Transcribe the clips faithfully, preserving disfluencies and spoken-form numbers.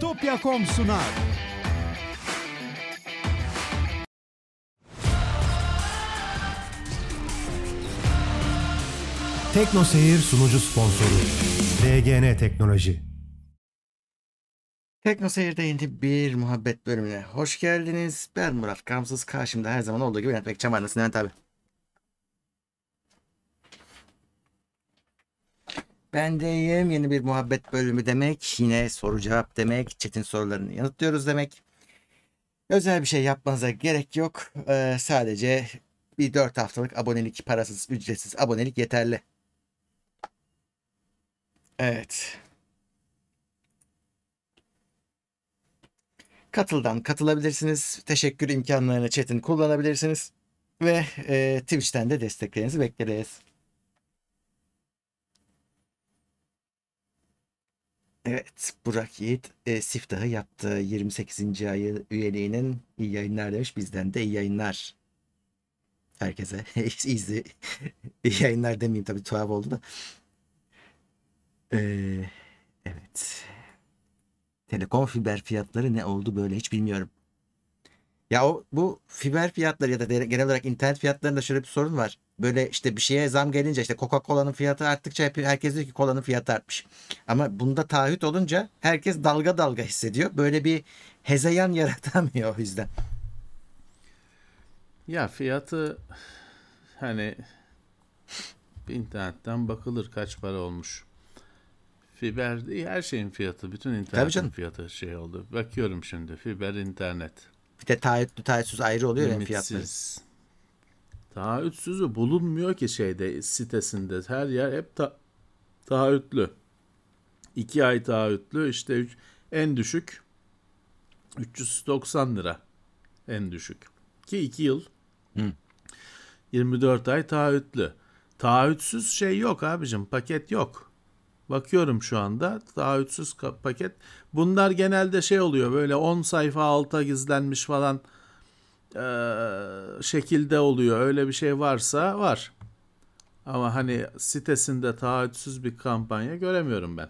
Tupya nokta com sunar. Tekno Seyir sunucu sponsoru D G N Teknoloji. Tekno Seyir'de yeni bir muhabbet bölümüne hoş geldiniz. Ben Murat Kamsız. Karşımda her zaman olduğu gibi Levent Bekçam var. Nasılsın Levent abi? Ben deyim. Yeni bir muhabbet bölümü demek, yine soru cevap demek, chat'in sorularını yanıtlıyoruz demek. Özel bir şey yapmanıza gerek yok. Ee, sadece bir dört haftalık abonelik, parasız, ücretsiz abonelik yeterli. Evet. Katıldan katılabilirsiniz. Teşekkür imkanlarını chat'in kullanabilirsiniz. Ve e, Twitch'ten de desteklerinizi bekleriz. Evet, Burak Yiğit e, Siftah'ı yaptı. yirmi sekizinci ayı üyeliğinin iyi yayınlar demiş. Bizden de iyi yayınlar. Herkese. İyi yayınlar demeyeyim tabii, tuhaf oldu da. Ee, evet. Telekom fiber fiyatları ne oldu böyle hiç bilmiyorum. Ya o, bu fiber fiyatları ya da genel olarak internet fiyatlarında şöyle bir sorun var. Böyle işte bir şeye zam gelince, işte Coca-Cola'nın fiyatı arttıkça herkes diyor ki kolanın fiyatı artmış. Ama bunda taahhüt olunca herkes dalga dalga hissediyor. Böyle bir hezeyan yaratamıyor o yüzden. Ya fiyatı hani internetten bakılır kaç para olmuş. Fiber, her şeyin fiyatı, bütün internetin fiyatı şey oldu. Bakıyorum şimdi fiber internet. Bir de taahhütlü taahhütsüz ayrı oluyor ya fiyatları. Taahhütsüzü bulunmuyor ki şeyde, sitesinde. Her yer hep ta- taahhütlü. İki ay taahhütlü. İşte üç, en düşük üç yüz doksan lira. En düşük. Ki iki yıl. Hı. yirmi dört ay taahhütlü. Taahhütsüz şey yok abicim. Paket yok. Bakıyorum şu anda. Taahhütsüz ka- paket. Bunlar genelde şey oluyor. Böyle on sayfa alta gizlenmiş falan. Ee, şekilde oluyor. Öyle bir şey varsa var. Ama hani sitesinde taahhütsüz bir kampanya göremiyorum ben.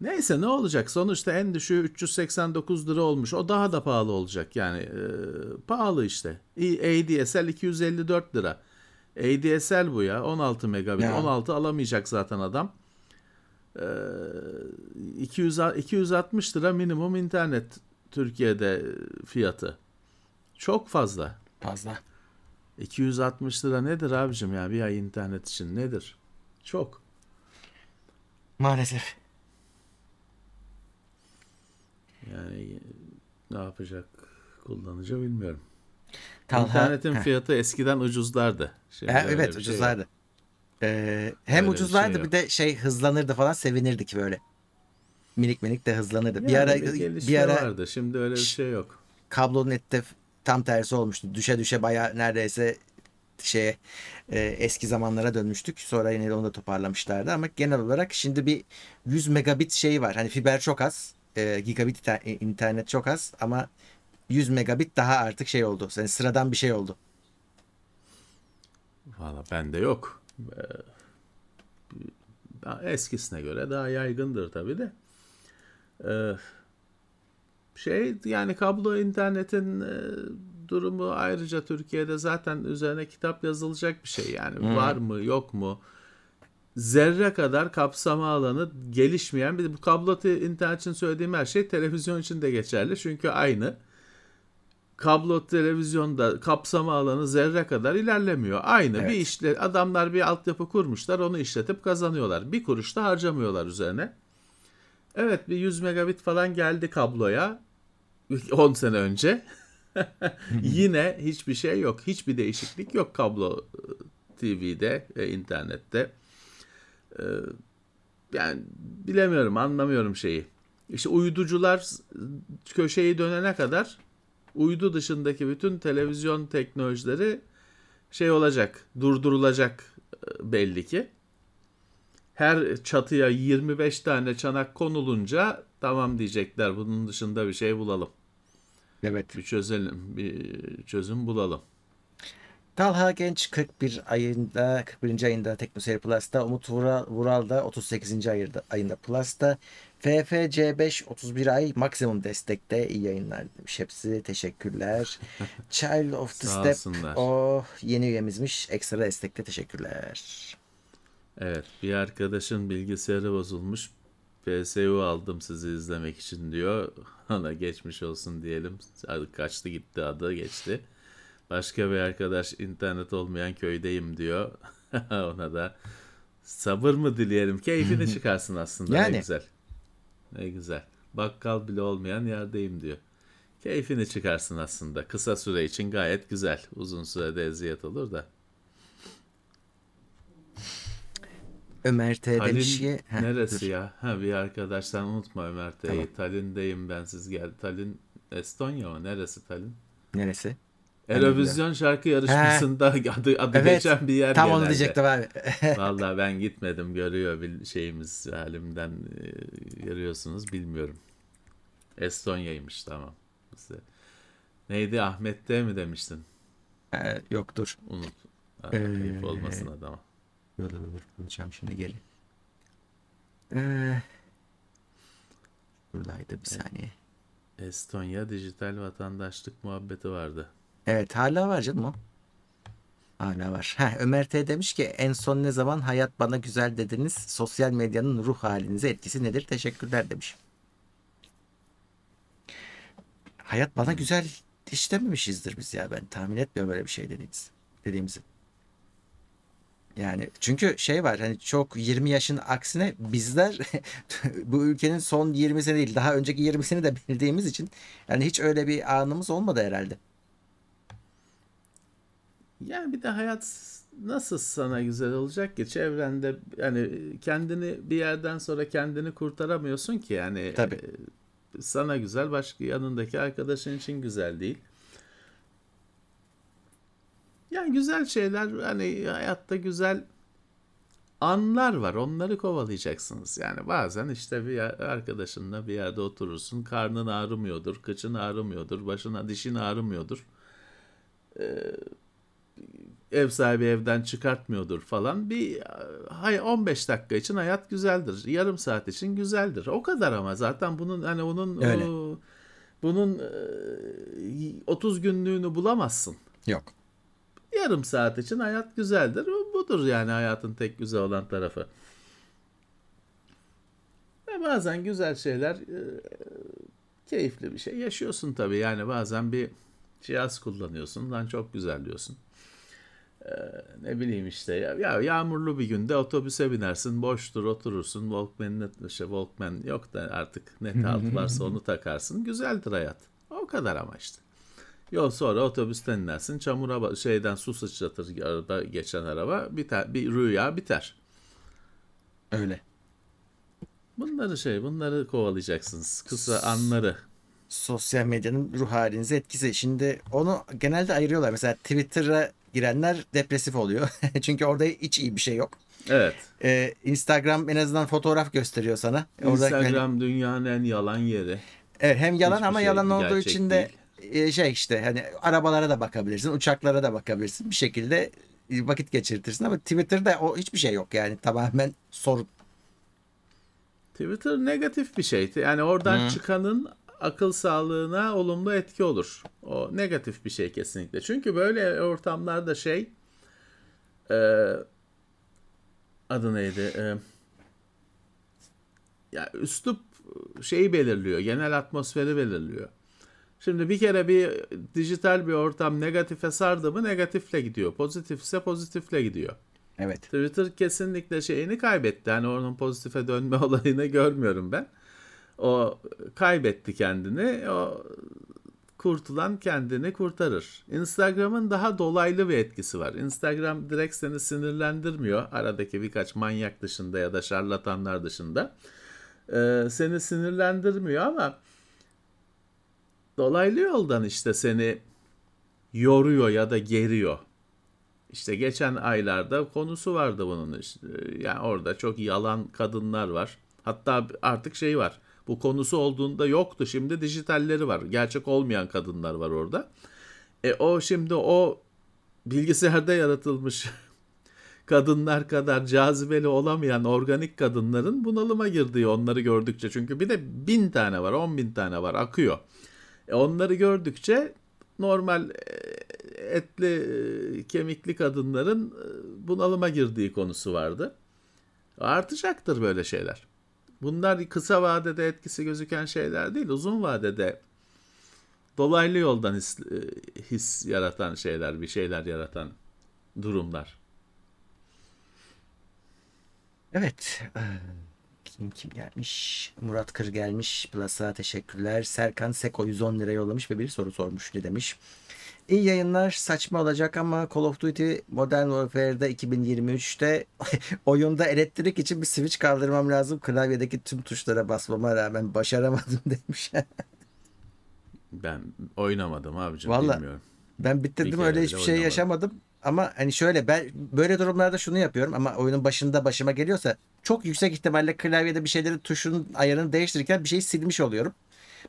Neyse, ne olacak? Sonuçta en düşüğü üç yüz seksen dokuz lira olmuş. O daha da pahalı olacak. Yani e, pahalı işte. A D S L iki yüz elli dört lira. A D S L bu ya. on altı megabit. Ya. on altı alamayacak zaten adam. E, iki yüz, iki yüz altmış lira minimum internet Türkiye'de fiyatı. Çok fazla. Fazla. iki yüz altmış lira nedir abicim ya? Bir ay internet için nedir? Çok. Maalesef. Yani ne yapacak kullanıcı bilmiyorum. Talha, İnternetin ha. fiyatı eskiden ucuzlardı. Şimdi ha, evet ucuzlardı. Şey ee, hem öyle ucuzlardı bir, şey bir de şey hızlanırdı falan, sevinirdik böyle. Minik minik de hızlanırdı. Yani bir ara bir, bir ara vardı. Şimdi öyle bir şey yok. Kablonet'te tam tersi olmuştu. Düşe düşe bayağı neredeyse şeye e, eski zamanlara dönmüştük. Sonra yine onu da toparlamışlardı ama genel olarak şimdi bir yüz megabit şeyi var. Hani fiber çok az, e, gigabit internet çok az ama yüz megabit daha artık şey oldu. Yani sıradan bir şey oldu. Valla bende yok. Eskisine göre daha yaygındır tabii de. Şey yani kablo internetin e, durumu ayrıca Türkiye'de zaten üzerine kitap yazılacak bir şey yani. Hmm. Var mı yok mu, zerre kadar kapsama alanı gelişmeyen bir, bu kablo internet için söylediğim her şey televizyon için de geçerli çünkü aynı. Kablo televizyonda kapsama alanı zerre kadar ilerlemiyor. Aynı evet. bir işle adamlar bir altyapı kurmuşlar, onu işletip kazanıyorlar. Bir kuruş da harcamıyorlar üzerine. Evet, bir yüz megabit falan geldi kabloya on sene önce. Yine hiçbir şey yok. Hiçbir değişiklik yok kablo T V'de ve internette. Ee, yani bilemiyorum, anlamıyorum şeyi. İşte uyducular köşeyi dönene kadar uydu dışındaki bütün televizyon teknolojileri şey olacak, durdurulacak belli ki. Her çatıya yirmi beş tane çanak konulunca tamam diyecekler, bunun dışında bir şey bulalım. Evet. Bir çözelim, bir çözüm bulalım. Talha Genç kırk bir ayında, kırk birinci ayında Tekno Seyir Plus'ta, Umut Vural, Vural da otuz sekizinci ayında Plus'ta, F F C beş otuz bir ay maksimum destekte, iyi yayınlar demiş hepsi. Teşekkürler. Child of the Step o yeni üyemizmiş. Ekstra destekte teşekkürler. Evet, bir arkadaşın bilgisayarı bozulmuş. P S U aldım sizi izlemek için diyor. Ona geçmiş olsun diyelim. Kaçtı gitti, adı geçti. Başka bir arkadaş internet olmayan köydeyim diyor. Ona da sabır mı dileyelim. Keyfini çıkarsın aslında. Yani. Ne güzel. Ne güzel. Bakkal bile olmayan yerdeyim diyor. Keyfini çıkarsın aslında. Kısa süre için gayet güzel. Uzun sürede eziyet olur da. Ömer T demiş ki... Neresi dur. ya? Ha, bir arkadaştan unutma Ömer T'yi. Tamam. Talin'deyim ben, siz geldi. Talin, Estonya mı? Neresi Talin? Neresi? Eurovision şarkı yarışmasında He. adı, adı evet, geçen bir yer. Tam genelde. Onu diyecektim abi. Vallahi ben gitmedim, görüyor şeyimiz halimden e, görüyorsunuz, bilmiyorum. Estonya'ymış, tamam. Neydi, Ahmet T mi demiştin? Ee, yok dur. Unut. Ee, Kayıp olmasın e, adama. Dur dur bulacağım şimdi, gelin. Ee, buradaydı bir saniye. Estonya dijital vatandaşlık muhabbeti vardı. Evet, hala var canım o. Hala var. Heh, Ömer T demiş ki en son ne zaman hayat bana güzel dediniz? Sosyal medyanın ruh halinize etkisi nedir? Teşekkürler demiş. Hayat bana güzel hiç dememişizdir biz ya. Ben tahmin etmiyorum böyle bir şey dediğiniz, dediğimizi. Yani çünkü şey var, hani çok yirmi yaşın aksine bizler bu ülkenin son yirmisini değil daha önceki yirmisini de bildiğimiz için yani hiç öyle bir anımız olmadı herhalde. Yani bir de hayat nasıl sana güzel olacak ki çevrende, yani kendini bir yerden sonra kendini kurtaramıyorsun ki yani. Tabii. E, sana güzel, başka yanındaki arkadaşın için güzel değil. Yani güzel şeyler, hani hayatta güzel anlar var, onları kovalayacaksınız yani. Bazen işte bir yer, arkadaşınla bir yerde oturursun, karnın ağrımıyordur, kıçın ağrımıyordur, başına dişin ağrımıyordur. Eee ev sahibi evden çıkartmıyordur falan, bir on beş dakika için hayat güzeldir, yarım saat için güzeldir, o kadar. Ama zaten bunun hani onun o, bunun otuz günlüğünü bulamazsın, yok, yarım saat için hayat güzeldir, budur yani hayatın tek güzel olan tarafı. Ve bazen güzel şeyler, keyifli bir şey yaşıyorsun tabii yani. Bazen bir cihaz kullanıyorsun, lan çok güzel diyorsun. Ee, ne bileyim işte ya, ya yağmurlu bir günde otobüse binersin, boştur, oturursun, Walkman'ın işte Walkman yok da artık ne taht varsa onu takarsın, güzeldir hayat, o kadar. Ama işte yol sonra otobüsten inersin, çamura şeyden su sıçratır araba, geçen araba, biter, bir rüya biter. Öyle. Bunları şey bunları kovalayacaksınız, kısa anları. Sosyal medyanın ruh halinize etkisi. Şimdi onu genelde ayırıyorlar. Mesela Twitter'a girenler depresif oluyor. Çünkü orada hiç iyi bir şey yok. Evet. Ee, Instagram en azından fotoğraf gösteriyor sana. Instagram yani... dünyanın en yalan yeri. Evet, hem yalan hiçbir ama şey, yalan olduğu için de e, şey işte hani arabalara da bakabilirsin, uçaklara da bakabilirsin. Bir şekilde vakit geçirtirsin ama Twitter'da o hiçbir şey yok yani, tamamen sorun. Twitter negatif bir şeydi. Yani oradan hmm. çıkanın akıl sağlığına olumlu etki olur. O negatif bir şey kesinlikle. Çünkü böyle ortamlarda şey e, adı neydi? E, ya üslup şeyi belirliyor. Genel atmosferi belirliyor. Şimdi bir kere bir dijital bir ortam negatife sardı mı negatifle gidiyor. Pozitifse pozitifle gidiyor. Evet. Twitter kesinlikle şeyini kaybetti. Hani onun pozitife dönme olayını görmüyorum ben. O kaybetti kendini, o kurtulan kendini kurtarır. Instagram'ın daha dolaylı bir etkisi var. Instagram direkt seni sinirlendirmiyor. Aradaki birkaç manyak dışında ya da şarlatanlar dışında. Ee, seni sinirlendirmiyor ama dolaylı yoldan işte seni yoruyor ya da geriyor. İşte geçen aylarda konusu vardı bunun. Yani orada çok yalan kadınlar var. Hatta artık şey var. Bu konusu olduğunda yoktu. Şimdi dijitalleri var. Gerçek olmayan kadınlar var orada. E o şimdi o bilgisayarda yaratılmış kadınlar kadar cazibeli olamayan organik kadınların bunalıma girdiği onları gördükçe. Çünkü bir de bin tane var, on bin tane var, akıyor. E onları gördükçe normal etli, kemikli kadınların bunalıma girdiği konusu vardı. Artacaktır böyle şeyler. Bunlar kısa vadede etkisi gözüken şeyler değil, uzun vadede dolaylı yoldan his, his yaratan şeyler, bir şeyler yaratan durumlar. Evet. Kim kim gelmiş? Murat Kır gelmiş. Plus'a teşekkürler. Serkan Seko yüz on lira yollamış ve bir soru sormuş. Ne demiş? İyi yayınlar. Saçma olacak ama Call of Duty Modern Warfare'da iki bin yirmi üçte oyunda elektrik için bir switch kaldırmam lazım. Klavyedeki tüm tuşlara basmama rağmen başaramadım demiş. Ben oynamadım abicim. Vallahi, bilmiyorum. Ben bitirdim, öyle hiçbir şey yaşamadım. Ama hani şöyle, ben böyle durumlarda şunu yapıyorum ama oyunun başında başıma geliyorsa çok yüksek ihtimalle klavyede bir şeyleri, tuşun ayarını değiştirirken bir şeyi silmiş oluyorum.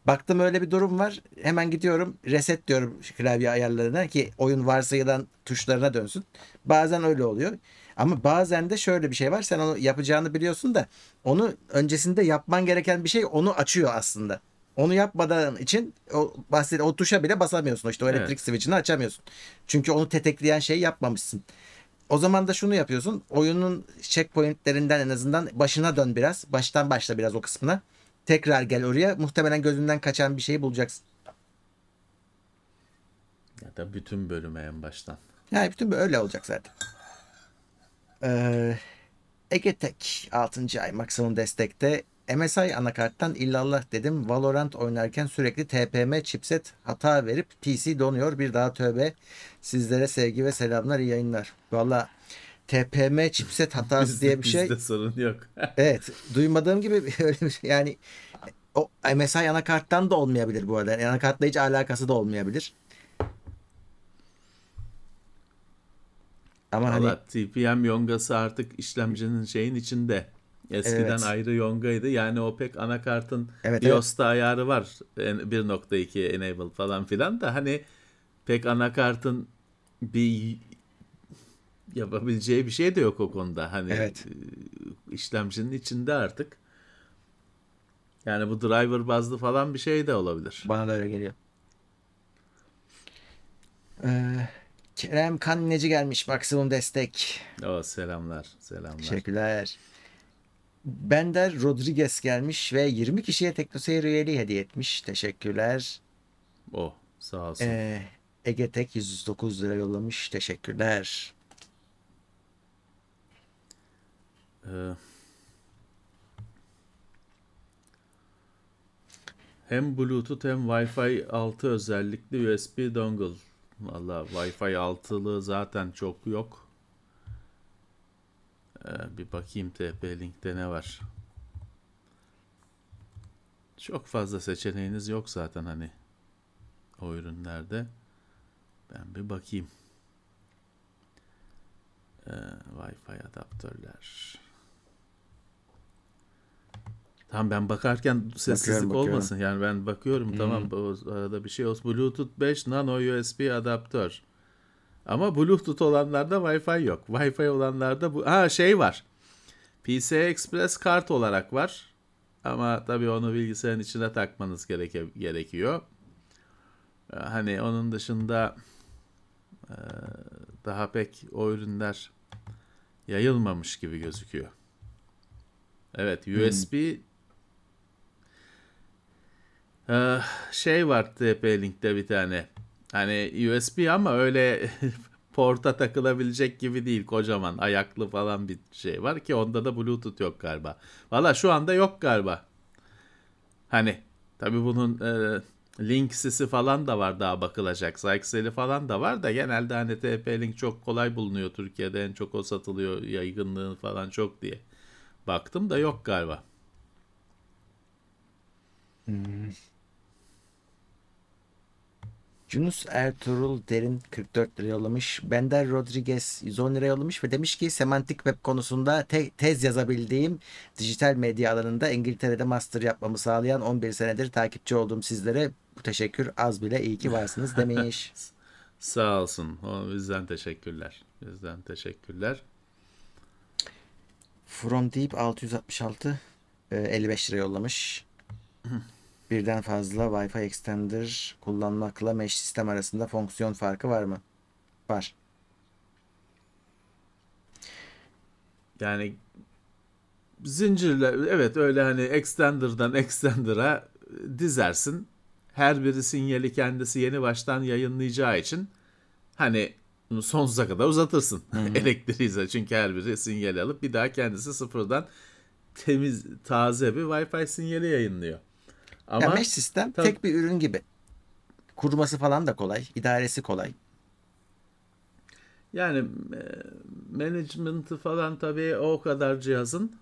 Baktım öyle bir durum var, hemen gidiyorum reset diyorum klavye ayarlarına ki oyun varsayılan tuşlarına dönsün. Bazen öyle oluyor ama bazen de şöyle bir şey var, sen onu yapacağını biliyorsun da onu öncesinde yapman gereken bir şey onu açıyor aslında. Onu yapmadan için o, bahsede, o tuşa bile basamıyorsun. İşte o elektrik evet. switch'ini açamıyorsun. Çünkü onu tetikleyen şeyi yapmamışsın. O zaman da şunu yapıyorsun. Oyunun checkpointlerinden en azından başına dön biraz. Baştan başla biraz o kısmına. Tekrar gel oraya. Muhtemelen gözünden kaçan bir şeyi bulacaksın. Ya da bütün bölüme en baştan. Yani bütün bölüm öyle olacak zaten. Ee, Ege Tech altıncı ay maksimum destekte. M S I anakarttan illallah dedim. Valorant oynarken sürekli T P M chipset hata verip P C donuyor. Bir daha tövbe. Sizlere sevgi ve selamlar, iyi yayınlar. Valla T P M chipset hatası bizde, diye bir şey. Bizde sorun yok. Evet. Duymadığım gibi öyle bir şey. Yani o M S I anakarttan da olmayabilir bu arada. Yani anakartla hiç alakası da olmayabilir. Ama valla hani... T P M yongası artık işlemcinin şeyin içinde. Eskiden evet. ayrı yongaydı. Yani o pek anakartın evet, BIOS'ta evet. ayarı var. bir nokta iki enable falan filan da hani pek anakartın bir yapabileceği bir şey de yok o konuda. Hani evet. işlemcinin içinde artık. Yani bu driver bazlı falan bir şey de olabilir. Bana da öyle geliyor. Eee Kerem Kanneci gelmiş. Maksimum destek. O selamlar, selamlar. Teşekkürler. Bender Rodriguez gelmiş ve yirmi kişiye Tekno Seyir üyeliği hediye etmiş. Teşekkürler. Oh, sağ olsun. Ee, Ege Tech yüz dokuz lira yollamış. Teşekkürler. Ee, hem Bluetooth hem Wi-Fi altı özellikli U S B dongle. Valla Wi-Fi altılı zaten çok yok. Bir bakayım T P-Link'te ne var. Çok fazla seçeneğiniz yok zaten hani o ürünlerde. Ben bir bakayım. Ee, Wi-Fi adaptörler. Tamam, ben bakarken sessizlik bakıyorum, bakıyorum. olmasın. Yani ben bakıyorum hmm. tamam, o arada bir şey olsun. Bluetooth beş Nano U S B adaptör. Ama Bluetooth olanlarda Wi-Fi yok. Wi-Fi olanlarda bu... Ha şey var. P C I Express kart olarak var. Ama tabii onu bilgisayarın içine takmanız gereke- gerekiyor. Hani onun dışında e, daha pek o ürünler yayılmamış gibi gözüküyor. Evet, U S B hmm. e, şey var T P-Link'te bir tane. Hani U S B ama öyle porta takılabilecek gibi değil. Kocaman, ayaklı falan bir şey var ki onda da Bluetooth yok galiba. Valla şu anda yok galiba. Hani tabii bunun e, Linksys'i falan da var daha bakılacak. Sykes'li falan da var da genelde hani T P-Link çok kolay bulunuyor Türkiye'de. En çok o satılıyor, yaygınlığı falan çok diye. Baktım da yok galiba. Hmm. Yunus Ertuğrul Derin kırk dört lira yollamış. Bender Rodriguez yüz on lira yollamış ve demiş ki semantik web konusunda te- tez yazabildiğim dijital medya alanında İngiltere'de master yapmamı sağlayan on bir senedir takipçi olduğum sizlere bu teşekkür az bile, iyi ki varsınız demiş. Sağ olsun. O, bizden teşekkürler. Bizden teşekkürler. From deyip altı yüz altmış altı elli beş lira yollamış. Birden fazla Wi-Fi extender kullanmakla mesh sistem arasında fonksiyon farkı var mı? Var. Yani zincirle, evet, öyle hani extender'dan extender'a dizersin. Her biri sinyali kendisi yeni baştan yayınlayacağı için hani bunu sonsuza kadar uzatırsın. Elektriğiyle, çünkü her biri sinyali alıp bir daha kendisi sıfırdan temiz, taze bir Wi-Fi sinyali yayınlıyor. Ama yani mesh sistem tam tek bir ürün gibi. Kurması falan da kolay, idaresi kolay. Yani e, management'ı falan tabii o kadar cihazın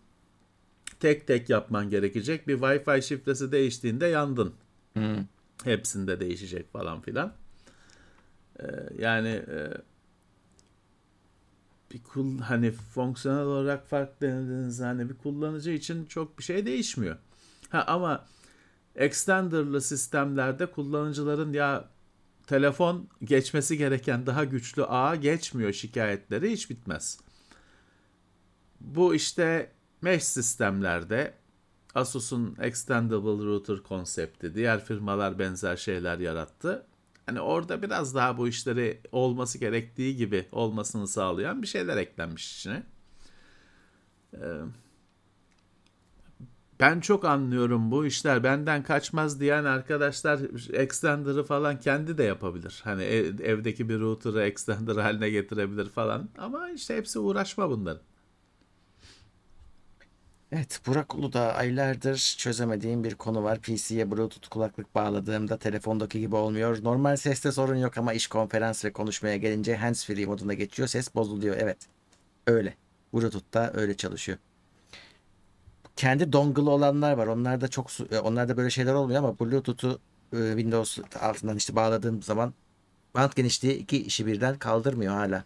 tek tek yapman gerekecek. Bir Wi-Fi şifresi değiştiğinde yandın. Hmm. Hepsinde değişecek falan filan. E, yani e, bir kul, hani fonksiyonel olarak fark denediğiniz hani bir kullanıcı için çok bir şey değişmiyor. Ha, ama extender'lı sistemlerde kullanıcıların ya telefon geçmesi gereken daha güçlü ağa geçmiyor şikayetleri hiç bitmez. Bu işte mesh sistemlerde Asus'un Extendable Router konsepti, diğer firmalar benzer şeyler yarattı. Hani orada biraz daha bu işleri olması gerektiği gibi olmasını sağlayan bir şeyler eklenmiş içine. Ee, Ben çok anlıyorum bu işler. Benden kaçmaz diyen arkadaşlar extender'ı falan kendi de yapabilir. Hani ev, evdeki bir router'ı extender haline getirebilir falan. Ama işte hepsi uğraşma bunların. Evet, Burak Uludağ, aylardır çözemediğim bir konu var. P C'ye Bluetooth kulaklık bağladığımda telefondaki gibi olmuyor. Normal seste sorun yok ama iş, konferans ve konuşmaya gelince handsfree moduna geçiyor. Ses bozuluyor. Evet. Öyle. Bluetooth'ta öyle çalışıyor. Kendi dongle'ı olanlar var. Onlar da çok onlar da böyle şeyler olmuyor ama Bluetooth'u Windows altından işte bağladığım zaman band genişliği iki işi birden kaldırmıyor hala.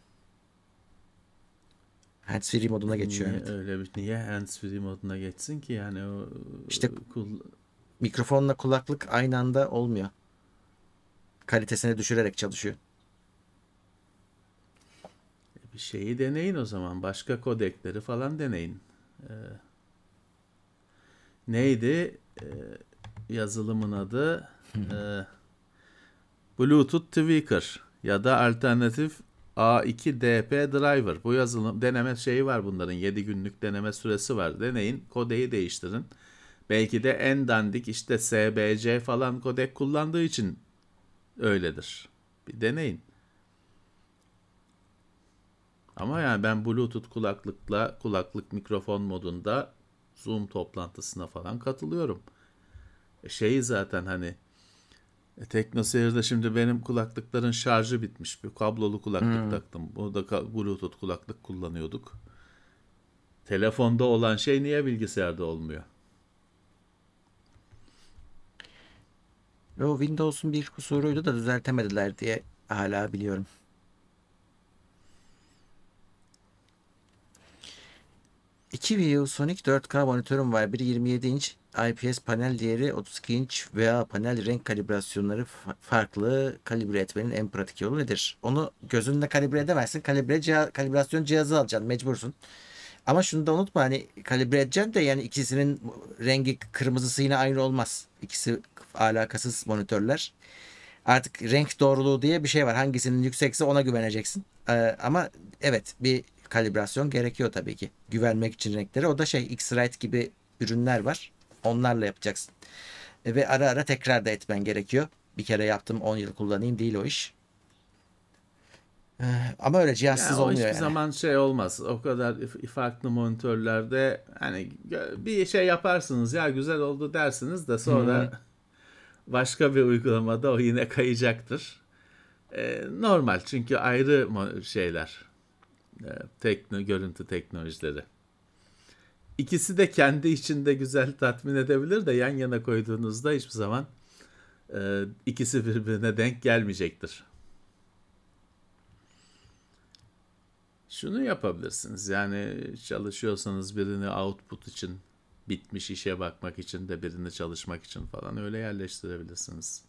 Handsfree moduna geçiyor. Niye, evet. Öyle bir, niye handsfree moduna geçsin ki yani o işte kul... mikrofonla kulaklık aynı anda olmuyor. Kalitesini düşürerek çalışıyor. Bir şeyi deneyin o zaman. Başka kodekleri falan deneyin. Ee... Neydi ee, yazılımın adı? ee, Bluetooth Tweaker ya da alternatif A iki D P Driver. Bu yazılım deneme şeyi var bunların. yedi günlük deneme süresi var. Deneyin, kodeyi değiştirin. Belki de en dandik işte S B C falan kodek kullandığı için öyledir. Bir deneyin. Ama yani ben Bluetooth kulaklıkla kulaklık mikrofon modunda Zoom toplantısına falan katılıyorum. Şeyi zaten hani e, Tekno Seyir'de şimdi benim kulaklıkların şarjı bitmiş. Bir kablolu kulaklık hmm. taktım. Bunu da Bluetooth kulaklık kullanıyorduk. Telefonda olan şey niye bilgisayarda olmuyor? O Windows'un bir kusuruydu da düzeltemediler diye hala biliyorum. İki View Sonic dört K monitörüm var. Biri yirmi yedi inç I P S panel, diğeri otuz iki inç V A panel. Renk kalibrasyonları farklı. Kalibre etmenin en pratik yolu nedir? Onu gözünle kalibre edemezsin. Kalibre cihaz, kalibrasyon cihazı alacaksın. Mecbursun. Ama şunu da unutma, hani kalibre edeceksin de yani ikisinin rengi, kırmızısı yine aynı olmaz. İkisi alakasız monitörler. Artık renk doğruluğu diye bir şey var. Hangisinin yüksekse ona güveneceksin. Ee, ama evet, bir kalibrasyon gerekiyor tabii ki. Güvenmek için renklere. O da şey, X-Rite gibi ürünler var. Onlarla yapacaksın. E ve ara ara tekrar da etmen gerekiyor. Bir kere yaptım on yıl kullanayım değil o iş. E, ama öyle cihazsız yani olmuyor. Hiçbir yani zaman şey olmaz. O kadar farklı monitörlerde hani bir şey yaparsınız ya, güzel oldu dersiniz de sonra Hı-hı. başka bir uygulamada o yine kayacaktır. E, normal, çünkü ayrı şeyler. Tekno, görüntü teknolojileri. İkisi de kendi içinde güzel tatmin edebilir de yan yana koyduğunuzda hiçbir zaman e, ikisi birbirine denk gelmeyecektir. Şunu yapabilirsiniz. Yani çalışıyorsanız birini output için, bitmiş işe bakmak için de birini çalışmak için falan öyle yerleştirebilirsiniz.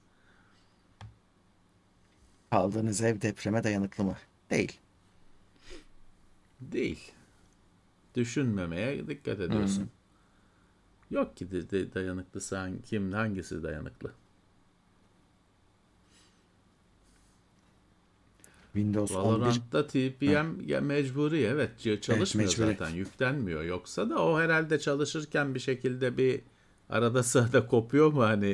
Aldığınız ev depreme dayanıklı mı? Değil. Değil. düşünmemeye dikkat ediyorsun. Hı-hı. Yok ki de, de dayanıklısı hangi, kim, hangisi dayanıklı? Windows Valorant'ta T P M ya mecburi evet çalışmıyor evet, mecburi. Zaten yüklenmiyor. Yoksa da o herhalde çalışırken bir şekilde bir arada sırada kopuyor mu hani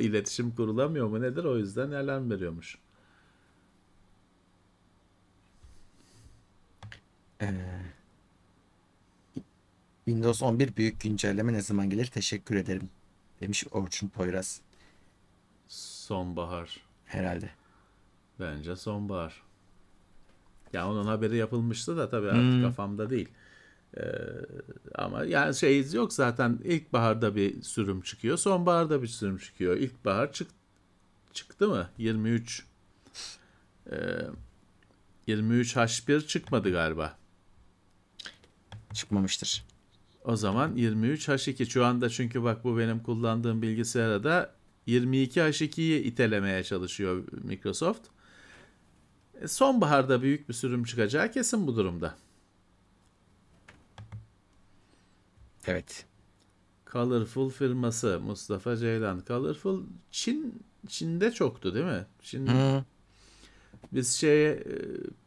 iletişim kurulamıyor mu nedir, o yüzden alarm veriyormuş. Ee, Windows on bir büyük güncelleme ne zaman gelir? Teşekkür ederim demiş Orçun Poyraz. Sonbahar. Herhalde. Bence sonbahar. Ya onun haberi yapılmıştı da tabii artık hmm. kafamda değil. Ee, ama yani şeyiz yok zaten, ilkbaharda bir sürüm çıkıyor. Sonbaharda bir sürüm çıkıyor. İlkbahar çık- çıktı mı? yirmi üç Ee, yirmi üç H bir çıkmadı galiba. Çıkmamıştır. O zaman yirmi üç H iki şu anda, çünkü bak bu benim kullandığım bilgisayara da yirmi iki H iki'yi itelemeye çalışıyor Microsoft. Sonbaharda büyük bir sürüm çıkacağı kesin bu durumda. Evet. Colorful firması Mustafa Ceylan. Colorful Çin Çin'de çoktu değil mi? Çin. Hı. Biz şeye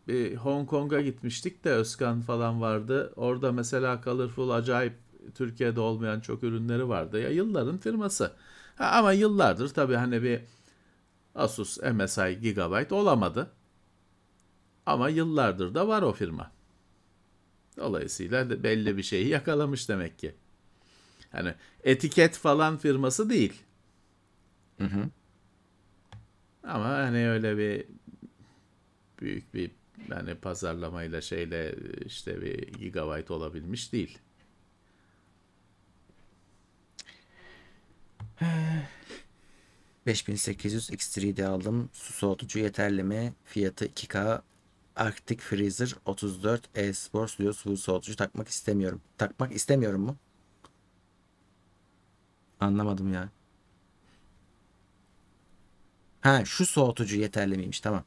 bir Hong Kong'a gitmiştik de Özkan falan vardı. Orada mesela Colorful acayip, Türkiye'de olmayan çok ürünleri vardı. Ya yılların firması. Ha, ama yıllardır tabii hani bir Asus, M S I, Gigabyte olamadı. Ama yıllardır da var o firma. Dolayısıyla belli bir şeyi yakalamış demek ki. Hani etiket falan firması değil. Hı hı. Ama hani öyle bir büyük bir hani pazarlamayla şeyle işte bir Gigabyte olabilmiş değil. beş bin sekiz yüz X üç D aldım. Su soğutucu yeterli mi? Fiyatı iki K. Arctic Freezer otuz dört e-spor stüdyo su soğutucu takmak istemiyorum. Takmak istemiyorum mu? Anlamadım ya. Ha, şu soğutucu yeterli miymiş? Tamam.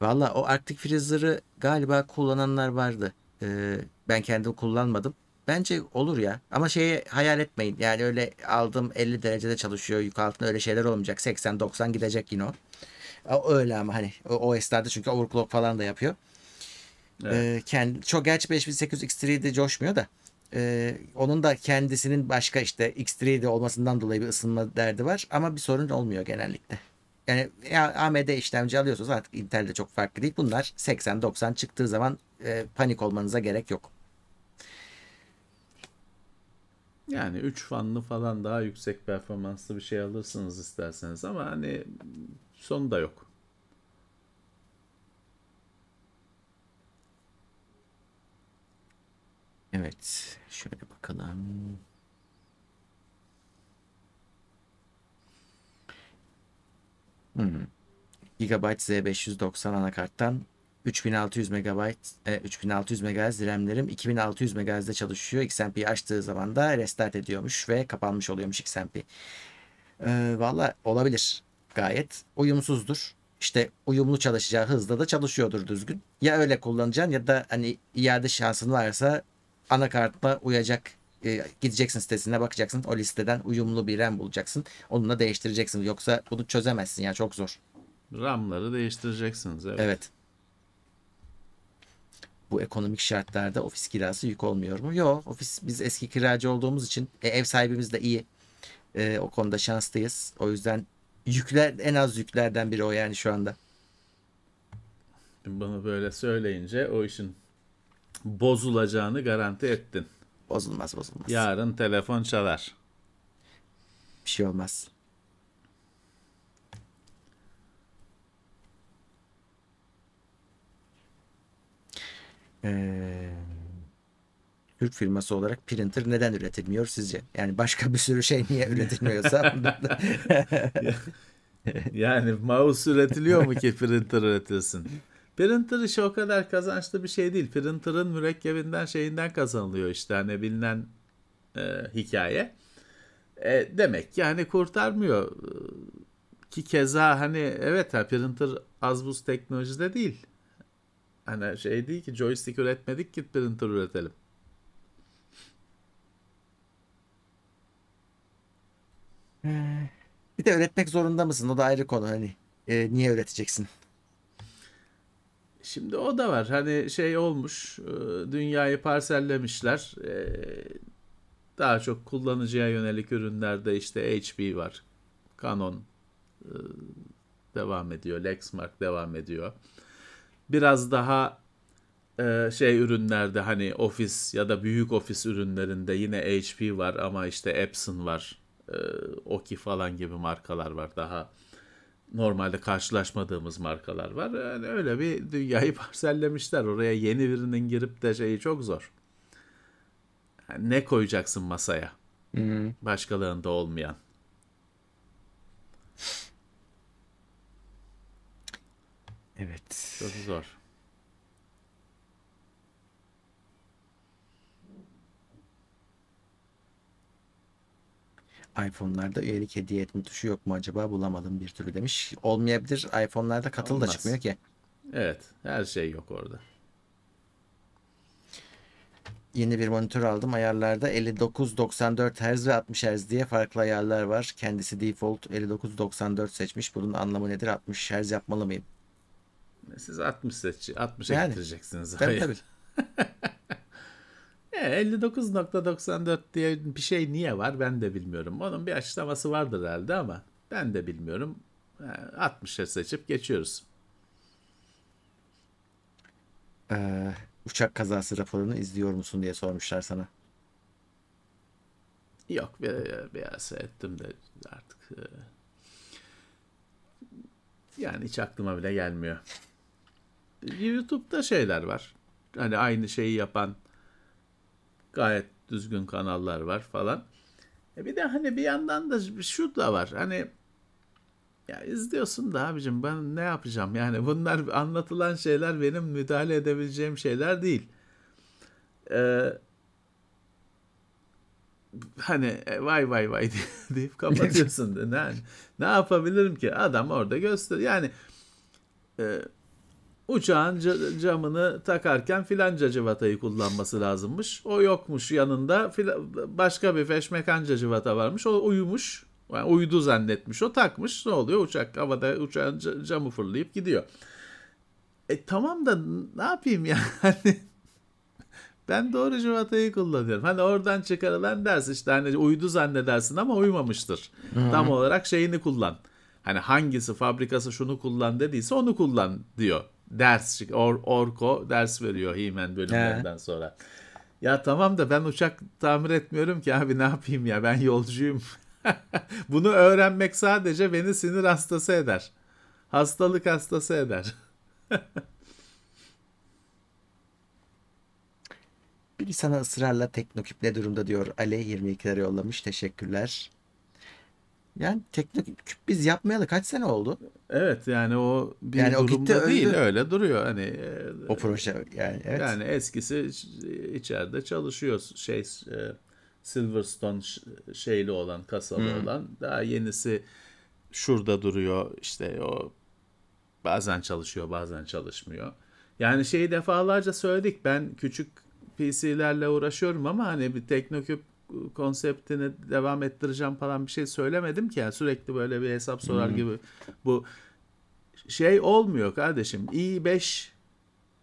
Valla o Arctic Freezer'ı galiba kullananlar vardı. Ee, ben kendim kullanmadım. Bence olur ya. Ama şeyi hayal etmeyin. Yani öyle aldım elli derecede çalışıyor. Yük altında öyle şeyler olmayacak. seksen doksan gidecek yine o. Öyle ama hani o, o esnada çünkü overclock falan da yapıyor. Evet. Ee, kendi, çok gerçi beş bin sekiz yüz X üç D coşmuyor da. Ee, onun da kendisinin başka işte X üç D olmasından dolayı bir ısınma derdi var. Ama bir sorun olmuyor genellikle. Yani ya, A M D işlemci alıyorsunuz artık, Intel'de çok farklı değil. Bunlar seksen doksan çıktığı zaman e, panik olmanıza gerek yok. Yani üç fanlı falan daha yüksek performanslı bir şey alırsınız isterseniz ama hani sonu da yok. Evet. Şöyle bakalım. Hmm. Gigabyte Z beş yüz doksan anakarttan üç bin altı yüz megabayt e, üç bin altı yüz megahertz RAM'lerim iki bin altı yüz megahertz'de çalışıyor. X M P'yi açtığı zaman da restart ediyormuş ve kapanmış oluyormuş X M P. Ee, Valla olabilir. Gayet uyumsuzdur. İşte uyumlu çalışacağı hızda da çalışıyordur düzgün. Ya öyle kullanacaksın ya da hani iade şansın varsa anakartla uyacak. E, gideceksin sitesine bakacaksın. O listeden uyumlu bir RAM bulacaksın. Onunla değiştireceksin. Yoksa bunu çözemezsin ya, çok zor. RAM'ları değiştireceksiniz. Evet. Evet. Bu ekonomik şartlarda ofis kirası yük olmuyor mu? Yok. Ofis, biz eski kiracı olduğumuz için e, ev sahibimiz de iyi. E, o konuda şanslıyız. O yüzden yükler, en az yüklerden biri o yani şu anda. Bana böyle söyleyince o işin bozulacağını garanti ettin. Bozulmaz bozulmaz. Yarın telefon çalar. Bir şey olmaz. Ee, Türk firması olarak printer neden üretilmiyor sizce? Yani başka bir sürü şey niye üretilmiyorsa? Yani mouse üretiliyor mu ki printer üretilsin? Printer işi o kadar kazançlı bir şey değil. Printer'ın mürekkebinden şeyinden kazanılıyor işte hani bilinen e, hikaye. E, demek yani kurtarmıyor. Ki keza hani evet ha, printer az buz teknolojide değil. Hani şey değil ki, joystick üretmedik ki printer üretelim. Hmm. Bir de üretmek zorunda mısın? O da ayrı konu. Hani e, niye üreteceksin? Şimdi o da var. Hani şey olmuş, dünyayı parsellemişler. Daha çok kullanıcıya yönelik ürünlerde işte H P var. Canon devam ediyor. Lexmark devam ediyor. Biraz daha şey ürünlerde, hani ofis ya da büyük ofis ürünlerinde yine H P var ama işte Epson var. Oki falan gibi markalar var. Daha normalde karşılaşmadığımız markalar var. Yani öyle bir dünyayı parsellemişler. Oraya yeni birinin girip de şeyi çok zor. Yani ne koyacaksın masaya? Hmm. Başkalarında olmayan. Evet. Çok zor. iPhone'larda üyelik hediye etme tuşu yok mu acaba? Bulamadım bir türlü demiş. Olmayabilir. iPhone'larda katıl da çıkmıyor ki. Evet. Her şey yok orada. Yeni bir monitör aldım. Ayarlarda elli dokuz doksan dört hertz ve altmış hertz diye farklı ayarlar var. Kendisi default elli dokuz doksan dört seçmiş. Bunun anlamı nedir? altmış hertz yapmalı mıyım? Siz altmış seç, altmışa yani getireceksiniz. Tabii tabii. elli dokuz doksan dört diye bir şey niye var ben de bilmiyorum. Onun bir açıklaması vardır herhalde ama ben de bilmiyorum. altmışa seçip geçiyoruz. Ee, uçak kazası raporunu izliyor musun diye sormuşlar sana. Yok, biraz ettim de artık. Yani hiç aklıma bile gelmiyor. YouTube'da şeyler var. Hani aynı şeyi yapan gayet düzgün kanallar var falan. E bir de hani bir yandan da şu da var. Hani ya izliyorsun da abicim ben ne yapacağım? Yani bunlar anlatılan şeyler benim müdahale edebileceğim şeyler değil. Ee, hani vay vay vay deyip kapatıyorsun. ne, ne yapabilirim ki? Adam orada göster. Yani e, uçağın camını takarken filanca cıvatayı kullanması lazımmış. O yokmuş yanında. Başka bir feşmekanca cıvata varmış. O uyumuş. Yani uyudu zannetmiş. O takmış. Ne oluyor? Uçak havada, uçağın camı fırlayıp gidiyor. E tamam da ne yapayım yani? Ben doğru cıvatayı kullanıyorum. Hani oradan çıkarılan ders işte hani uyudu zannedersin ama uyumamıştır. Hmm. Tam olarak şeyini kullan. Hani hangisi fabrikası şunu kullan dediyse onu kullan diyor. Ders, Or, Orko ders veriyor He-Man bölümlerinden He. sonra. Ya tamam da ben uçak tamir etmiyorum ki abi, ne yapayım ya, ben yolcuyum. Bunu öğrenmek sadece beni sinir hastası eder. Hastalık hastası eder. Biri sana ısrarla Teknoküp ne durumda diyor. Ali yirmi ikilere yollamış. Teşekkürler. Yani Teknoküp biz yapmayalı kaç sene oldu? Evet yani o bir yani durumda o gitti, değil öldü. Öyle duruyor hani. O proje yani evet. Yani eskisi içeride çalışıyor şey Silverstone şeyli olan kasalı hmm. olan, daha yenisi şurada duruyor işte, o bazen çalışıyor bazen çalışmıyor. Yani şeyi defalarca söyledik, ben küçük P C'lerle uğraşıyorum ama hani bir Teknoküp konseptini devam ettireceğim falan bir şey söylemedim ki. Yani sürekli böyle bir hesap sorar hmm. gibi bu şey olmuyor kardeşim. i beş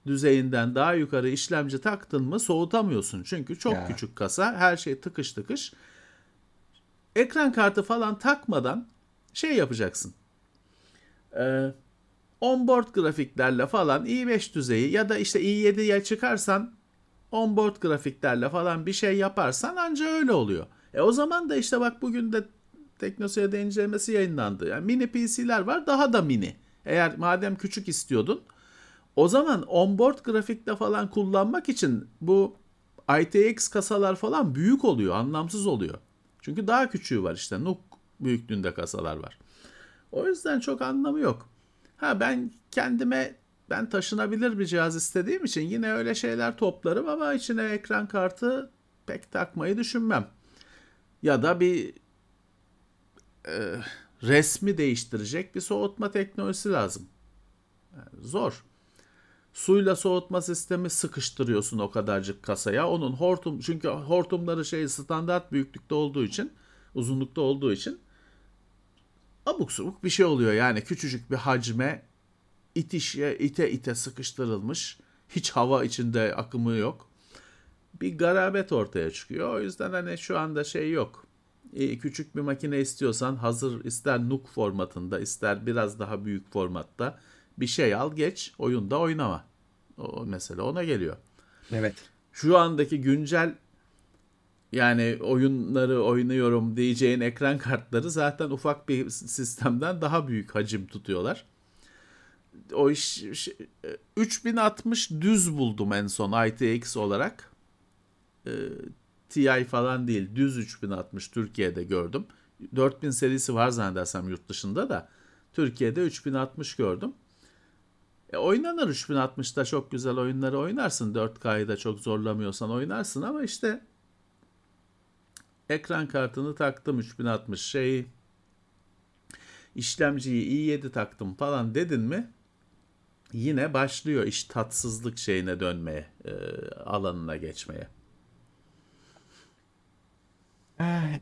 düzeyinden daha yukarı işlemci taktın mı soğutamıyorsun. Çünkü çok ya. Küçük kasa, her şey tıkış tıkış. Ekran kartı falan takmadan şey yapacaksın. Ee, onboard grafiklerle falan i beş düzeyi ya da işte i yediye çıkarsan onboard grafiklerle falan bir şey yaparsan anca öyle oluyor. E o zaman da işte bak bugün de Tekno Seyir'de incelemesi yayınlandı. Yani mini P C'ler var, daha da mini. Eğer madem küçük istiyordun, o zaman onboard grafikle falan kullanmak için bu I T X kasalar falan büyük oluyor, anlamsız oluyor. Çünkü daha küçüğü var işte, N U C büyüklüğünde kasalar var. O yüzden çok anlamı yok. Ha ben kendime... Ben taşınabilir bir cihaz istediğim için yine öyle şeyler toplarım ama içine ekran kartı pek takmayı düşünmem. Ya da bir e, resmi değiştirecek bir soğutma teknolojisi lazım. Yani zor. Suyla soğutma sistemi sıkıştırıyorsun o kadarcık kasaya. Onun hortum, çünkü hortumları şey standart büyüklükte olduğu için, uzunlukta olduğu için abuk subuk bir şey oluyor. Yani küçücük bir hacme itişe, ite ite sıkıştırılmış, hiç hava içinde akımı yok. Bir garabet ortaya çıkıyor. O yüzden hani şu anda şey yok. E, küçük bir makine istiyorsan hazır, ister N U C formatında, ister biraz daha büyük formatta bir şey al, geç, oyunda oynama. O mesele ona geliyor. Evet. Şu andaki güncel, yani oyunları oynuyorum diyeceğin ekran kartları zaten ufak bir sistemden daha büyük hacim tutuyorlar. O iş, şey, üç bin altmış düz buldum en son I T X olarak. E, Ti falan değil, düz üç bin altmış Türkiye'de gördüm. dört bin serisi var zannedersem yurt dışında da. Türkiye'de üç bin altmış gördüm. E, oynanır üç bin altmışta çok güzel oyunları oynarsın. dört K'yı da çok zorlamıyorsan oynarsın ama işte ekran kartını taktım üç bin altmış şeyi, işlemciyi i yedi taktım falan dedin mi yine başlıyor iş tatsızlık şeyine dönmeye, e, alanına geçmeye.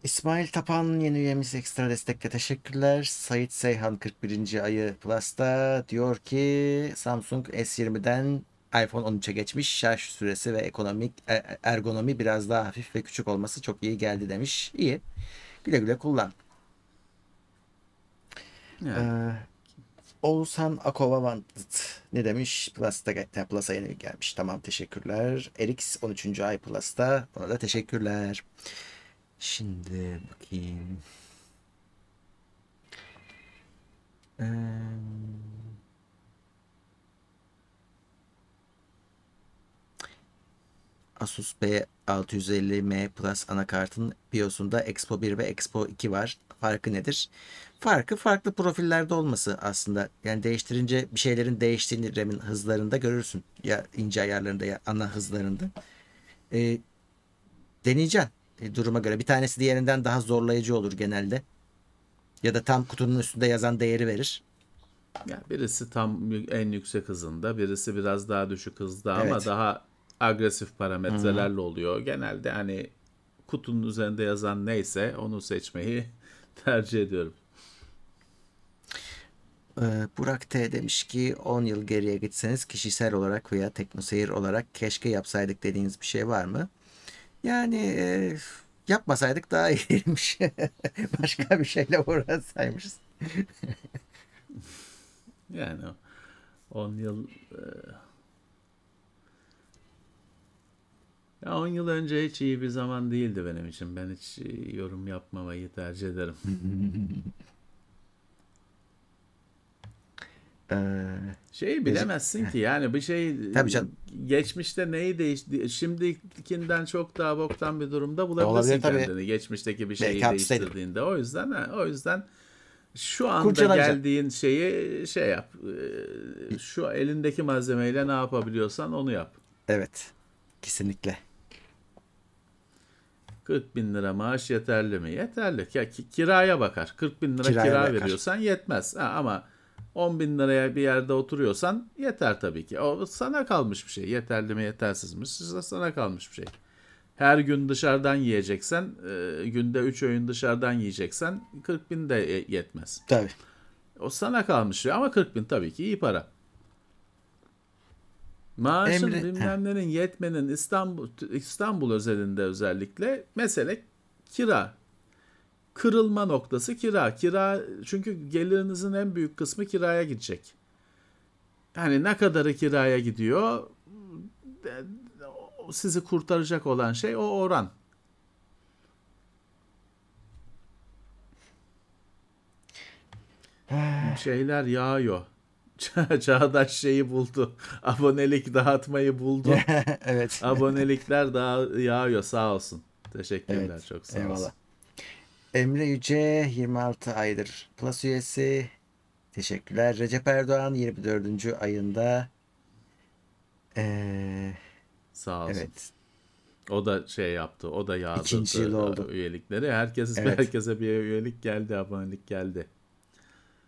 İsmail Tapan yeni üyemiz, ekstra destekle teşekkürler. Sait Seyhan kırk birinci ayı Plus'ta diyor ki Samsung S yirmiden iPhone on üçe geçmiş. Şarj süresi ve ekonomik ergonomi biraz daha hafif ve küçük olması çok iyi geldi demiş. İyi. Güle güle kullan. Yani. Ee, Oğuzhan Akovavantıt ne demiş? Plus'ta, Plus'a yeni gelmiş. Tamam, teşekkürler. Erix on üçüncü ay Plus'ta. Ona da teşekkürler. Şimdi bakayım. Ee, Asus B altı yüz elli M Plus anakartın BIOS'unda Expo bir ve Expo iki var. Farkı nedir? Farkı farklı profillerde olması aslında. Yani değiştirince bir şeylerin değiştiğini RAM'in hızlarında görürsün. Ya ince ayarlarında ya ana hızlarında. Ee, deneyeceksin. Duruma göre. Bir tanesi diğerinden daha zorlayıcı olur genelde. Ya da tam kutunun üstünde yazan değeri verir. Ya birisi tam en yüksek hızında, birisi biraz daha düşük hızda, evet. Ama daha agresif parametrelerle hmm. oluyor. Genelde hani kutunun üzerinde yazan neyse onu seçmeyi tercih ediyorum. Ee, Burak T demiş ki on yıl geriye gitseniz kişisel olarak veya teknoseyir olarak keşke yapsaydık dediğiniz bir şey var mı? Yani e, yapmasaydık daha iyiymiş. Başka bir şeyle uğraşsaymışız. Yani on yıl e, ya on yıl önce hiç iyi bir zaman değildi benim için. Ben hiç yorum yapmamayı tercih ederim. Şeyi bilemezsin ki yani bir şey geçmişte neyi değişti şimdikinden çok daha boktan bir durumda bulabilirsin kendini tabii. Geçmişteki bir şeyi değiştirdiğinde o yüzden o yüzden şu anda geldiğin şeyi şey yap, şu elindeki malzemeyle ne yapabiliyorsan onu yap. Evet, kesinlikle. kırk bin lira maaş yeterli mi? Yeterli. Ya kiraya bakar. kırk bin lira kiraya kira bakar. Veriyorsan yetmez ha, ama on bin liraya bir yerde oturuyorsan yeter tabii ki. O sana kalmış bir şey. Yeterli mi yetersiz mi? Sana kalmış bir şey. Her gün dışarıdan yiyeceksen, e, günde üç öğün dışarıdan yiyeceksen kırk bin de yetmez. Tabii. O sana kalmış şey ama kırk bin tabii ki iyi para. Maaşın Emre... bilmem nenin yetmenin İstanbul, İstanbul özelinde özellikle mesele kira. Kırılma noktası kira. Kira çünkü gelirinizin en büyük kısmı kiraya gidecek. Yani ne kadarı kiraya gidiyor? Sizi kurtaracak olan şey o oran. Şeyler yağıyor. Çağdaş şeyi buldu. Abonelik dağıtmayı buldu. Evet. Abonelikler daha yağıyor sağ olsun. Teşekkürler, evet. Çok sağ olsun. Emre Yüce yirmi altı aydır Plus üyesi. Teşekkürler. Recep Erdoğan yirmi dördüncü ayında. Ee, Sağ olsun. Evet. O da şey yaptı. O da yağdırdı üyelikleri. Herkes, evet. Herkese bir üyelik geldi. Abonelik geldi.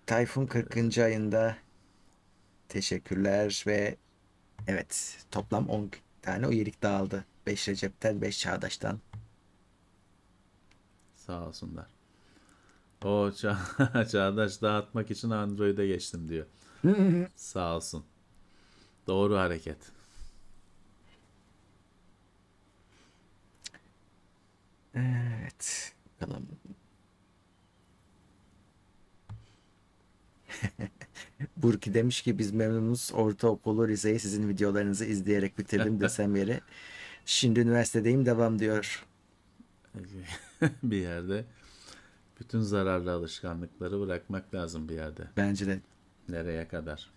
Tayfun kırkıncı ayında. Teşekkürler ve evet. Toplam on tane üyelik dağıldı. beş Recep'ten, beş Çağdaş'tan. Sağ olsunlar. O ça çağdaş dağıtmak için Android'e geçtim diyor. Sağ olsun. Doğru hareket. Evet. Bakalım. Burki demiş ki biz memnunuz. Ortaokulu, liseyi sizin videolarınızı izleyerek bitirdim desem yeri. Şimdi üniversitedeyim, devam diyor. Bir yerde bütün zararlı alışkanlıkları bırakmak lazım bir yerde. Bence de. Nereye kadar?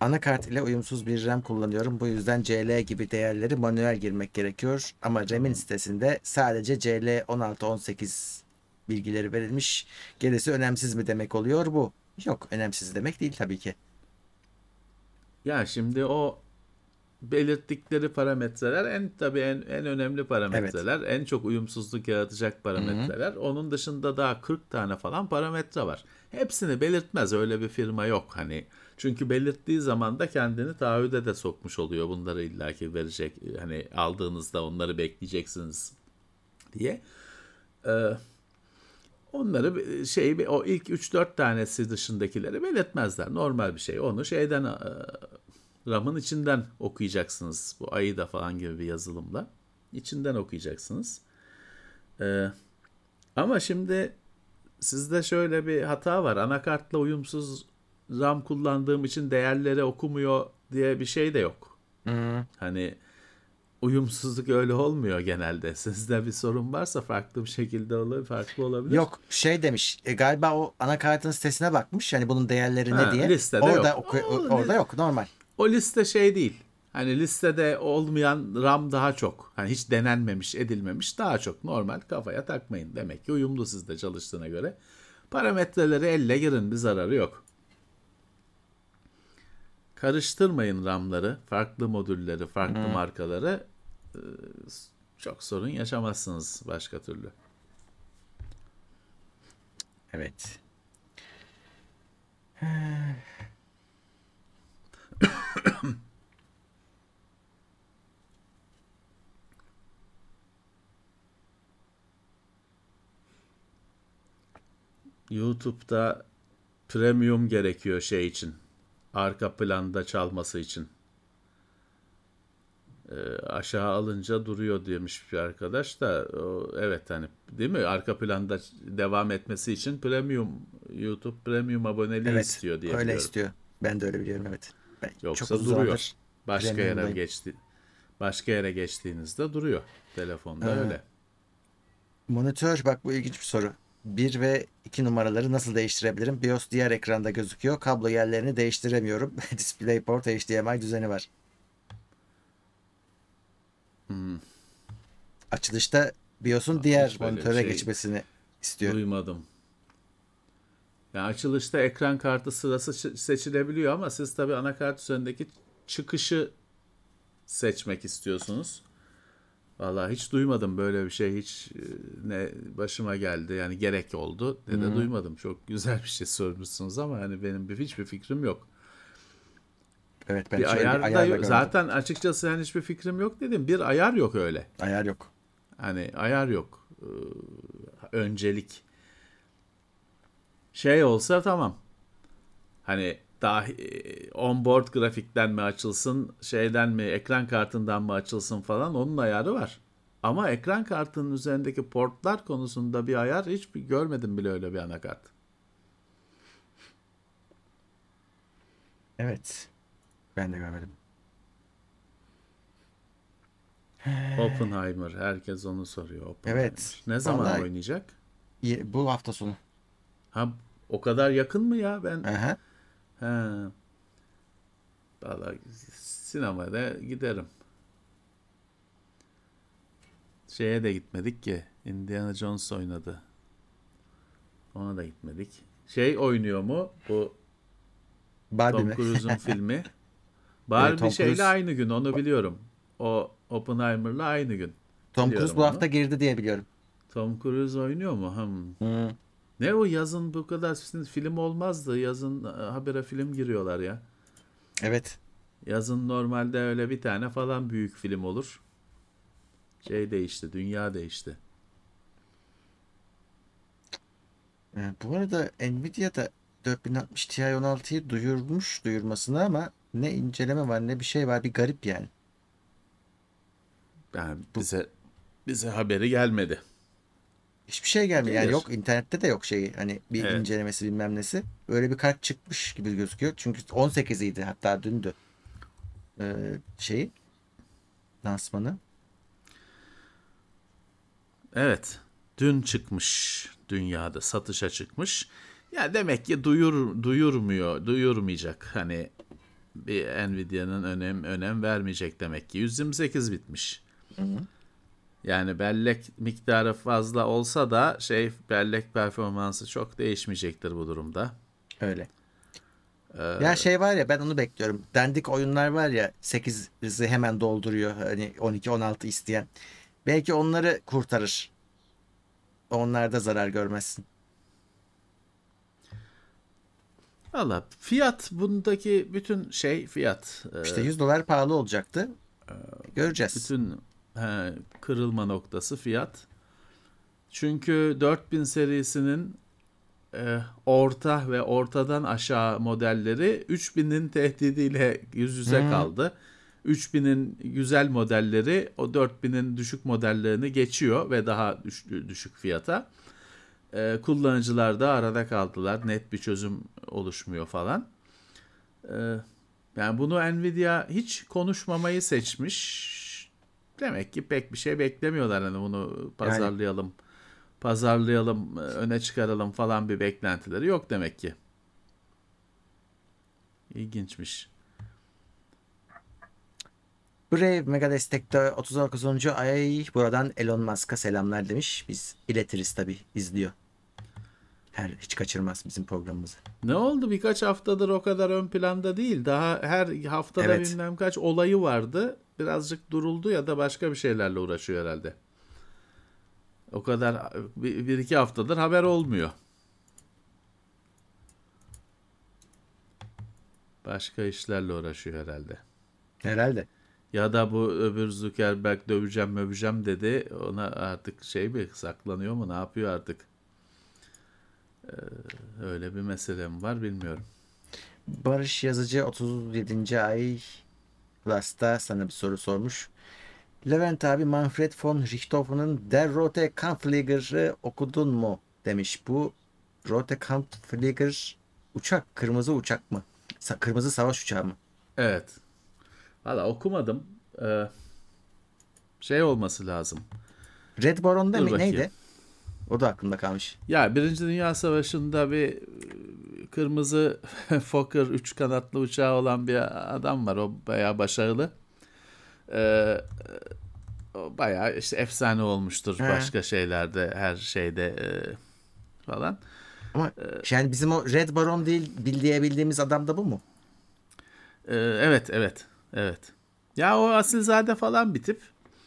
Anakart ile uyumsuz bir RAM kullanıyorum. Bu yüzden C L gibi değerleri manuel girmek gerekiyor. Ama RAM'in sitesinde sadece C L on altı on sekiz bilgileri verilmiş. Gerisi önemsiz mi demek oluyor bu? Yok, önemsiz demek değil tabii ki. Ya şimdi o belirttikleri parametreler en tabii en, en önemli parametreler. Evet. En çok uyumsuzluk yaratacak parametreler. Hı-hı. Onun dışında daha kırk tane falan parametre var. Hepsini belirtmez. Öyle bir firma yok hani. Çünkü belirttiği zaman da kendini taahhüde de sokmuş oluyor. Bunları illaki verecek. Hani aldığınızda onları bekleyeceksiniz diye. Ee, onları şey o ilk üç dört tanesi dışındakileri belirtmezler. Normal bir şey. Onu şeyden e, RAM'ın içinden okuyacaksınız. Bu AIDA falan gibi bir yazılımla. İçinden okuyacaksınız. Ee, ama şimdi sizde şöyle bir hata var. Anakartla uyumsuz RAM kullandığım için değerleri okumuyor diye bir şey de yok. Hmm. Hani uyumsuzluk öyle olmuyor genelde. Sizde bir sorun varsa farklı bir şekilde olabilir, farklı olabilir. Yok şey demiş e, galiba o anakartın sitesine bakmış hani bunun değerleri ha, ne diye. Listede orada yok. Oku- o, orada ne? Yok normal. O liste şey değil. Hani listede olmayan RAM daha çok. Hani hiç denenmemiş, edilmemiş daha çok. Normal kafaya takmayın. Demek ki uyumlu sizde çalıştığına göre. Parametreleri elle girin, bir zararı yok. Karıştırmayın RAM'ları, farklı modülleri, farklı hmm. markaları. Çok sorun yaşamazsınız başka türlü. Evet. YouTube'da premium gerekiyor şey için. Arka planda çalması için. E, aşağı alınca duruyor demiş bir arkadaş da. O, evet hani değil mi? Arka planda devam etmesi için premium, YouTube premium aboneliği evet, istiyor diye biliyorum. Evet öyle istiyor. Ben de öyle biliyorum evet. Ben yoksa çok duruyor. Başka yere geçti. Başka yere geçtiğinizde duruyor. Telefonda ha. Öyle. Monitör bak bu ilginç bir soru. bir ve iki numaraları nasıl değiştirebilirim? BIOS diğer ekranda gözüküyor. Kablo yerlerini değiştiremiyorum. DisplayPort H D M I düzeni var. Hmm. Açılışta BIOS'un diğer monitöre şey geçmesini istiyor. Duymadım. Yani açılışta ekran kartı sırası seçilebiliyor ama siz tabii anakart üzerindeki çıkışı seçmek istiyorsunuz. Vallahi hiç duymadım böyle bir şey, hiç ne başıma geldi yani gerek oldu ne de duymadım. Çok güzel bir şey sormuşsunuz ama hani benim bir, hiçbir fikrim yok. Evet ben bir ayar da yok. Zaten açıkçası hani hiçbir fikrim yok dedim. Bir ayar yok öyle. Ayar yok. Hani ayar yok. Ee, öncelik şey olsa tamam. Hani daha onboard grafikten mi açılsın, şeyden mi, ekran kartından mı açılsın falan onun ayarı var. Ama ekran kartının üzerindeki portlar konusunda bir ayar hiç görmedim bile öyle bir anakart. Evet. Ben de görmedim. Oppenheimer. Herkes onu soruyor. Evet. Ne zaman vallahi oynayacak? Bu hafta sonu. Ha, o kadar yakın mı ya? Ben... Aha. Ha. Vallahi sinemada giderim. Şeye de gitmedik ki. Indiana Jones oynadı. Ona da gitmedik. Şey oynuyor mu? Bu Barbie Tom Cruise'un filmi. Barbie evet, şeyle Cruise aynı gün onu biliyorum. O Oppenheimer'la aynı gün. Tom Cruise bu onu hafta girdi diye biliyorum. Tom Cruise oynuyor mu? Hmm. Hmm. Ne o yazın bu kadar film olmazdı. Yazın habire film giriyorlar ya. Evet. Yazın normalde öyle bir tane falan büyük film olur. Şey değişti, dünya değişti. E, bu arada Nvidia da dört bin altmış Ti on altıyı duyurmuş duyurmasına ama ne inceleme var ne bir şey var, bir garip yani. Yani bize bize haberi gelmedi. Hiçbir şey gelmedi. Yani yok, internette de yok şeyi. Hani bir evet. incelemesi bilmem nesi. Öyle bir kart çıkmış gibi gözüküyor. Çünkü on sekiziydi hatta, dündü. Ee, şeyi. Lansmanı. Evet. Dün çıkmış. Dünyada satışa çıkmış. Ya demek ki duyur duyurmuyor. Duyurmayacak. Hani bir Nvidia'nın önem önem vermeyecek demek ki. yüz yirmi sekiz bitmiş. Hı hı. Yani bellek miktarı fazla olsa da şey, bellek performansı çok değişmeyecektir bu durumda. Öyle. Ee, ya şey var ya, ben onu bekliyorum. Dandik oyunlar var ya, sekizi hemen dolduruyor. Hani on iki on altı isteyen. Belki onları kurtarır. Onlarda zarar görmezsin. Valla fiyat, bundaki bütün şey fiyat. İşte yüz dolar pahalı olacaktı. Göreceğiz. Bütün he, kırılma noktası fiyat. Çünkü dört bin serisinin e, orta ve ortadan aşağı modelleri üç binin tehdidiyle yüz yüze hmm. kaldı. üç binin güzel modelleri o dört binin düşük modellerini geçiyor ve daha düş, düşük fiyata. E, kullanıcılar da arada kaldılar. Net bir çözüm oluşmuyor falan. E, yani bunu Nvidia hiç konuşmamayı seçmiş. Demek ki pek bir şey beklemiyorlar, hani bunu pazarlayalım, yani, pazarlayalım, öne çıkaralım falan bir beklentileri yok demek ki. İlginçmiş. Brave Mega Destek'te otuz dokuzuncu ay buradan Elon Musk'a selamlar demiş. Biz iletiriz tabii, izliyor. Her, hiç kaçırmaz bizim programımızı. Ne oldu? Birkaç haftadır o kadar ön planda değil. Daha her haftada evet. bilmem kaç olayı vardı. Birazcık duruldu ya da başka bir şeylerle uğraşıyor herhalde. O kadar bir, bir iki haftadır haber olmuyor. Başka işlerle uğraşıyor herhalde. Herhalde. Ya da bu öbür Zuckerberg döveceğim möveceğim dedi. Ona artık şey mi, saklanıyor mu, ne yapıyor artık? Öyle bir meselem var, bilmiyorum. Barış Yazıcı otuz yedinci ay Last'ta sana bir soru sormuş. Levent abi, Manfred von Richthofen'ın Der Rote Kampflieger'ı okudun mu demiş. Bu Rote Kampflieger uçak, kırmızı uçak mı? Sa- kırmızı savaş uçağı mı? Evet. Valla okumadım. Ee, şey olması lazım. Red Baron'da mı? Neydi? O da aklımda kalmış. Ya Birinci Dünya Savaşı'nda bir kırmızı Fokker üç kanatlı uçağı olan bir adam var. O bayağı başarılı. Ee, o bayağı işte efsane olmuştur. He. Başka şeylerde, her şeyde e, falan. Ama ee, yani bizim o Red Baron değil diyebildiğimiz adam da bu mu? E, evet, evet, evet. Ya o asilzade falan bir tip.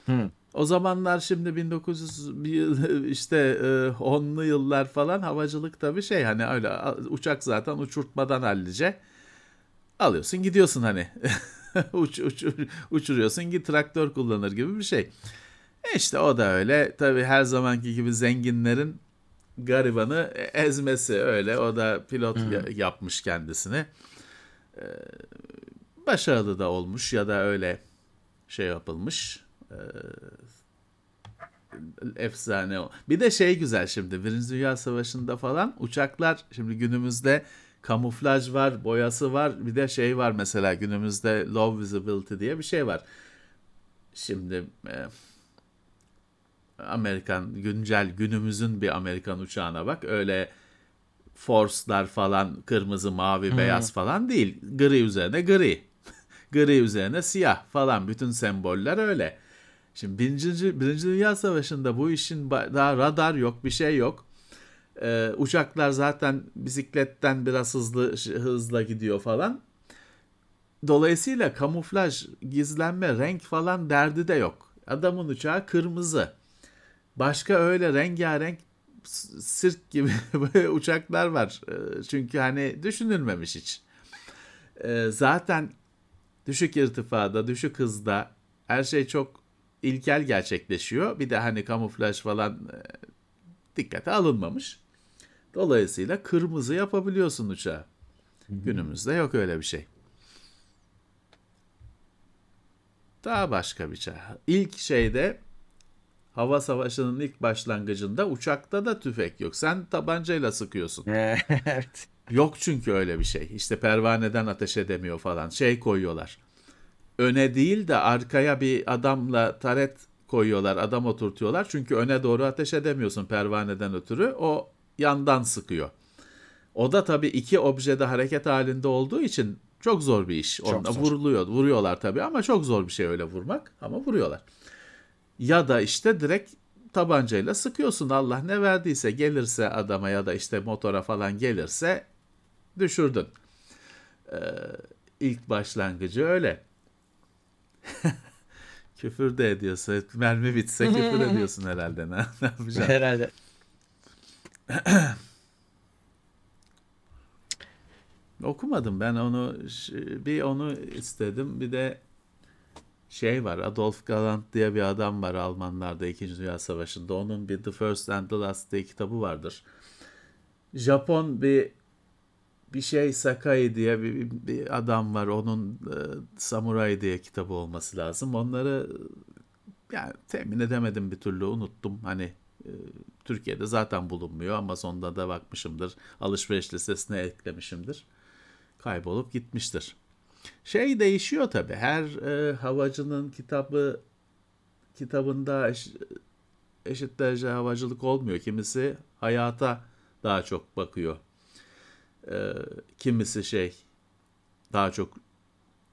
Hı. O zamanlar, şimdi bin dokuz yüz işte onlu yıllar falan, havacılık tabii şey, hani öyle uçak zaten uçurtmadan hallice alıyorsun gidiyorsun hani uç, uç, uçuruyorsun, git traktör kullanır gibi bir şey. E işte o da öyle tabii, her zamanki gibi zenginlerin garibanı ezmesi, öyle o da pilot hmm. yapmış kendisini, başarılı da olmuş ya da öyle şey yapılmış. Efsane o. Bir de şey güzel, şimdi Birinci Dünya Savaşı'nda falan uçaklar, şimdi günümüzde kamuflaj var, boyası var, bir de şey var mesela günümüzde low visibility diye bir şey var. Şimdi e, Amerikan güncel günümüzün bir Amerikan uçağına bak, öyle Force'lar falan kırmızı, mavi, hmm. beyaz falan değil, gri üzerine gri gri üzerine siyah falan, bütün semboller öyle. Şimdi birinci, birinci Dünya Savaşı'nda bu işin daha radar yok, bir şey yok. Ee, uçaklar zaten bisikletten biraz hızlı hızla gidiyor falan. Dolayısıyla kamuflaj, gizlenme, renk falan derdi de yok. Adamın uçağı kırmızı. Başka öyle rengarenk sirk gibi uçaklar var. Çünkü hani düşünülmemiş hiç. Ee, zaten düşük irtifada, düşük hızda her şey çok ilkel gerçekleşiyor. Bir de hani kamuflaj falan dikkate alınmamış. Dolayısıyla kırmızı yapabiliyorsun uçağı. Günümüzde yok öyle bir şey. Daha başka bir şey. İlk şeyde, hava savaşının ilk başlangıcında uçakta da tüfek yok. Sen tabancayla sıkıyorsun. Evet. Yok çünkü öyle bir şey. İşte pervaneden ateş edemiyor falan. Şey koyuyorlar. Öne değil de arkaya bir adamla taret koyuyorlar. Adam oturtuyorlar. Çünkü öne doğru ateş edemiyorsun pervaneden ötürü. O yandan sıkıyor. O da tabii iki objede hareket halinde olduğu için çok zor bir iş. Onunla vuruluyor. Vuruyorlar tabii ama çok zor bir şey öyle vurmak. Ama vuruyorlar. Ya da işte direkt tabancayla sıkıyorsun. Allah ne verdiyse, gelirse adama ya da işte motora falan gelirse düşürdün. Ee, ilk başlangıcı öyle. Küfür de ediyorsun. Mermi bitse küfür ediyorsun herhalde. Ne, ne yapacaksın? Herhalde. Okumadım ben onu. Bir onu istedim. Bir de şey var, Adolf Galland diye bir adam var Almanlarda İkinci Dünya Savaşı'nda. Onun bir The First and the Last diye kitabı vardır. Japon bir bir şey Sakai diye bir, bir adam var. Onun e, Samurai diye kitabı olması lazım. Onları yani temin edemedim bir türlü, unuttum. Hani e, Türkiye'de zaten bulunmuyor. Amazon'da da bakmışımdır. Alışveriş listesine eklemişimdir. Kaybolup gitmiştir. Şey değişiyor tabii. Her e, havacının kitabı kitabında eş, eşit derece havacılık olmuyor. Kimisi hayata daha çok bakıyor. E, kimisi şey daha çok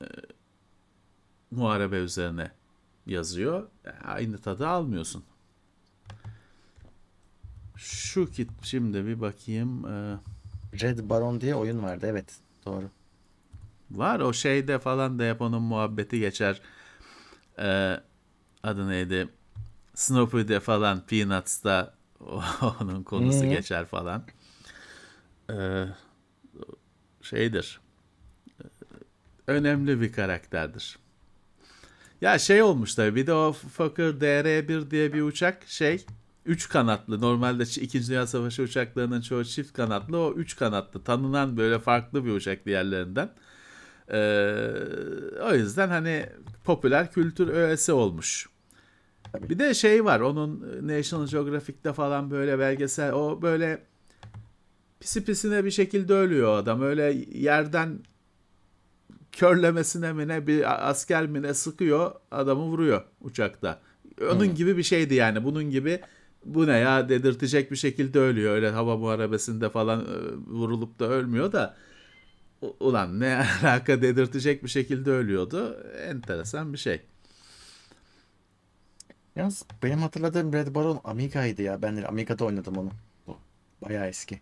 e, muharebe üzerine yazıyor. Aynı tadı almıyorsun. Şu kit şimdi bir bakayım. E, Red Baron diye oyun vardı. Evet, doğru. Var o şeyde falan da hep onun muhabbeti geçer. Ee, adı neydi? Snoopy'de falan, Peanuts'da onun konusu hmm. geçer falan. Ee, şeydir. Önemli bir karakterdir. Ya şey olmuş tabii. Bir de o Fokker D R bir diye bir uçak şey. Üç kanatlı. Normalde İkinci Dünya Savaşı uçaklarının çoğu çift kanatlı. O üç kanatlı. Tanınan böyle farklı bir uçak diğerlerinden. Ee, o yüzden hani popüler kültür öğesi olmuş. Tabii. Bir de şey var, onun National Geographic'te falan böyle belgesel, o böyle pisi pisine bir şekilde ölüyor adam. Öyle yerden körlemesine mi ne, bir asker mi ne sıkıyor, adamı vuruyor uçakta. Onun hmm. gibi bir şeydi yani. Bunun gibi, bu ne ya dedirtecek bir şekilde ölüyor. Öyle hava muharebesinde falan vurulup da ölmüyor da, ulan ne alaka dedirtecek bir şekilde ölüyordu. Enteresan bir şey. Yalnız benim hatırladığım Red Baron Amiga'ydı ya. Ben Amiga'da oynadım onu. Bayağı eski.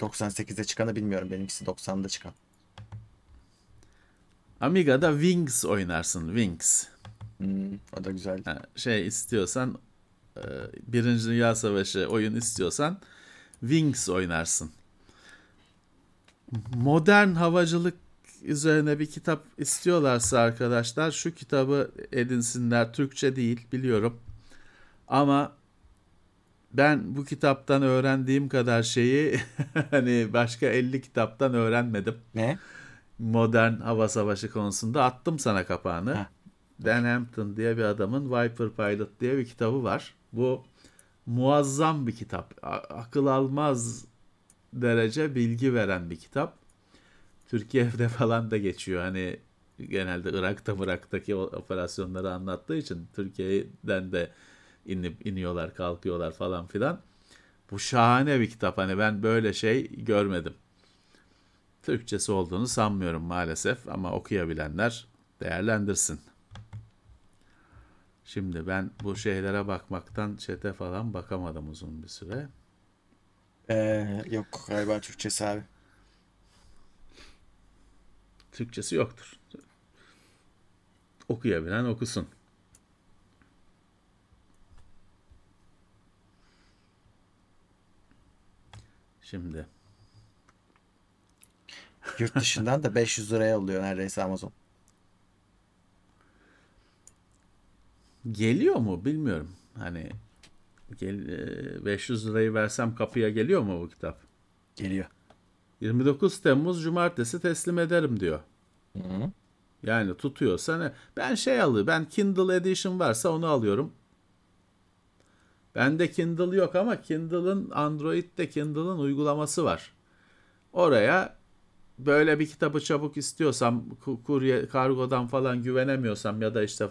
doksan sekizde çıkanı bilmiyorum. Benimkisi doksanda çıkan. Amiga'da Wings oynarsın. Wings. Hmm, o da güzeldi. Ha, şey istiyorsan, Birinci Dünya Savaşı oyun istiyorsan Wings oynarsın. Modern havacılık üzerine bir kitap istiyorlarsa arkadaşlar şu kitabı edinsinler. Türkçe değil biliyorum. Ama ben bu kitaptan öğrendiğim kadar şeyi hani başka elli kitaptan öğrenmedim. Ne? Modern hava savaşı konusunda attım sana kapağını. Ha. Dan Hampton diye bir adamın Viper Pilot diye bir kitabı var. Bu muazzam bir kitap. Akıl almaz derece bilgi veren bir kitap. Türkiye'de falan da geçiyor. Hani genelde Irak'ta Irak'taki operasyonları anlattığı için Türkiye'den de inip iniyorlar, kalkıyorlar falan filan. Bu şahane bir kitap. Hani ben böyle şey görmedim. Türkçesi olduğunu sanmıyorum maalesef ama okuyabilenler değerlendirsin. Şimdi ben bu şeylere bakmaktan chat'e falan bakamadım uzun bir süre. Ee, yok galiba Türkçesi abi. Türkçesi yoktur. Okuyabilen okusun. Şimdi. Yurt dışından da beş yüz liraya alıyor neredeyse Amazon. geliyor mu bilmiyorum. Hani gel, beş yüz lirayı versem kapıya geliyor mu bu kitap? Geliyor. yirmi dokuz Temmuz Cumartesi teslim ederim diyor. Hı-hı. Yani tutuyorsa ne? Ben şey alıyorum. Ben Kindle Edition varsa onu alıyorum. Bende Kindle yok ama Kindle'ın Android'de Kindle'ın uygulaması var. Oraya böyle bir kitabı çabuk istiyorsam, kurye, kargodan falan güvenemiyorsam ya da işte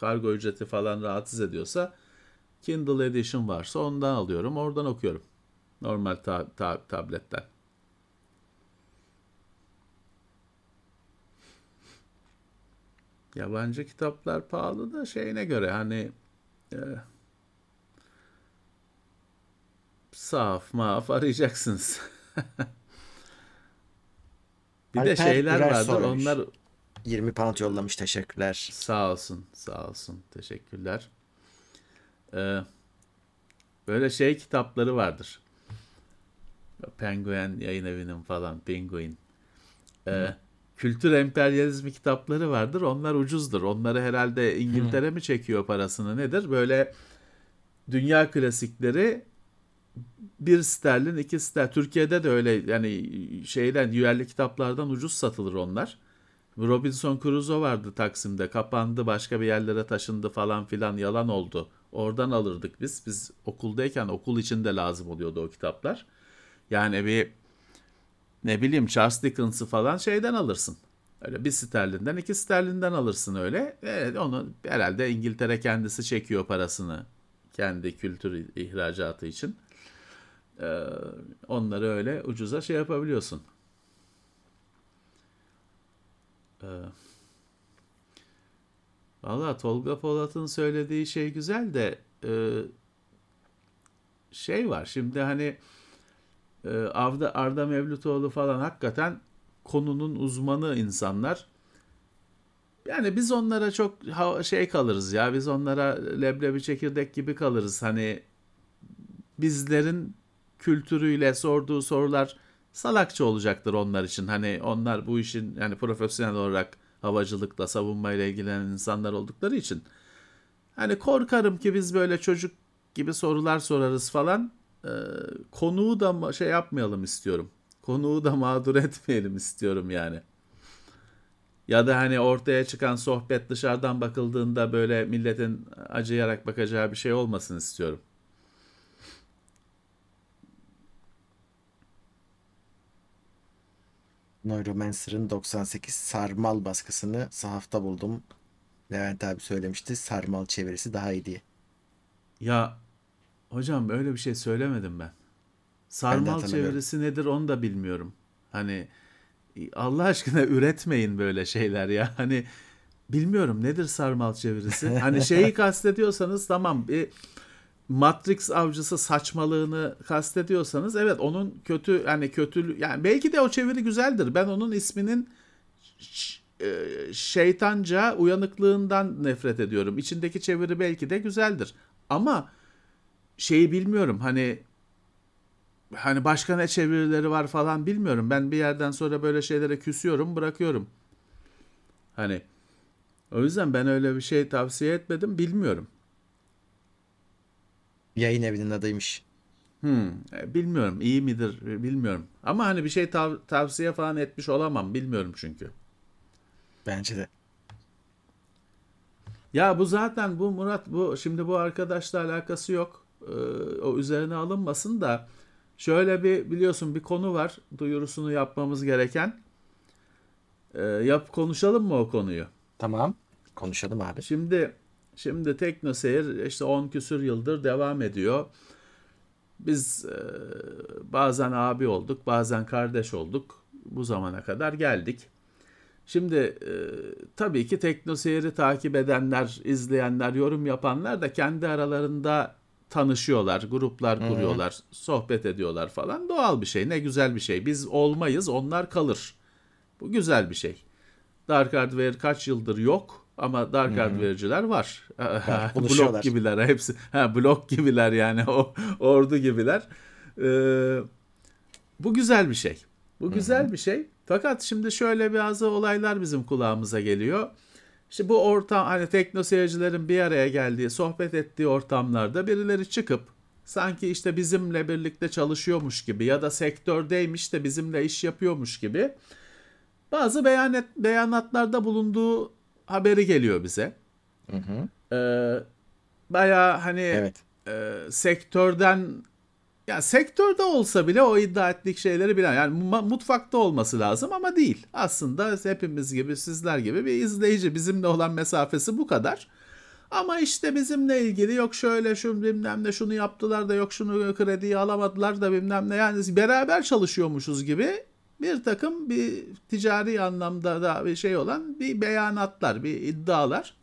kargo ücreti falan rahatsız ediyorsa Kindle Edition varsa ondan alıyorum. Oradan okuyorum. Normal ta- ta- tabletten. Yabancı kitaplar pahalı da şeyine göre hani e, saf maaf arayacaksınız. Bir Alper de şeyler vardır sormuş. Onlar yirmi pound yollamış, teşekkürler. Sağ olsun, sağ olsun, teşekkürler. Ee, böyle şey kitapları vardır. Penguin Yayın Evi'nin falan Penguin. Ee, Kültür emperyalizmi kitapları vardır. Onlar ucuzdur. Onları herhalde İngiltere Hı. mi çekiyor parasını nedir? Böyle dünya klasikleri bir sterlin, iki sterlin. Türkiye'de de öyle yani şeyden yerli kitaplardan ucuz satılır onlar. Robinson Crusoe vardı Taksim'de. Kapandı, başka bir yerlere taşındı falan filan, yalan oldu. Oradan alırdık biz. Biz okuldayken okul içinde lazım oluyordu o kitaplar. Yani bir ne bileyim Charles Dickens'ı falan şeyden alırsın. Öyle bir sterlinden iki sterlinden alırsın öyle. Evet, onu herhalde İngiltere kendisi çekiyor parasını. Kendi kültür ihracatı için. Ee, onları öyle ucuza şey yapabiliyorsun. Ee, Valla Tolga Polat'ın söylediği şey güzel de e, şey var şimdi hani Arda, Arda Mevlütoğlu falan hakikaten konunun uzmanı insanlar. Yani biz onlara çok şey kalırız ya. Biz onlara leblebi çekirdek gibi kalırız. Hani bizlerin kültürüyle sorduğu sorular salakça olacaktır onlar için. Hani onlar bu işin yani profesyonel olarak havacılıkla, savunmayla ilgilenen insanlar oldukları için. Hani korkarım ki biz böyle çocuk gibi sorular sorarız falan. Konuğu da şey yapmayalım istiyorum. Konuğu da mağdur etmeyelim istiyorum yani. Ya da hani ortaya çıkan sohbet dışarıdan bakıldığında böyle milletin acıyarak bakacağı bir şey olmasın istiyorum. Neuromancer'ın doksan sekiz sarmal baskısını sahafta buldum. Levent abi söylemişti. Sarmal çevirisi daha iyi diye. Ya hocam böyle bir şey söylemedim ben. Sarmal ben çevirisi nedir onu da bilmiyorum. Hani Allah aşkına üretmeyin böyle şeyler ya. Hani bilmiyorum nedir sarmal çevirisi. Hani şeyi kastediyorsanız tamam, bir Matrix avcısı saçmalığını kastediyorsanız evet onun kötü hani kötülü yani belki de o çeviri güzeldir. Ben onun isminin şeytanca uyanıklığından nefret ediyorum. İçindeki çeviri belki de güzeldir. Ama şeyi bilmiyorum hani hani başka ne çevirileri var falan bilmiyorum. Ben bir yerden sonra böyle şeylere küsüyorum, bırakıyorum. Hani o yüzden ben öyle bir şey tavsiye etmedim, bilmiyorum. Yayın evinin adıymış. Hmm, bilmiyorum iyi midir bilmiyorum. Ama hani bir şey tav- tavsiye falan etmiş olamam, bilmiyorum çünkü. Bence de. Ya bu zaten bu Murat bu şimdi bu arkadaşla alakası yok. O üzerine alınmasın da şöyle bir biliyorsun bir konu var duyurusunu yapmamız gereken. E, yap konuşalım mı o konuyu? Tamam. Konuşalım abi. Şimdi şimdi Tekno Seyir işte on küsür yıldır devam ediyor. Biz e, bazen abi olduk, bazen kardeş olduk. Bu zamana kadar geldik. Şimdi e, tabii ki Tekno Seyir'i takip edenler, izleyenler, yorum yapanlar da kendi aralarında tanışıyorlar, gruplar kuruyorlar, hmm. sohbet ediyorlar falan. Doğal bir şey, ne güzel bir şey. Biz olmayız, onlar kalır. Bu güzel bir şey. Dark Hardware kaç yıldır yok ama Dark hmm. Hardware'ciler var. var blok gibiler hepsi. Ha, blok gibiler yani o ordu gibiler. Ee, bu güzel bir şey. Bu güzel hmm. bir şey. Fakat şimdi şöyle bazı olaylar bizim kulağımıza geliyor. İşte bu ortam, hani tekno seyircilerin bir araya geldiği, sohbet ettiği ortamlarda birileri çıkıp sanki işte bizimle birlikte çalışıyormuş gibi ya da sektördeymiş de bizimle iş yapıyormuş gibi bazı beyanet, beyanatlarda bulunduğu haberi geliyor bize. Hı hı. Ee, bayağı hani evet. e, sektörden, yani sektörde olsa bile o iddia ettik şeyleri bilen, yani mutfakta olması lazım ama değil. Aslında hepimiz gibi, sizler gibi bir izleyici, bizimle olan mesafesi bu kadar. Ama işte bizimle ilgili yok şöyle şu bilmem ne şunu yaptılar da yok şunu krediyi alamadılar da bilmem ne, yani beraber çalışıyormuşuz gibi bir takım bir ticari anlamda da bir şey olan bir beyanatlar, bir iddialar.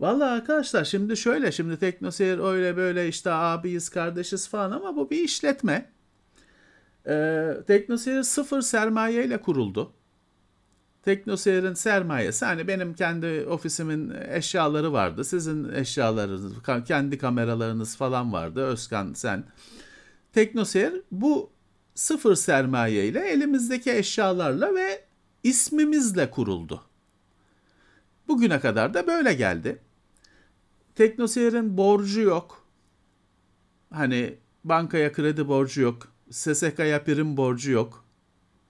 Vallahi arkadaşlar şimdi şöyle, şimdi Tekno Seyir öyle böyle işte abiyiz kardeşiz falan ama bu bir işletme. Ee, Tekno Seyir sıfır sermayeyle kuruldu. Tekno Seyir'in sermayesi, hani benim kendi ofisimin eşyaları vardı. Sizin eşyalarınız, kendi kameralarınız falan vardı. Özkan sen. Tekno Seyir bu sıfır sermayeyle, elimizdeki eşyalarla ve ismimizle kuruldu. Bugüne kadar da böyle geldi. Tekno Seyir'in borcu yok. Hani bankaya kredi borcu yok. S S K'ya prim borcu yok.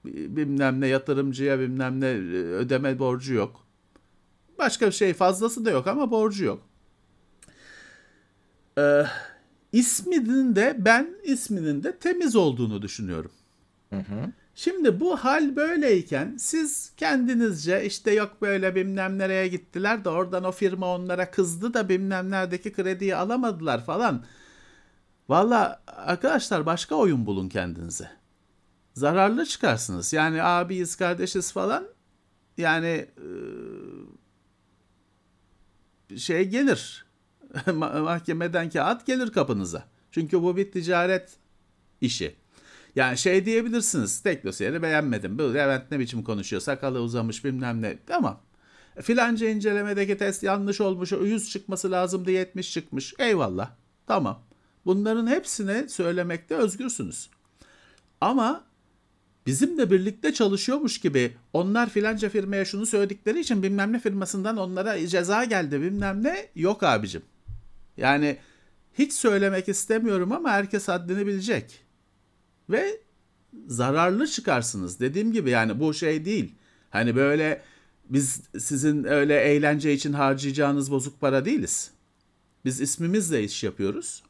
Bilmem ne yatırımcıya bilmem ne ödeme borcu yok. Başka bir şey fazlası da yok ama borcu yok. Ee, isminin de ben isminin de temiz olduğunu düşünüyorum. Hı hı. Şimdi bu hal böyleyken siz kendinizce işte yok böyle bilmem nereye gittiler de oradan o firma onlara kızdı da bilmem neredeki krediyi alamadılar falan. Valla arkadaşlar başka oyun bulun kendinize. Zararlı çıkarsınız. Yani abiyiz, kardeşiz falan. Yani şey gelir. Mahkemeden kağıt gelir kapınıza. Çünkü bu bir ticaret işi. Yani şey diyebilirsiniz. Tekno Seyir'i beğenmedim. Bu Levent ne biçim konuşuyor? Sakalı uzamış bilmem ne. Tamam. Filanca incelemedeki test yanlış olmuş. yüz çıkması lazımdı. yetmiş çıkmış. Eyvallah. Tamam. Bunların hepsini söylemekte özgürsünüz. Ama bizimle birlikte çalışıyormuş gibi onlar filanca firmaya şunu söyledikleri için bilmem ne firmasından onlara ceza geldi bilmem ne, yok abicim. Yani hiç söylemek istemiyorum ama herkes haddini bilecek. Ve zararlı çıkarsınız. Dediğim gibi yani bu şey değil. Hani böyle biz sizin öyle eğlence için harcayacağınız bozuk para değiliz. Biz ismimizle iş yapıyoruz.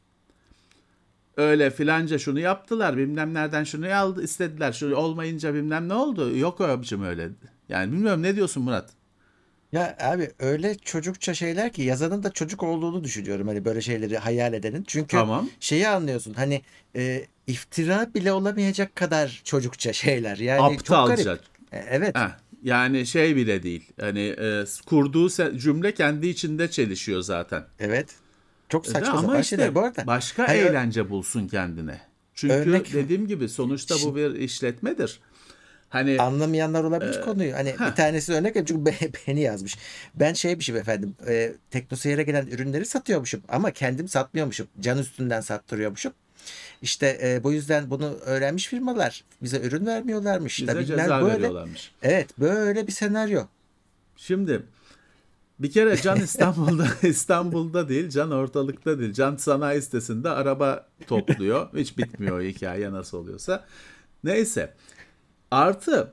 Öyle filanca şunu yaptılar, bilmem nereden şunu aldı, istediler, şunu olmayınca bilmem ne oldu. Yok abicim öyle. Yani bilmiyorum, ne diyorsun Murat? Ya abi öyle çocukça şeyler ki yazanın da çocuk olduğunu düşünüyorum hani böyle şeyleri hayal edenin. Çünkü tamam. Şeyi anlıyorsun hani e, iftira bile olamayacak kadar çocukça şeyler. Yani aptalca. Çok garip. Evet. Heh, yani şey bile değil. Hani e, kurduğu se- cümle kendi içinde çelişiyor zaten. Evet. Çok saçma ama sapan işte şeyler bu arada. Başka hayır, eğlence bulsun kendine. Çünkü örnek dediğim mi? Gibi sonuçta bu bir işletmedir. Hani anlamayanlar olabilir e, konuyu. Hani heh. Bir tanesi örnek veriyorum çünkü be, beni yazmış. Ben şey bir şey efendim. E, Tekno Seyir'e gelen ürünleri satıyormuşum ama kendim satmıyormuşum. Can üstünden sattırıyormuşum. İşte e, bu yüzden bunu öğrenmiş firmalar bize ürün vermiyorlarmış. Bize tabii ceza böyle, veriyorlarmış. Evet, böyle bir senaryo. Şimdi bir kere Can İstanbul'da İstanbul'da değil, Can ortalıkta değil. Can sanayi sitesinde araba topluyor. Hiç bitmiyor hikaye nasıl oluyorsa. Neyse. Artı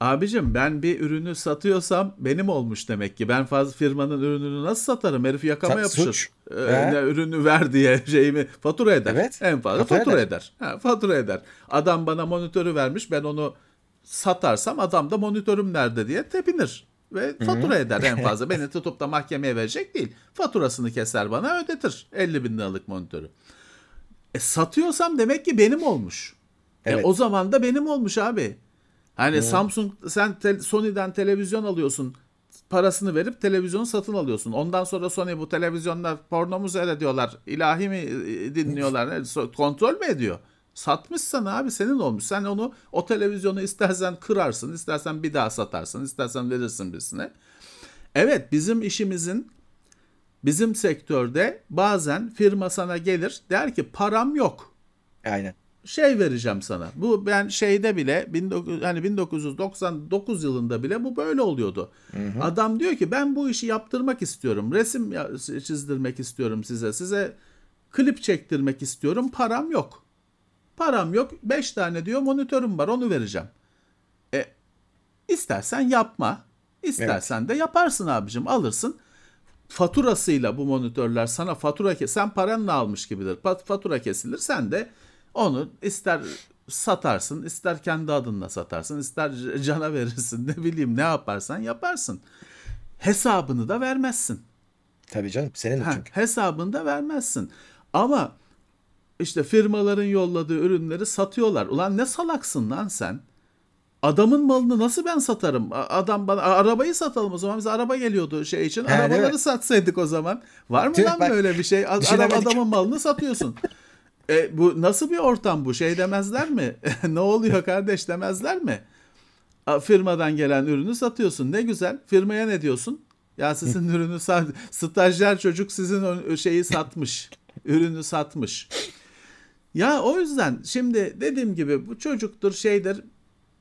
abicim ben bir ürünü satıyorsam benim olmuş demek ki. Ben fazla firmanın ürününü nasıl satarım? Herif yakama yapışır. Ee, ürünü ver diye şeyimi fatura eder. Evet. En fazla fatura, fatura eder. eder. Ha, fatura eder. Adam bana monitörü vermiş. Ben onu satarsam adam da monitörüm nerede diye tepinir. Ve fatura Hı-hı. eder en fazla. Beni tutup da mahkemeye verecek değil. Faturasını keser bana ödetir. elli bin liralık monitörü. E, satıyorsam demek ki benim olmuş. Evet. E, o zaman da benim olmuş abi. Hani Hı-hı. Samsung sen te- Sony'den televizyon alıyorsun. Parasını verip televizyonu satın alıyorsun. Ondan sonra Sony bu televizyonlar pornomuzu ediyorlar. İlahi mi dinliyorlar? Kontrol mü ediyor? Satmışsan abi senin olmuş. Sen onu, o televizyonu istersen kırarsın, istersen bir daha satarsın, istersen verirsin birisine. Evet, bizim işimizin, bizim sektörde bazen firma sana gelir der ki param yok. Aynen. şey vereceğim sana. Bu ben şeyde bile hani bin dokuz yüz doksan dokuz yılında bile bu böyle oluyordu. Hı hı. Adam diyor ki ben bu işi yaptırmak istiyorum. Resim çizdirmek istiyorum size. Size klip çektirmek istiyorum. Param yok. Param yok. beş tane diyor monitörüm var, onu vereceğim. E, istersen yapma. İstersen evet. de yaparsın abicim, alırsın. Faturasıyla bu monitörler sana fatura kes. Sen paranla almış gibidir. Fatura kesilir. Sen de onu ister satarsın, ister kendi adınla satarsın, ister cana verirsin, ne bileyim ne yaparsan yaparsın. Hesabını da vermezsin. Tabii canım, senin de çünkü. Hesabını da vermezsin. Ama işte firmaların yolladığı ürünleri satıyorlar. Ulan ne salaksın lan sen. Adamın malını nasıl ben satarım? Adam bana arabayı satalım o zaman. Bize araba geliyordu şey için. He, arabaları satsaydık o zaman. Var mı Tüh, lan bak, böyle bir şey? Adam, adamın malını satıyorsun. E, bu nasıl bir ortam bu? Şey demezler mi? Ne oluyor kardeş demezler mi? A, firmadan gelen ürünü satıyorsun. Ne güzel. Firmaya ne diyorsun? Ya sizin ürünü sat. Stajyer çocuk sizin şeyi satmış. Ürünü satmış. Ya o yüzden şimdi dediğim gibi bu çocuktur şeydir.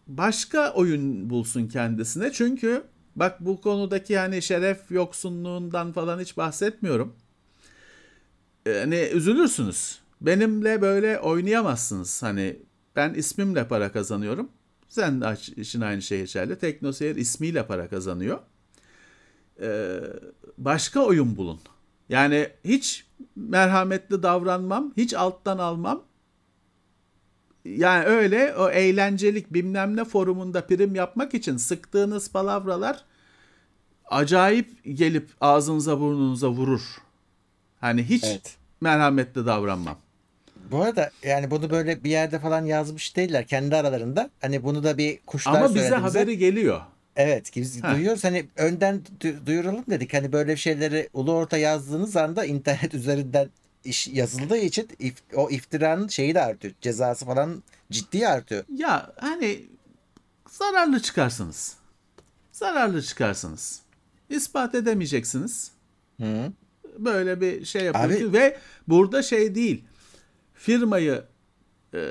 Başka oyun bulsun kendisine. Çünkü bak bu konudaki yani şeref yoksunluğundan falan hiç bahsetmiyorum. Yani üzülürsünüz. Benimle böyle oynayamazsınız. Hani ben ismimle para kazanıyorum. Sen de işin aynı şey geçerli. Tekno Seyir ismiyle para kazanıyor. Ee, başka oyun bulun. Yani hiç merhametli davranmam. Hiç alttan almam. Yani öyle o eğlencelik bilmem ne forumunda prim yapmak için sıktığınız palavralar acayip gelip ağzınıza burnunuza vurur. Hani hiç evet. merhametli davranmam. Bu arada yani bunu böyle bir yerde falan yazmış değiller kendi aralarında. Hani bunu da bir kuşlar söyledi. Ama bize haberi geliyor. Evet, biz ha. duyuyoruz. Hani önden du- duyuralım dedik. Hani böyle şeyleri ulu orta yazdığınız anda internet üzerinden İş yazıldığı için if, o iftiranın şeyi de artıyor. Cezası falan ciddi artıyor. Ya hani zararlı çıkarsınız. Zararlı çıkarsınız. İspat edemeyeceksiniz. Hı. Böyle bir şey yapıyor. Ve burada şey değil. Firmayı e,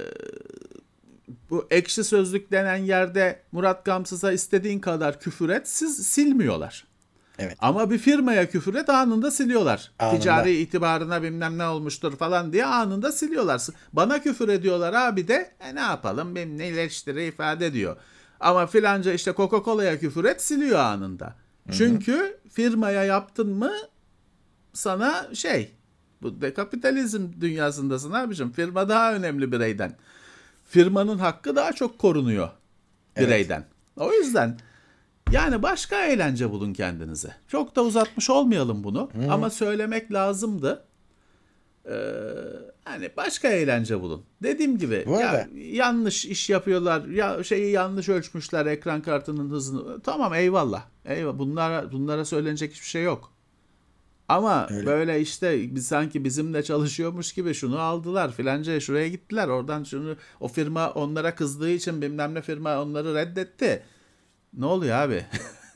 bu ekşi sözlük denen yerde Murat Kamsız'a istediğin kadar küfür et. Siz silmiyorlar. Evet. Ama bir firmaya küfür et anında siliyorlar. Anında. Ticari itibarına bilmem ne olmuştur falan diye anında siliyorlar. Bana küfür ediyorlar abi de e ne yapalım benim ne eleştiri ifade diyor. Ama filanca işte Coca-Cola'ya küfür et siliyor anında. Hı-hı. Çünkü firmaya yaptın mı sana şey bu de kapitalizm dünyasındasın abicim. Firma daha önemli bireyden. Firmanın hakkı daha çok korunuyor bireyden. Evet. O yüzden... Yani başka eğlence bulun kendinize. Çok da uzatmış olmayalım bunu. Hmm. Ama söylemek lazımdı. Ee, hani başka eğlence bulun. Dediğim gibi ya, yanlış iş yapıyorlar. Ya şeyi yanlış ölçmüşler ekran kartının hızını. Tamam eyvallah. Eyvallah. Bunlara bunlara söylenecek hiçbir şey yok. Ama öyle. Böyle işte sanki bizimle çalışıyormuş gibi şunu aldılar filanca şuraya gittiler. Oradan şunu o firma onlara kızdığı için bilmem ne firma onları reddetti. Ne oluyor abi?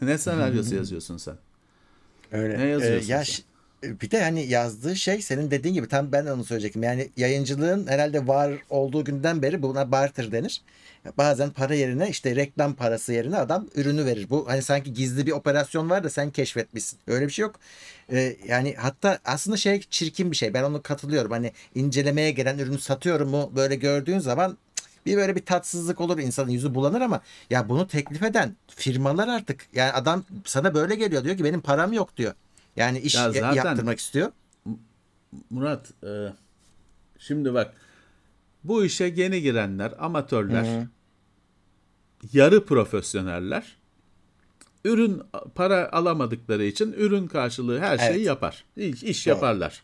Ne senaryosu yazıyorsun sen? Öyle. Ne yazıyorsun ee, ya sen? Bir de hani yazdığı şey senin dediğin gibi tam ben onu söyleyecektim. Yani yayıncılığın herhalde var olduğu günden beri buna barter denir. Bazen para yerine işte reklam parası yerine adam ürünü verir. Bu hani sanki gizli bir operasyon var da sen keşfetmişsin. Öyle bir şey yok. Ee, yani hatta aslında şey çirkin bir şey. Ben onu katılıyorum. Hani incelemeye gelen ürünü satıyorum mu böyle gördüğün zaman bir böyle bir tatsızlık olur, insanın yüzü bulanır ama ya bunu teklif eden firmalar artık yani adam sana böyle geliyor diyor ki benim param yok diyor. Yani iş ya zaten, yaptırmak istiyor. Murat e, şimdi bak bu işe yeni girenler, amatörler, Hı-hı. yarı profesyoneller ürün para alamadıkları için ürün karşılığı her şeyi evet. yapar. İş, iş yaparlar.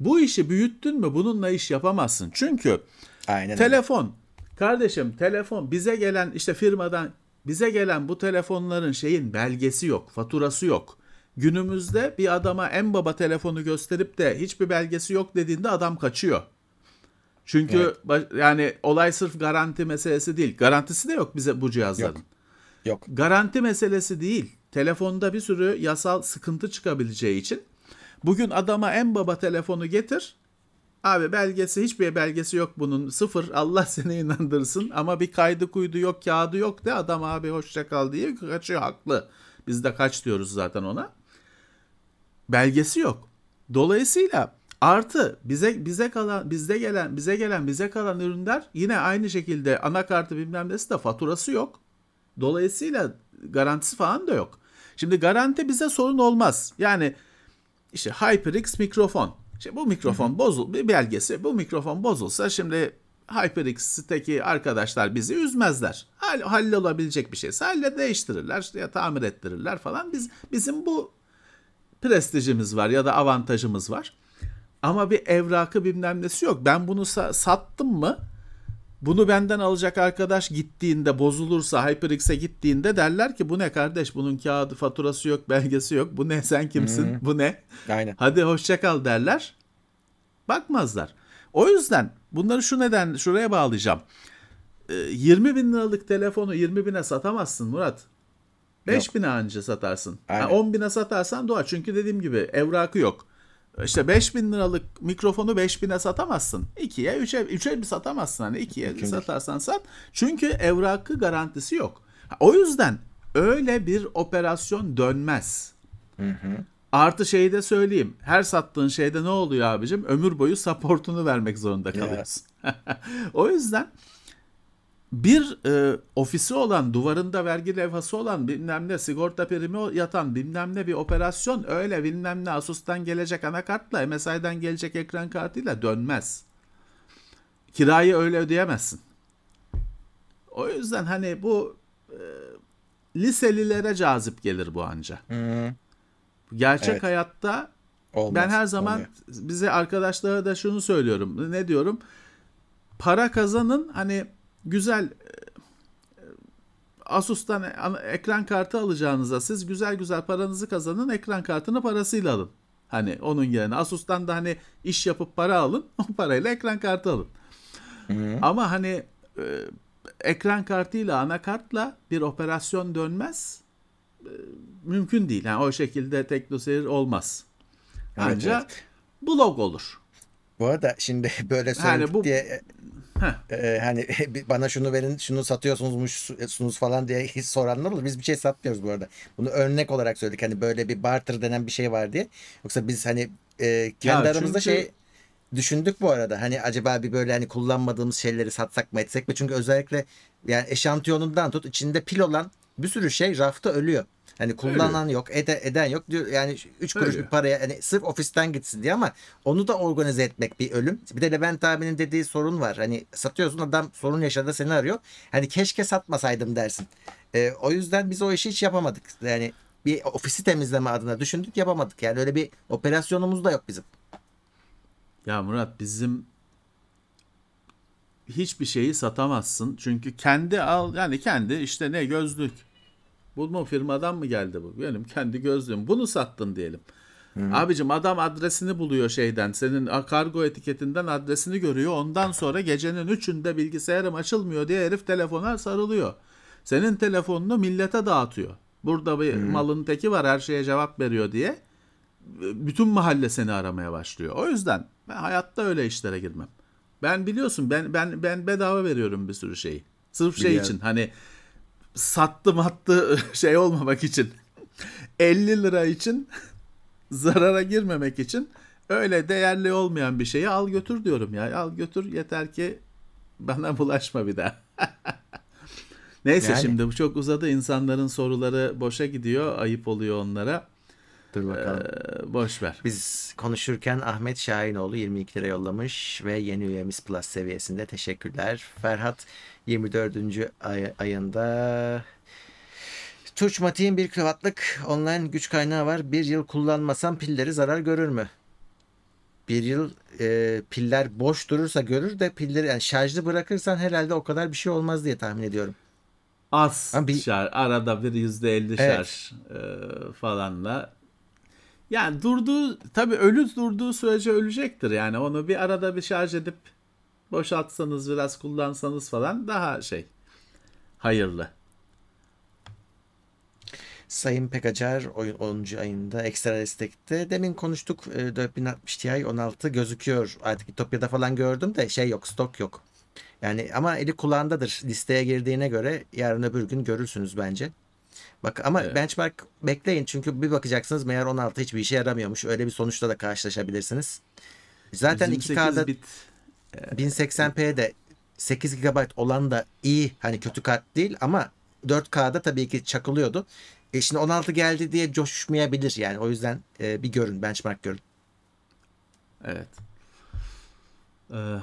Bu işi büyüttün mü bununla iş yapamazsın. Çünkü aynen telefon. Öyle. Kardeşim telefon bize gelen işte firmadan bize gelen bu telefonların şeyin belgesi yok, faturası yok. Günümüzde bir adama en baba telefonu gösterip de hiçbir belgesi yok dediğinde adam kaçıyor. Çünkü evet. baş, yani olay sırf garanti meselesi değil. Garantisi de yok bize bu cihazların. Yok. yok. Garanti meselesi değil. Telefonda bir sürü yasal sıkıntı çıkabileceği için bugün adama en baba telefonu getir. Abi belgesi, hiçbir belgesi yok bunun, sıfır, Allah seni inandırsın ama bir kaydı kuydu yok, kağıdı yok de adam abi hoşça kal diye kaçıyor, haklı. Biz de kaç diyoruz zaten ona. Belgesi yok. Dolayısıyla artı bize bize kalan bizde gelen bize gelen bize kalan ürünler yine aynı şekilde anakartı bilmem nesi de faturası yok. Dolayısıyla garantisi falan da yok. Şimdi garanti bize sorun olmaz. Yani işte HyperX mikrofon. İşte bu mikrofon bozul, bir belgesi. Bu mikrofon bozulsa şimdi HyperX'teki arkadaşlar bizi üzmezler. Hall, hallolabilecek bir şeyse halle değiştirirler ya tamir ettirirler falan. Biz bizim bu prestijimiz var ya da avantajımız var. Ama bir evrakı bilmem nesi yok. Ben bunu sa- sattım mı? Bunu benden alacak arkadaş gittiğinde bozulursa HyperX'e gittiğinde derler ki bu ne kardeş, bunun kağıdı faturası yok, belgesi yok, bu ne, sen kimsin, hmm. bu ne, aynen. Hadi hoşçakal derler, bakmazlar. O yüzden bunları şu neden şuraya bağlayacağım. yirmi bin liralık telefonu yirmi bine satamazsın Murat. beş bine anca satarsın. Yani on bine satarsan doğar çünkü dediğim gibi evrakı yok. İşte beş bin liralık mikrofonu beş bine satamazsın. ikiye üçe üçe bir satamazsın. Hani ikiye satarsan sat. Çünkü evrakı garantisi yok. O yüzden öyle bir operasyon dönmez. Hı hı. Artı şeyi de söyleyeyim. Her sattığın şeyde ne oluyor abicim? Ömür boyu supportunu vermek zorunda kalıyorsun. Evet. O yüzden bir e, ofisi olan, duvarında vergi levhası olan, bilmem ne sigorta primi yatan bilmem ne bir operasyon öyle bilmem ne Asus'tan gelecek anakartla, M S I'den gelecek ekran kartıyla dönmez. Kirayı öyle ödeyemezsin. O yüzden hani bu e, liselilere cazip gelir bu anca. Hı-hı. Gerçek evet. hayatta olmaz, ben her zaman olmuyor. Bize arkadaşlara da şunu söylüyorum. Ne diyorum? Para kazanın, hani güzel Asus'tan ekran kartı alacağınıza siz güzel güzel paranızı kazanın, ekran kartını parasıyla alın. Hani onun yerine Asus'tan da hani iş yapıp para alın, o parayla ekran kartı alın. Hı-hı. Ama hani e, ekran kartıyla anakartla bir operasyon dönmez. E, mümkün değil. Yani o şekilde Tekno Seyir olmaz. Ancak evet, evet. blog olur. Bu arada şimdi böyle söyledik yani bu... diye... Ee, hani bana şunu verin, şunu satıyorsunuzmuşsunuz falan diye hiç soranlar olur. Biz bir şey satmıyoruz bu arada. Bunu örnek olarak söyledik. Hani böyle bir barter denen bir şey var diye. Yoksa biz hani e, kendi ya aramızda çünkü... şey düşündük bu arada. Hani acaba bir böyle hani kullanmadığımız şeyleri satsak mı etsek mi? Çünkü özellikle yani eşantiyonundan tut içinde pil olan bir sürü şey rafta ölüyor. Hani kullanan Öyle. yok, ede, eden yok diyor. Yani üç kuruş Öyle. bir paraya hani sırf ofisten gitsin diye, ama onu da organize etmek bir ölüm. Bir de Levent abinin dediği sorun var. Hani satıyorsun, adam sorun yaşadı, seni arıyor. Hani keşke satmasaydım dersin. Ee, o yüzden biz o işi hiç yapamadık. Yani bir ofisi temizleme adına düşündük, yapamadık. Yani öyle bir operasyonumuz da yok bizim. Ya Murat, bizim hiçbir şeyi satamazsın. Çünkü kendi al yani kendi işte ne gözlük. Bulma firmadan mı geldi bu? Benim kendi gözlüğüm. Bunu sattın diyelim. Hmm. Abicim adam adresini buluyor şeyden. Senin kargo etiketinden adresini görüyor. Ondan sonra gecenin üçünde bilgisayarım açılmıyor diye herif telefona sarılıyor. Senin telefonunu millete dağıtıyor. Burada bir hmm. malın teki var, her şeye cevap veriyor diye. Bütün mahalle seni aramaya başlıyor. O yüzden ben hayatta öyle işlere girmem. Ben biliyorsun ben ben ben bedava veriyorum bir sürü şeyi. Sırf şey Biliyorum. için hani sattım attı şey olmamak için, elli lira için, zarara girmemek için öyle değerli olmayan bir şeyi al götür diyorum ya. Al götür, yeter ki bana bulaşma bir daha. Neyse yani. Şimdi bu çok uzadı, insanların soruları boşa gidiyor, ayıp oluyor onlara. Dur bakalım. Ee, boş ver. Biz konuşurken Ahmet Şahinoğlu yirmi iki lira yollamış ve yeni üyemiz Plus seviyesinde, teşekkürler. Ferhat yirmi dördüncü ay, ayında Turç Matik'in bir kW'lık online güç kaynağı var. Bir yıl kullanmasam pilleri zarar görür mü? Bir yıl e, piller boş durursa görür de pilleri yani şarjlı bırakırsan herhalde o kadar bir şey olmaz diye tahmin ediyorum. Az bir... şarj. Arada bir yüzde elli evet. şarj e, falanla. Yani durduğu, tabii ölü durduğu sürece ölecektir. Yani onu bir arada bir şarj edip boşaltsanız, biraz kullansanız falan daha şey hayırlı. Sayın Pekacar onuncu ayında ekstra destekte. Demin konuştuk, dört bin altmış Ti on altı gözüküyor. Artık Ütopya'da falan gördüm de şey yok, stok yok. Yani ama eli kulağındadır. Listeye girdiğine göre yarın öbür gün görürsünüz bence. Bak ama evet, benchmark bekleyin çünkü bir bakacaksınız meğer on altı hiçbir işe yaramıyormuş. Öyle bir sonuçla da karşılaşabilirsiniz. Zaten iki K'da bit. bin seksen pi'de sekiz gigabayt olan da iyi, hani kötü kart değil ama dört K'da tabii ki çakılıyordu. E şimdi on altı geldi diye coşmayabilir yani, o yüzden e, bir görün, benchmark görün. Evet. Ee...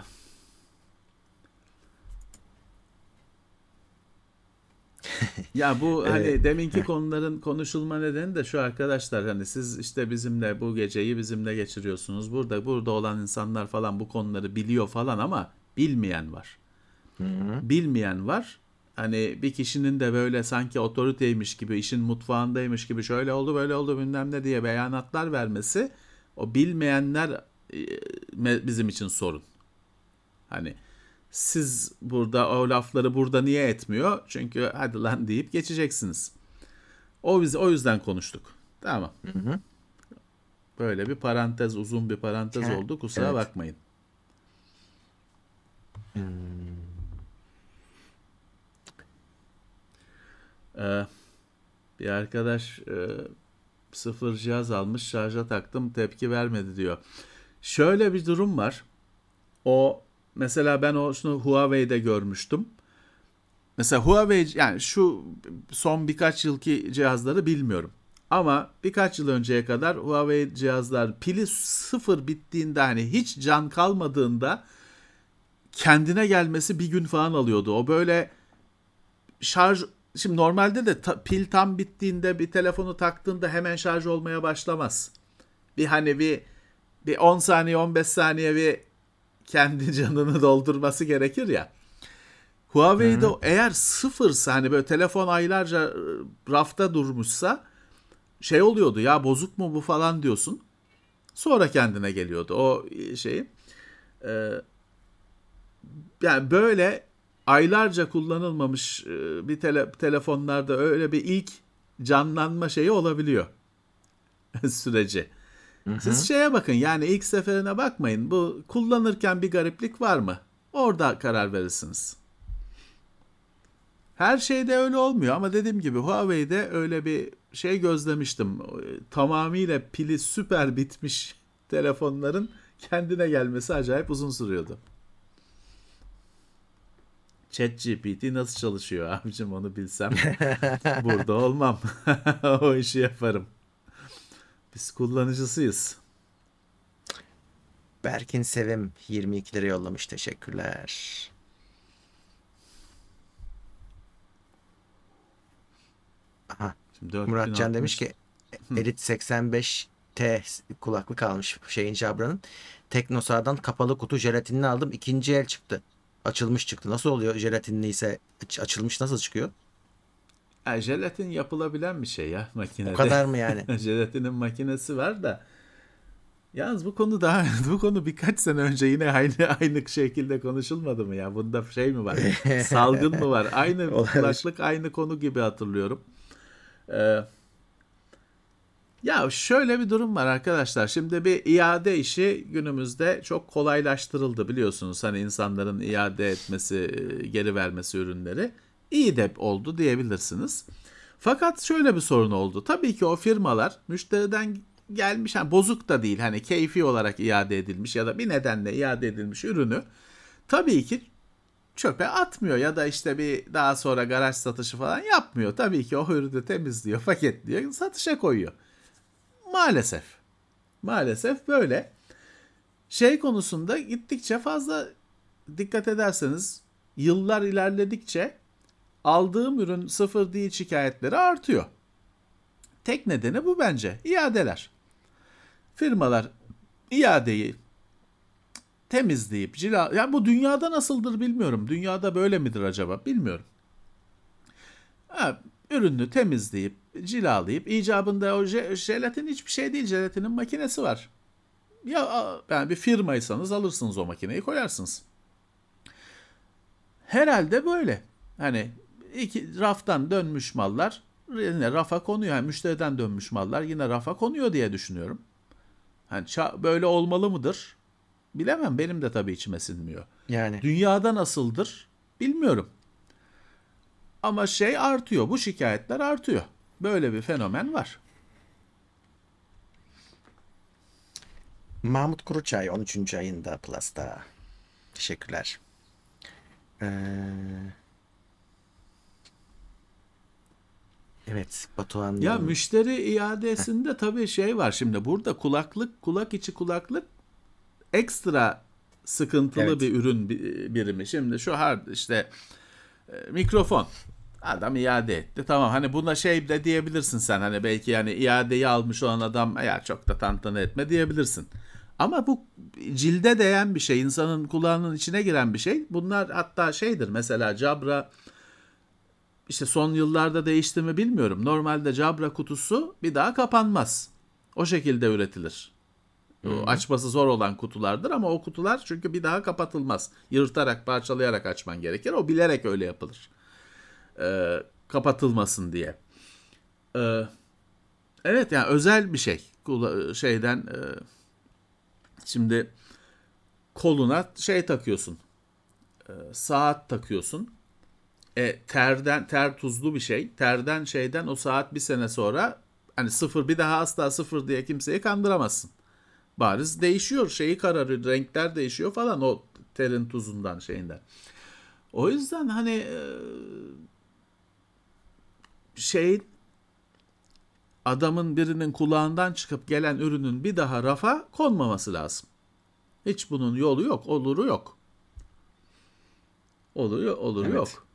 ya bu hani evet, deminki konuların konuşulma nedeni de şu arkadaşlar, hani siz işte bizimle bu geceyi bizimle geçiriyorsunuz. Burada burada olan insanlar falan bu konuları biliyor falan ama bilmeyen var. Hı-hı. Bilmeyen var. Hani bir kişinin de böyle sanki otoriteymiş gibi, işin mutfağındaymış gibi şöyle oldu böyle oldu bilmem ne diye beyanatlar vermesi, o bilmeyenler bizim için sorun. Hani siz burada o lafları burada niye etmiyor? Çünkü hadi lan deyip geçeceksiniz. O biz o yüzden konuştuk. Tamam. Hı hı. Böyle bir parantez, uzun bir parantez ha, oldu. Kusura evet, bakmayın. Hmm. Ee, bir arkadaş e, sıfır cihaz almış, şarja taktım tepki vermedi diyor. Şöyle bir durum var. O mesela ben o şunu Huawei'de görmüştüm. Mesela Huawei, yani şu son birkaç yılki cihazları bilmiyorum. Ama birkaç yıl önceye kadar Huawei cihazlar pili sıfır bittiğinde, hani hiç can kalmadığında kendine gelmesi bir gün falan alıyordu. O böyle şarj, şimdi normalde de ta, pil tam bittiğinde bir telefonu taktığında hemen şarj olmaya başlamaz. Bir hani bir, bir on saniye on beş saniye bir kendi canını doldurması gerekir ya. Huawei'de hmm. eğer sıfırsa, hani böyle telefon aylarca rafta durmuşsa şey oluyordu ya, bozuk mu bu falan diyorsun. Sonra kendine geliyordu o şeyi. Ee, yani böyle aylarca kullanılmamış bir tele, telefonlarda öyle bir ilk canlanma şeyi olabiliyor süreci. Siz şeye bakın yani, ilk seferine bakmayın. Bu kullanırken bir gariplik var mı? Orada karar verirsiniz. Her şeyde öyle olmuyor ama dediğim gibi Huawei'de öyle bir şey gözlemiştim. Tamamıyla pili süper bitmiş telefonların kendine gelmesi acayip uzun sürüyordu. ChatGPT nasıl çalışıyor abicim, onu bilsem burada olmam. O işi yaparım. Biz kullanıcısıyız. Berkin Sevim yirmi iki lira yollamış. Teşekkürler. Aha. Şimdi Murat Can demiş ki Elite seksen beş T kulaklık almış şeyin, Jabra'nın. Teknosa'dan kapalı kutu jelatinini aldım. İkinci el çıktı. Açılmış çıktı. Nasıl oluyor jelatinli ise açılmış nasıl çıkıyor? E, jelatin yapılabilen bir şey ya makinede. O kadar mı yani? Jelatinin makinesi var da. Yalnız bu konu daha bu konu birkaç sene önce yine aynı aynı şekilde konuşulmadı mı ya? Bunda şey mi var? Salgın mı var? Aynı kulaklık aynı konu gibi hatırlıyorum. Ee, ya şöyle bir durum var arkadaşlar. Şimdi bir iade işi günümüzde çok kolaylaştırıldı biliyorsunuz. Hani insanların iade etmesi, geri vermesi ürünleri. İyi de oldu diyebilirsiniz. Fakat şöyle bir sorun oldu. Tabii ki o firmalar müşteriden gelmiş, yani bozuk da değil, hani keyfi olarak iade edilmiş ya da bir nedenle iade edilmiş ürünü tabii ki çöpe atmıyor ya da işte bir daha sonra garaj satışı falan yapmıyor. Tabii ki o ürünü temizliyor, paketliyor, satışa koyuyor. Maalesef. Maalesef böyle. Şey konusunda gittikçe fazla dikkat ederseniz yıllar ilerledikçe aldığım ürün sıfır değil şikayetleri artıyor. Tek nedeni bu bence. İadeler. Firmalar iadeyi temizleyip cila... Ya bu dünyada nasıldır bilmiyorum. Dünyada böyle midir acaba? Bilmiyorum. Ha, ürünü temizleyip, cilalayıp, icabında o je- jelatin hiçbir şey değil. Jelatinin makinesi var. Ya yani bir firmaysanız alırsınız o makineyi, koyarsınız. Herhalde böyle. Hani iki raftan dönmüş mallar yine rafa konuyor. Yani müşteriden dönmüş mallar yine rafa konuyor diye düşünüyorum. Yani böyle olmalı mıdır? Bilemem. Benim de tabii içime sinmiyor. Yani. Dünyada nasıldır? Bilmiyorum. Ama şey artıyor. Bu şikayetler artıyor. Böyle bir fenomen var. Mahmut Kuruçay on üçüncü ayında Plus'ta. Teşekkürler. Ee, evet, Batuhan. Ya müşteri iadesinde Heh. tabii şey var şimdi. Burada kulaklık, kulak içi kulaklık ekstra sıkıntılı evet. bir ürün birimi. Şimdi şu hard işte e, mikrofon. Adam iade etti. Tamam, hani buna şey de diyebilirsin sen. Hani belki yani iadeyi almış olan adam ya çok da tantana etme diyebilirsin. Ama bu cilde değen bir şey, insanın kulağının içine giren bir şey. Bunlar hatta şeydir mesela Jabra, işte son yıllarda değişti mi bilmiyorum. Normalde Jabra kutusu bir daha kapanmaz. O şekilde üretilir. Hı-hı. Açması zor olan kutulardır ama o kutular çünkü bir daha kapatılmaz. Yırtarak, parçalayarak açman gerekir. O bilerek öyle yapılır. E, kapatılmasın diye. E, evet yani özel bir şey. Kula, şeyden... E, Şimdi koluna şey takıyorsun, e, saat takıyorsun, e, terden ter tuzlu bir şey, terden şeyden o saat bir sene sonra hani sıfır, bir daha asla sıfır diye kimseyi kandıramazsın. Bariz değişiyor, şeyi kararıyor, renkler değişiyor falan o terin tuzundan şeyinden. O yüzden hani e, şey adamın birinin kulağından çıkıp gelen ürünün bir daha rafa konmaması lazım. Hiç bunun yolu yok, oluru yok. Oluyor, oluru evet. yok.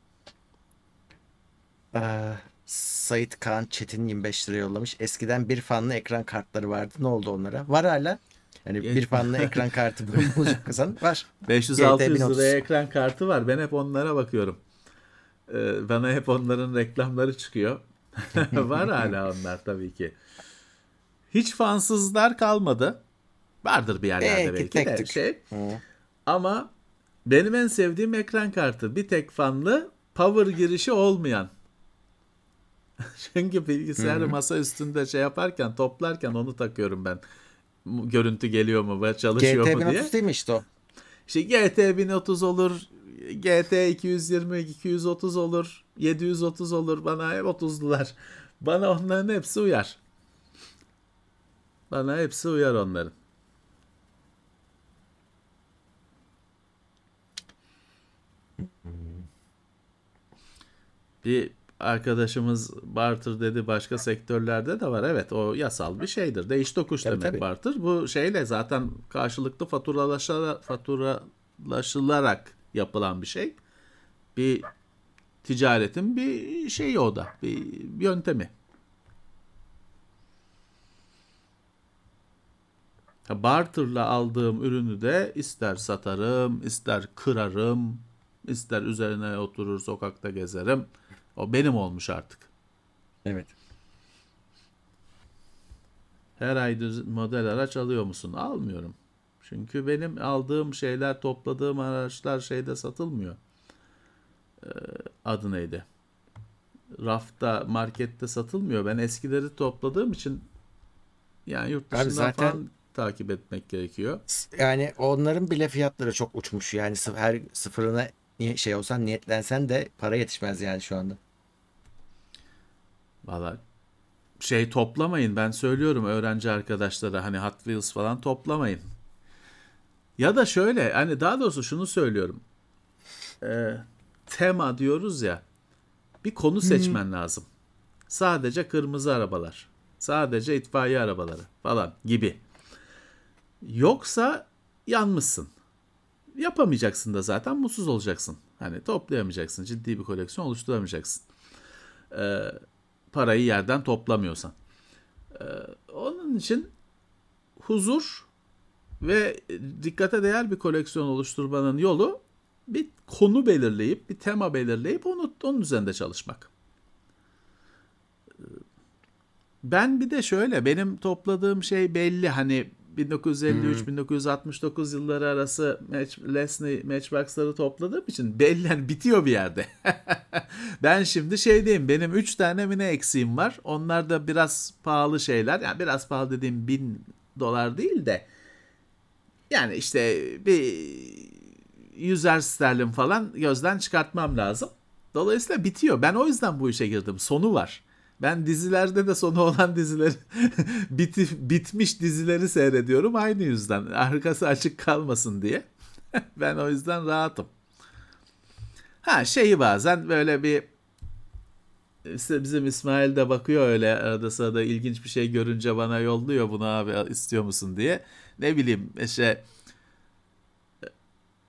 Ee, Sait Kaan Çetin yirmi beş lira yollamış. Eskiden bir fanlı ekran kartları vardı. Ne oldu onlara? Var hala. Yani bir fanlı ekran kartı bulacak kazan var. beş yüz altı yüz liraya ekran kartı var. Ben hep onlara bakıyorum. Ee, bana hep onların reklamları çıkıyor. Var hala onlar tabii ki. Hiç fansızlar kalmadı. Vardır bir yerlerde e, belki de şey. Hı. Ama benim en sevdiğim ekran kartı bir tek fanlı, power girişi olmayan. Çünkü bilgisayarı Hı. masa üstünde şey yaparken, toplarken onu takıyorum ben. Görüntü geliyor mu, çalışıyor G T mu diye. G T bin otuz değil mi işte o? İşte G T bin otuz olur. G T iki yüz yirmi, iki yüz otuz olur, yedi yüz otuz olur, bana hep otuzlular. Bana onların hepsi uyar. Bana hepsi uyar onların. Bir arkadaşımız barter dedi, başka sektörlerde de var. Evet, o yasal bir şeydir. Değiş tokuş tabii, demek tabii. Barter. Bu şeyle zaten karşılıklı faturalaşarak, faturalaşılarak yapılan bir şey. Bir ticaretin bir şeyi o da. Bir yöntemi. Barter'la aldığım ürünü de ister satarım, ister kırarım, ister üzerine oturur sokakta gezerim. O benim olmuş artık. Evet. Her ay model araç alıyor musun? Almıyorum. Çünkü benim aldığım şeyler, topladığım araçlar şeyde satılmıyor. Ee, adı neydi? Rafta, markette satılmıyor. Ben eskileri topladığım için yani yurt dışından zaten, falan takip etmek gerekiyor. Yani onların bile fiyatları çok uçmuş. Yani her sıfırına şey olsan, niyetlensen de para yetişmez yani şu anda. Vallahi şey toplamayın. Ben söylüyorum öğrenci arkadaşlara, hani Hot Wheels falan toplamayın. Ya da şöyle, hani daha doğrusu şunu söylüyorum. E, tema diyoruz ya. Bir konu seçmen hmm. lazım. Sadece kırmızı arabalar. Sadece itfaiye arabaları falan gibi. Yoksa yanmışsın. Yapamayacaksın da zaten, mutsuz olacaksın. Hani toplayamayacaksın. Ciddi bir koleksiyon oluşturamayacaksın. E, parayı yerden toplamıyorsan. E, onun için huzur ve dikkate değer bir koleksiyon oluşturmanın yolu bir konu belirleyip, bir tema belirleyip onu, onun üzerinde çalışmak. Ben bir de şöyle, benim topladığım şey belli, hani bin dokuz yüz elli üç bin dokuz yüz altmış dokuz hmm. yılları arası match, Leslie Matchbox'ları topladığım için belli, yani bitiyor bir yerde. Ben şimdi şey diyeyim, benim üç tane mine eksiğim var. Onlar da biraz pahalı şeyler. Yani biraz pahalı dediğim bin dolar değil de yani işte bir yüzer sterlin falan gözden çıkartmam lazım. Dolayısıyla bitiyor. Ben o yüzden bu işe girdim. Sonu var. Ben dizilerde de sonu olan dizileri biti, bitmiş dizileri seyrediyorum aynı yüzden. Arkası açık kalmasın diye. Ben o yüzden rahatım. Ha şeyi bazen böyle bir işte bizim İsmail de bakıyor öyle arada sırada, ilginç bir şey görünce bana yolluyor, bunu abi istiyor musun diye. Ne bileyim işte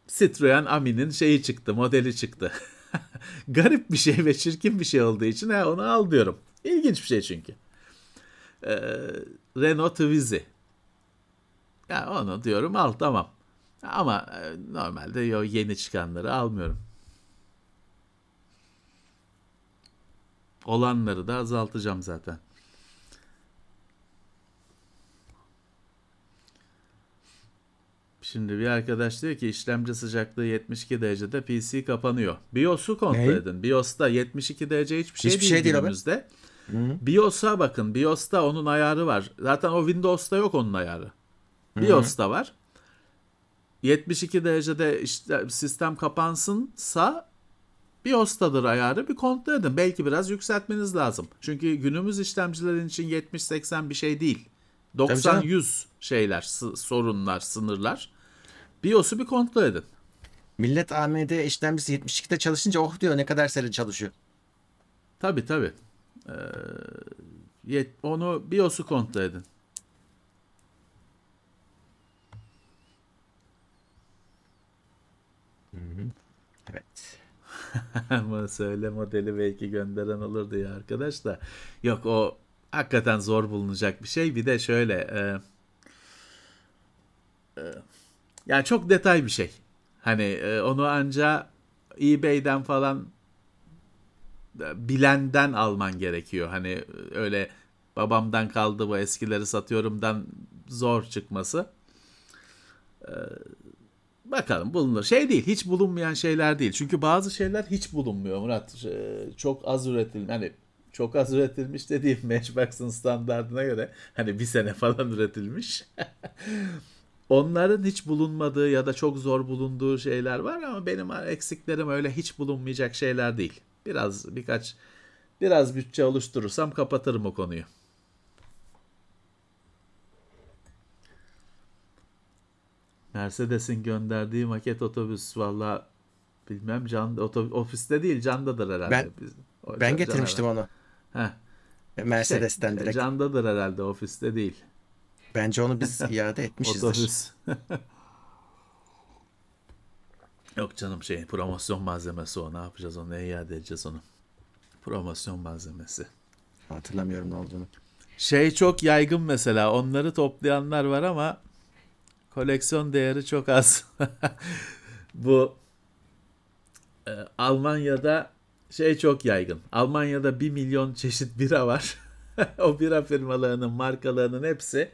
Citroen Ami'nin şeyi çıktı, modeli çıktı. Garip bir şey ve çirkin bir şey olduğu için he, onu al diyorum. İlginç bir şey çünkü. Ee, Renault Twizy. Ya onu diyorum al, tamam. Ama e, normalde yo, yeni çıkanları almıyorum. Olanları da azaltacağım zaten. Şimdi bir arkadaş diyor ki işlemci sıcaklığı yetmiş iki derecede P C kapanıyor. BIOS'u kontrol ne? edin. BIOS'ta yetmiş iki derece hiçbir şey hiçbir değil, şey değil günümüzde. BIOS'a bakın. BIOS'ta onun ayarı var. Zaten o Windows'ta yok onun ayarı. Hı-hı. BIOS'ta var. yetmiş iki derecede işte sistem kapansınsa BIOS'tadır ayarı. Bir kontrol edin. Belki biraz yükseltmeniz lazım. Çünkü günümüz işlemcilerin için yetmiş seksen bir şey değil. doksan yüz şeyler, s- sorunlar, sınırlar. BIOS'u bir kontrol edin. Millet A M D işlemcisi yetmiş ikide çalışınca oh diyor, ne kadar seri çalışıyor. Tabii tabii. Ee, yet- onu BIOS'u kontrol edin. Evet. Ama söyle modeli belki gönderen olur diye arkadaş da. Yok o hakikaten zor bulunacak bir şey. Bir de şöyle e, e, yani çok detay bir şey. Hani e, onu ancak eBay'den falan e, bilenden alman gerekiyor. Hani öyle babamdan kaldı bu eskileri satıyorumdan zor çıkması. E, bakalım bulunur. Şey değil, hiç bulunmayan şeyler değil. Çünkü bazı şeyler hiç bulunmuyor Murat. E, çok az üretilmiş. Hani çok az üretilmiş dediğim Matchbox'ın standartına göre hani bir sene falan üretilmiş. Onların hiç bulunmadığı ya da çok zor bulunduğu şeyler var ama benim eksiklerim öyle hiç bulunmayacak şeyler değil. Biraz birkaç biraz bütçe oluşturursam kapatırım o konuyu. Mercedes'in gönderdiği maket otobüs valla bilmem can otobüs, ofiste değil candadır herhalde. Ben, o, ben can, getirmiştim can onu. Heh. Mercedes'ten şey, direkt. Candadır herhalde, ofiste değil. Bence onu biz iade etmişizdir. Otobüs. Yok canım şey promosyon malzemesi o. Ne yapacağız onu? Ne iade edeceğiz onu? Promosyon malzemesi. Hatırlamıyorum ne olduğunu. Şey çok yaygın mesela. Onları toplayanlar var ama koleksiyon değeri çok az. Bu e, Almanya'da şey çok yaygın. Almanya'da bir milyon çeşit bira var. O bira firmalarının, markalarının hepsi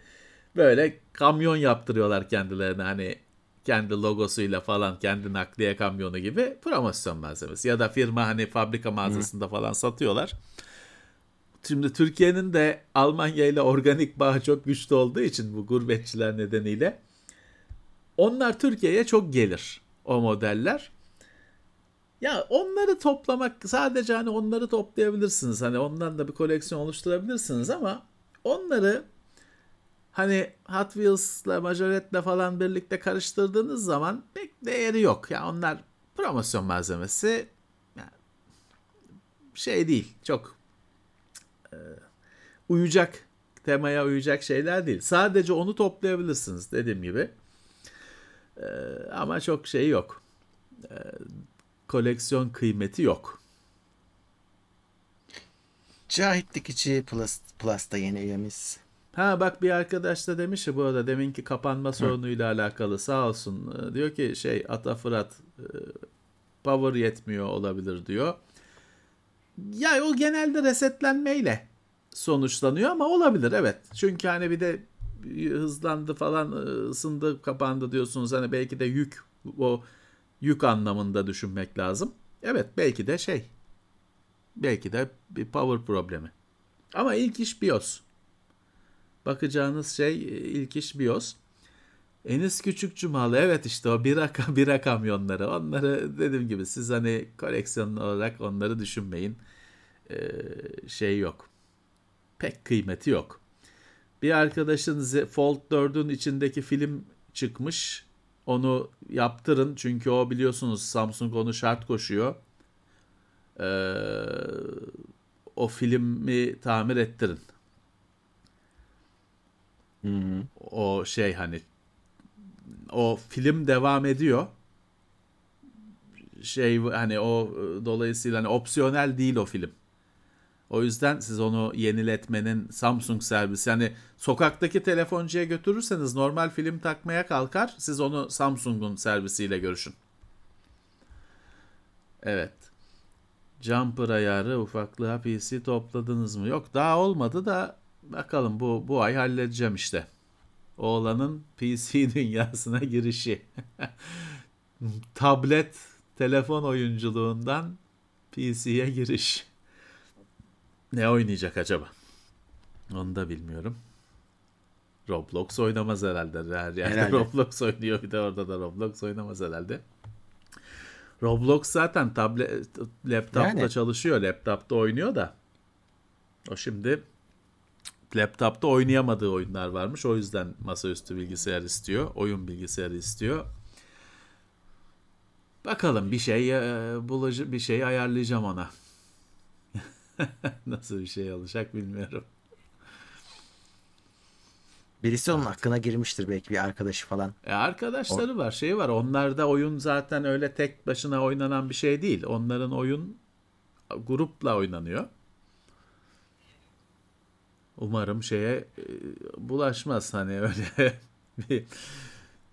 böyle kamyon yaptırıyorlar kendilerine. Hani kendi logosuyla falan, kendi nakliye kamyonu gibi promosyon malzemesi. Ya da firma hani fabrika mağazasında falan satıyorlar. Şimdi Türkiye'nin de Almanya ile organik bağı çok güçlü olduğu için bu gurbetçiler nedeniyle onlar Türkiye'ye çok gelir o modeller. Ya onları toplamak sadece hani onları toplayabilirsiniz. Hani ondan da bir koleksiyon oluşturabilirsiniz ama onları hani Hot Wheels'la, Majorette'le falan birlikte karıştırdığınız zaman pek değeri yok. Ya yani onlar promosyon malzemesi yani şey değil. Çok e, uyacak, temaya uyacak şeyler değil. Sadece onu toplayabilirsiniz dediğim gibi. E, ama çok şey yok. E, koleksiyon kıymeti yok. Cahitlik içi Plus, Plus'ta yeni üyemiz. Ha bak bir arkadaş da demiş ya bu arada deminki kapanma sorunuyla Hı. alakalı sağ olsun. Diyor ki şey Ata Fırat power yetmiyor olabilir diyor. Ya o genelde resetlenmeyle sonuçlanıyor ama olabilir evet. Çünkü hani bir de hızlandı falan, ısındı, kapandı diyorsunuz. Hani belki de yük, o yük anlamında düşünmek lazım. Evet, belki de şey, belki de bir power problemi. Ama ilk iş BIOS. Bakacağınız şey ilk iş BIOS. Enis Küçükcumalı, evet işte o bira, bira kamyonları. Onları dediğim gibi siz hani koleksiyon olarak onları düşünmeyin. Ee, şey yok. Pek kıymeti yok. Bir arkadaşın Fold dördün içindeki film çıkmış. Onu yaptırın. Çünkü o biliyorsunuz Samsung onu şart koşuyor. Ee, o filmi tamir ettirin. Hmm. O şey hani o film devam ediyor. Şey hani o dolayısıyla hani opsiyonel değil o film. O yüzden siz onu yeniletmenin Samsung servisi, yani sokaktaki telefoncuya götürürseniz normal film takmaya kalkar. Siz onu Samsung'un servisiyle görüşün. Evet. Jumper ayarı, ufaklığa P C topladınız mı? Yok, daha olmadı da bakalım bu bu ay halledeceğim işte. Oğlanın P C dünyasına girişi. Tablet, telefon oyunculuğundan P C'ye giriş. Ne oynayacak acaba? Onu da bilmiyorum. Roblox oynamaz herhalde. Her yerde herhalde. Roblox oynuyor. Bir de orada da Roblox oynamaz herhalde. Roblox zaten tablet, laptopta yani çalışıyor. Laptopta oynuyor da. O şimdi laptopta oynayamadığı oyunlar varmış. O yüzden masaüstü bilgisayar istiyor. Oyun bilgisayarı istiyor. Bakalım bir şey bulucu, bir şey ayarlayacağım ona. Nasıl bir şey olacak bilmiyorum. Birisi onun hakkına girmiştir belki, bir arkadaşı falan. E arkadaşları o... var, şey var. Onlarda oyun zaten öyle tek başına oynanan bir şey değil. Onların oyun grupla oynanıyor. Umarım şeye e, bulaşmaz. Hani öyle bir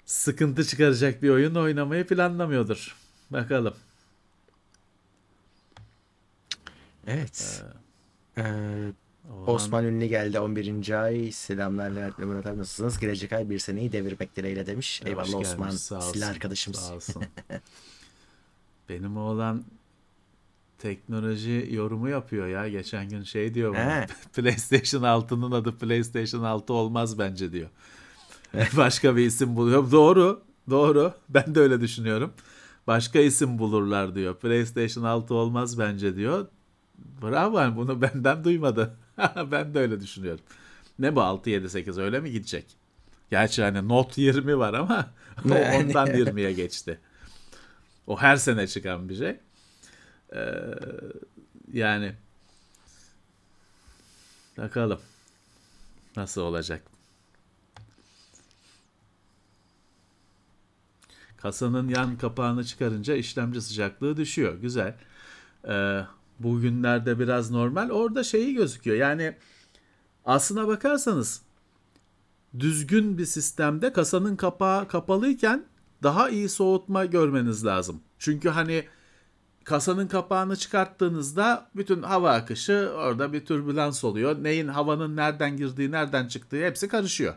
sıkıntı çıkaracak bir oyun oynamayı planlamıyordur. Bakalım. Evet. Ee, ee, Osman Ünlü geldi on birinci ay. Selamlar Levent ve Murat abi, nasılsınız? Gelecek ay bir seneyi devirmek dileğiyle demiş. Hoş eyvallah gelmiş, Osman. Silah arkadaşımız. Sağ olsun. Benim oğlan teknoloji yorumu yapıyor ya. Geçen gün şey diyor bana. PlayStation altının adı PlayStation altı olmaz bence diyor. Başka bir isim buluyor. Doğru. Doğru. Ben de öyle düşünüyorum. Başka isim bulurlar diyor. PlayStation altı olmaz bence diyor. Bravo, yani bunu benden duymadı. Ben de öyle düşünüyorum. Ne bu altı yedi sekiz öyle mi gidecek? Gerçi hani Note yirmi var ama o ondan yirmiye geçti. O her sene çıkan bir şey. Ee, yani bakalım nasıl olacak. Kasanın yan kapağını çıkarınca işlemci sıcaklığı düşüyor. Güzel. Ee, bugünlerde biraz normal. Orada şeyi gözüküyor. Yani aslına bakarsanız düzgün bir sistemde kasanın kapağı kapalıyken daha iyi soğutma görmeniz lazım. Çünkü hani kasanın kapağını çıkarttığınızda bütün hava akışı, orada bir türbülans oluyor. Neyin, havanın nereden girdiği, nereden çıktığı hepsi karışıyor.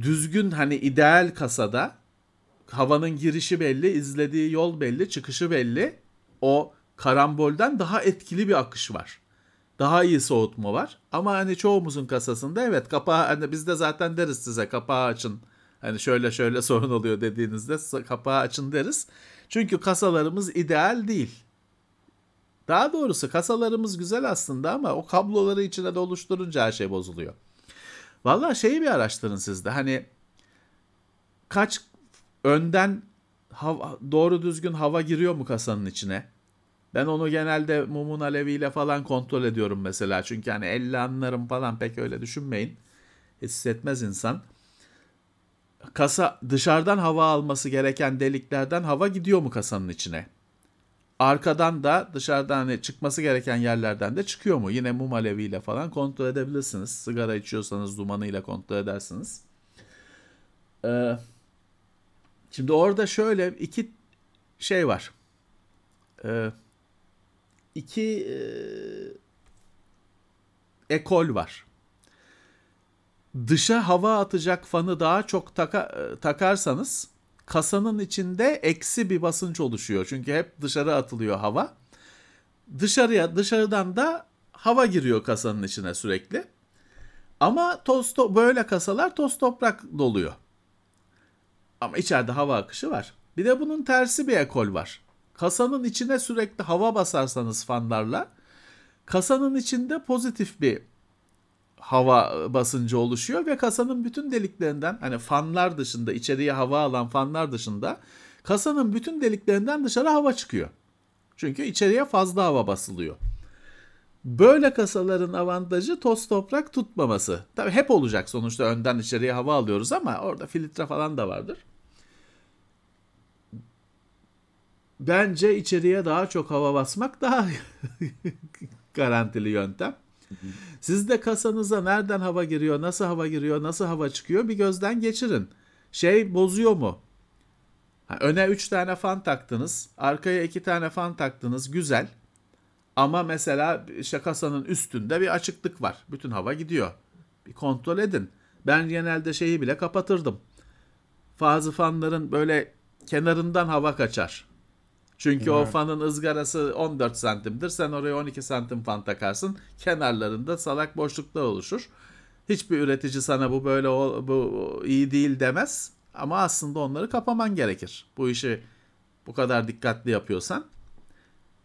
Düzgün hani ideal kasada havanın girişi belli, izlediği yol belli, çıkışı belli. O karambolden daha etkili bir akış var. Daha iyi soğutma var. Ama hani çoğumuzun kasasında evet kapağı, hani biz de zaten deriz size kapağı açın. Hani şöyle şöyle sorun oluyor dediğinizde kapağı açın deriz. Çünkü kasalarımız ideal değil. Daha doğrusu kasalarımız güzel aslında ama o kabloları içine doluşturunca her şey bozuluyor. Vallahi şeyi bir araştırın siz de. Hani kaç önden hava, doğru düzgün hava giriyor mu kasanın içine? Ben onu genelde mumun aleviyle falan kontrol ediyorum mesela. Çünkü hani elle anlarım falan, pek öyle düşünmeyin. Hissetmez insan. Kasa dışarıdan hava alması gereken deliklerden hava gidiyor mu kasanın içine? Arkadan da dışarıdan hani çıkması gereken yerlerden de çıkıyor mu? Yine mum aleviyle falan kontrol edebilirsiniz. Sigara içiyorsanız dumanıyla kontrol edersiniz. Ee, şimdi orada şöyle iki şey var. Ee, iki e, ekol var. dışa hava atacak fanı daha çok taka, takarsanız kasanın içinde eksi bir basınç oluşuyor. Çünkü hep dışarı atılıyor hava. Dışarıya dışarıdan da hava giriyor kasanın içine sürekli. Ama toz, böyle kasalar toz toprak doluyor. Ama içeride hava akışı var. Bir de bunun tersi bir ekol var. Kasanın içine sürekli hava basarsanız fanlarla kasanın içinde pozitif bir hava basıncı oluşuyor ve kasanın bütün deliklerinden, hani fanlar dışında, içeriye hava alan fanlar dışında, kasanın bütün deliklerinden dışarı hava çıkıyor. Çünkü içeriye fazla hava basılıyor. Böyle kasaların avantajı toz toprak tutmaması. Tabii hep olacak sonuçta, önden içeriye hava alıyoruz ama orada filtre falan da vardır. Bence içeriye daha çok hava basmak daha garantili yöntem. Siz de kasanıza nereden hava giriyor, nasıl hava giriyor, nasıl hava çıkıyor bir gözden geçirin. Şey bozuyor mu? Ha, öne üç tane fan taktınız, arkaya iki tane fan taktınız, güzel. Ama mesela işte kasanın üstünde bir açıklık var. Bütün hava gidiyor. Bir kontrol edin. Ben genelde şeyi bile kapatırdım. Bazı fanların böyle kenarından hava kaçar. Çünkü evet, o fanın ızgarası on dört santimdir. Sen oraya on iki santim fan takarsın. Kenarlarında salak boşluklar oluşur. Hiçbir üretici sana bu böyle bu iyi değil demez. Ama aslında onları kapaman gerekir. Bu işi bu kadar dikkatli yapıyorsan.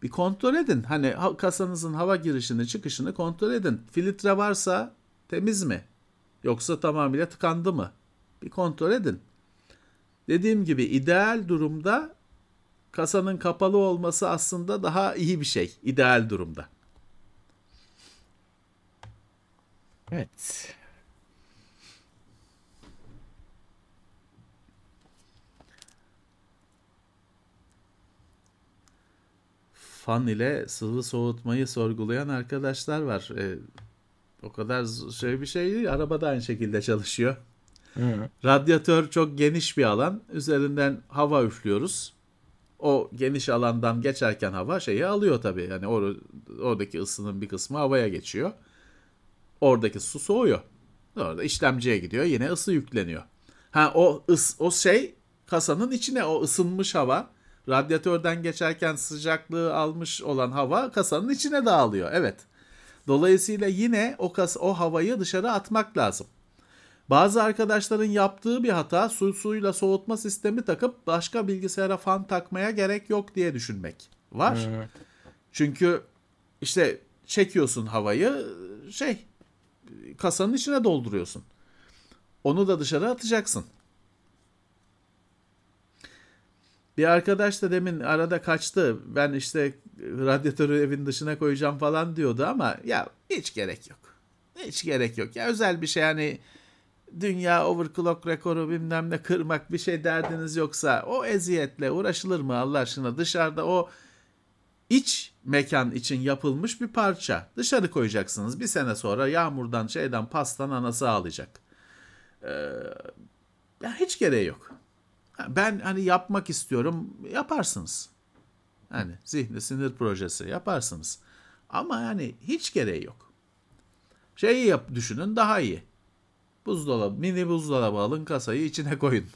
Bir kontrol edin. Hani kasanızın hava girişini çıkışını kontrol edin. Filtre varsa temiz mi? Yoksa tamamıyla tıkandı mı? Bir kontrol edin. Dediğim gibi ideal durumda kasanın kapalı olması aslında daha iyi bir şey. İdeal durumda. Evet. Fan ile sıvı soğutmayı sorgulayan arkadaşlar var. Ee, o kadar şey bir şey değil. Araba da aynı şekilde çalışıyor. Hı. Radyatör çok geniş bir alan. Üzerinden hava üflüyoruz. O geniş alandan geçerken hava şeyi alıyor tabii. Yani or- oradaki ısının bir kısmı havaya geçiyor. Oradaki su soğuyor. Orada işlemciye gidiyor. Yine ısı yükleniyor. Ha o ıs o şey kasanın içine o ısınmış hava. Radyatörden geçerken sıcaklığı almış olan hava kasanın içine dağılıyor. Evet. Dolayısıyla yine o kas o havayı dışarı atmak lazım. Bazı arkadaşların yaptığı bir hata su suyla soğutma sistemi takıp başka bilgisayara fan takmaya gerek yok diye düşünmek var. Evet. Çünkü işte çekiyorsun havayı şey kasanın içine dolduruyorsun. Onu da dışarı atacaksın. Bir arkadaş da demin arada kaçtı. Ben işte radyatörü evin dışına koyacağım falan diyordu ama ya hiç gerek yok. Hiç gerek yok. Ya özel bir şey hani dünya overclock rekoru bilmem ne kırmak bir şey derdiniz yoksa o eziyetle uğraşılır mı Allah aşkına? Dışarıda o iç mekan için yapılmış bir parça. Dışarı koyacaksınız. Bir sene sonra yağmurdan şeyden pastan anası ağlayacak. Ee, ya hiç gereği yok. Ben hani yapmak istiyorum, yaparsınız. Hani zihni sinir projesi yaparsınız. Ama yani hiç gereği yok. Şeyi yap, düşünün daha iyi. Buzdolabı, mini buzdolabı alın, kasayı içine koyun.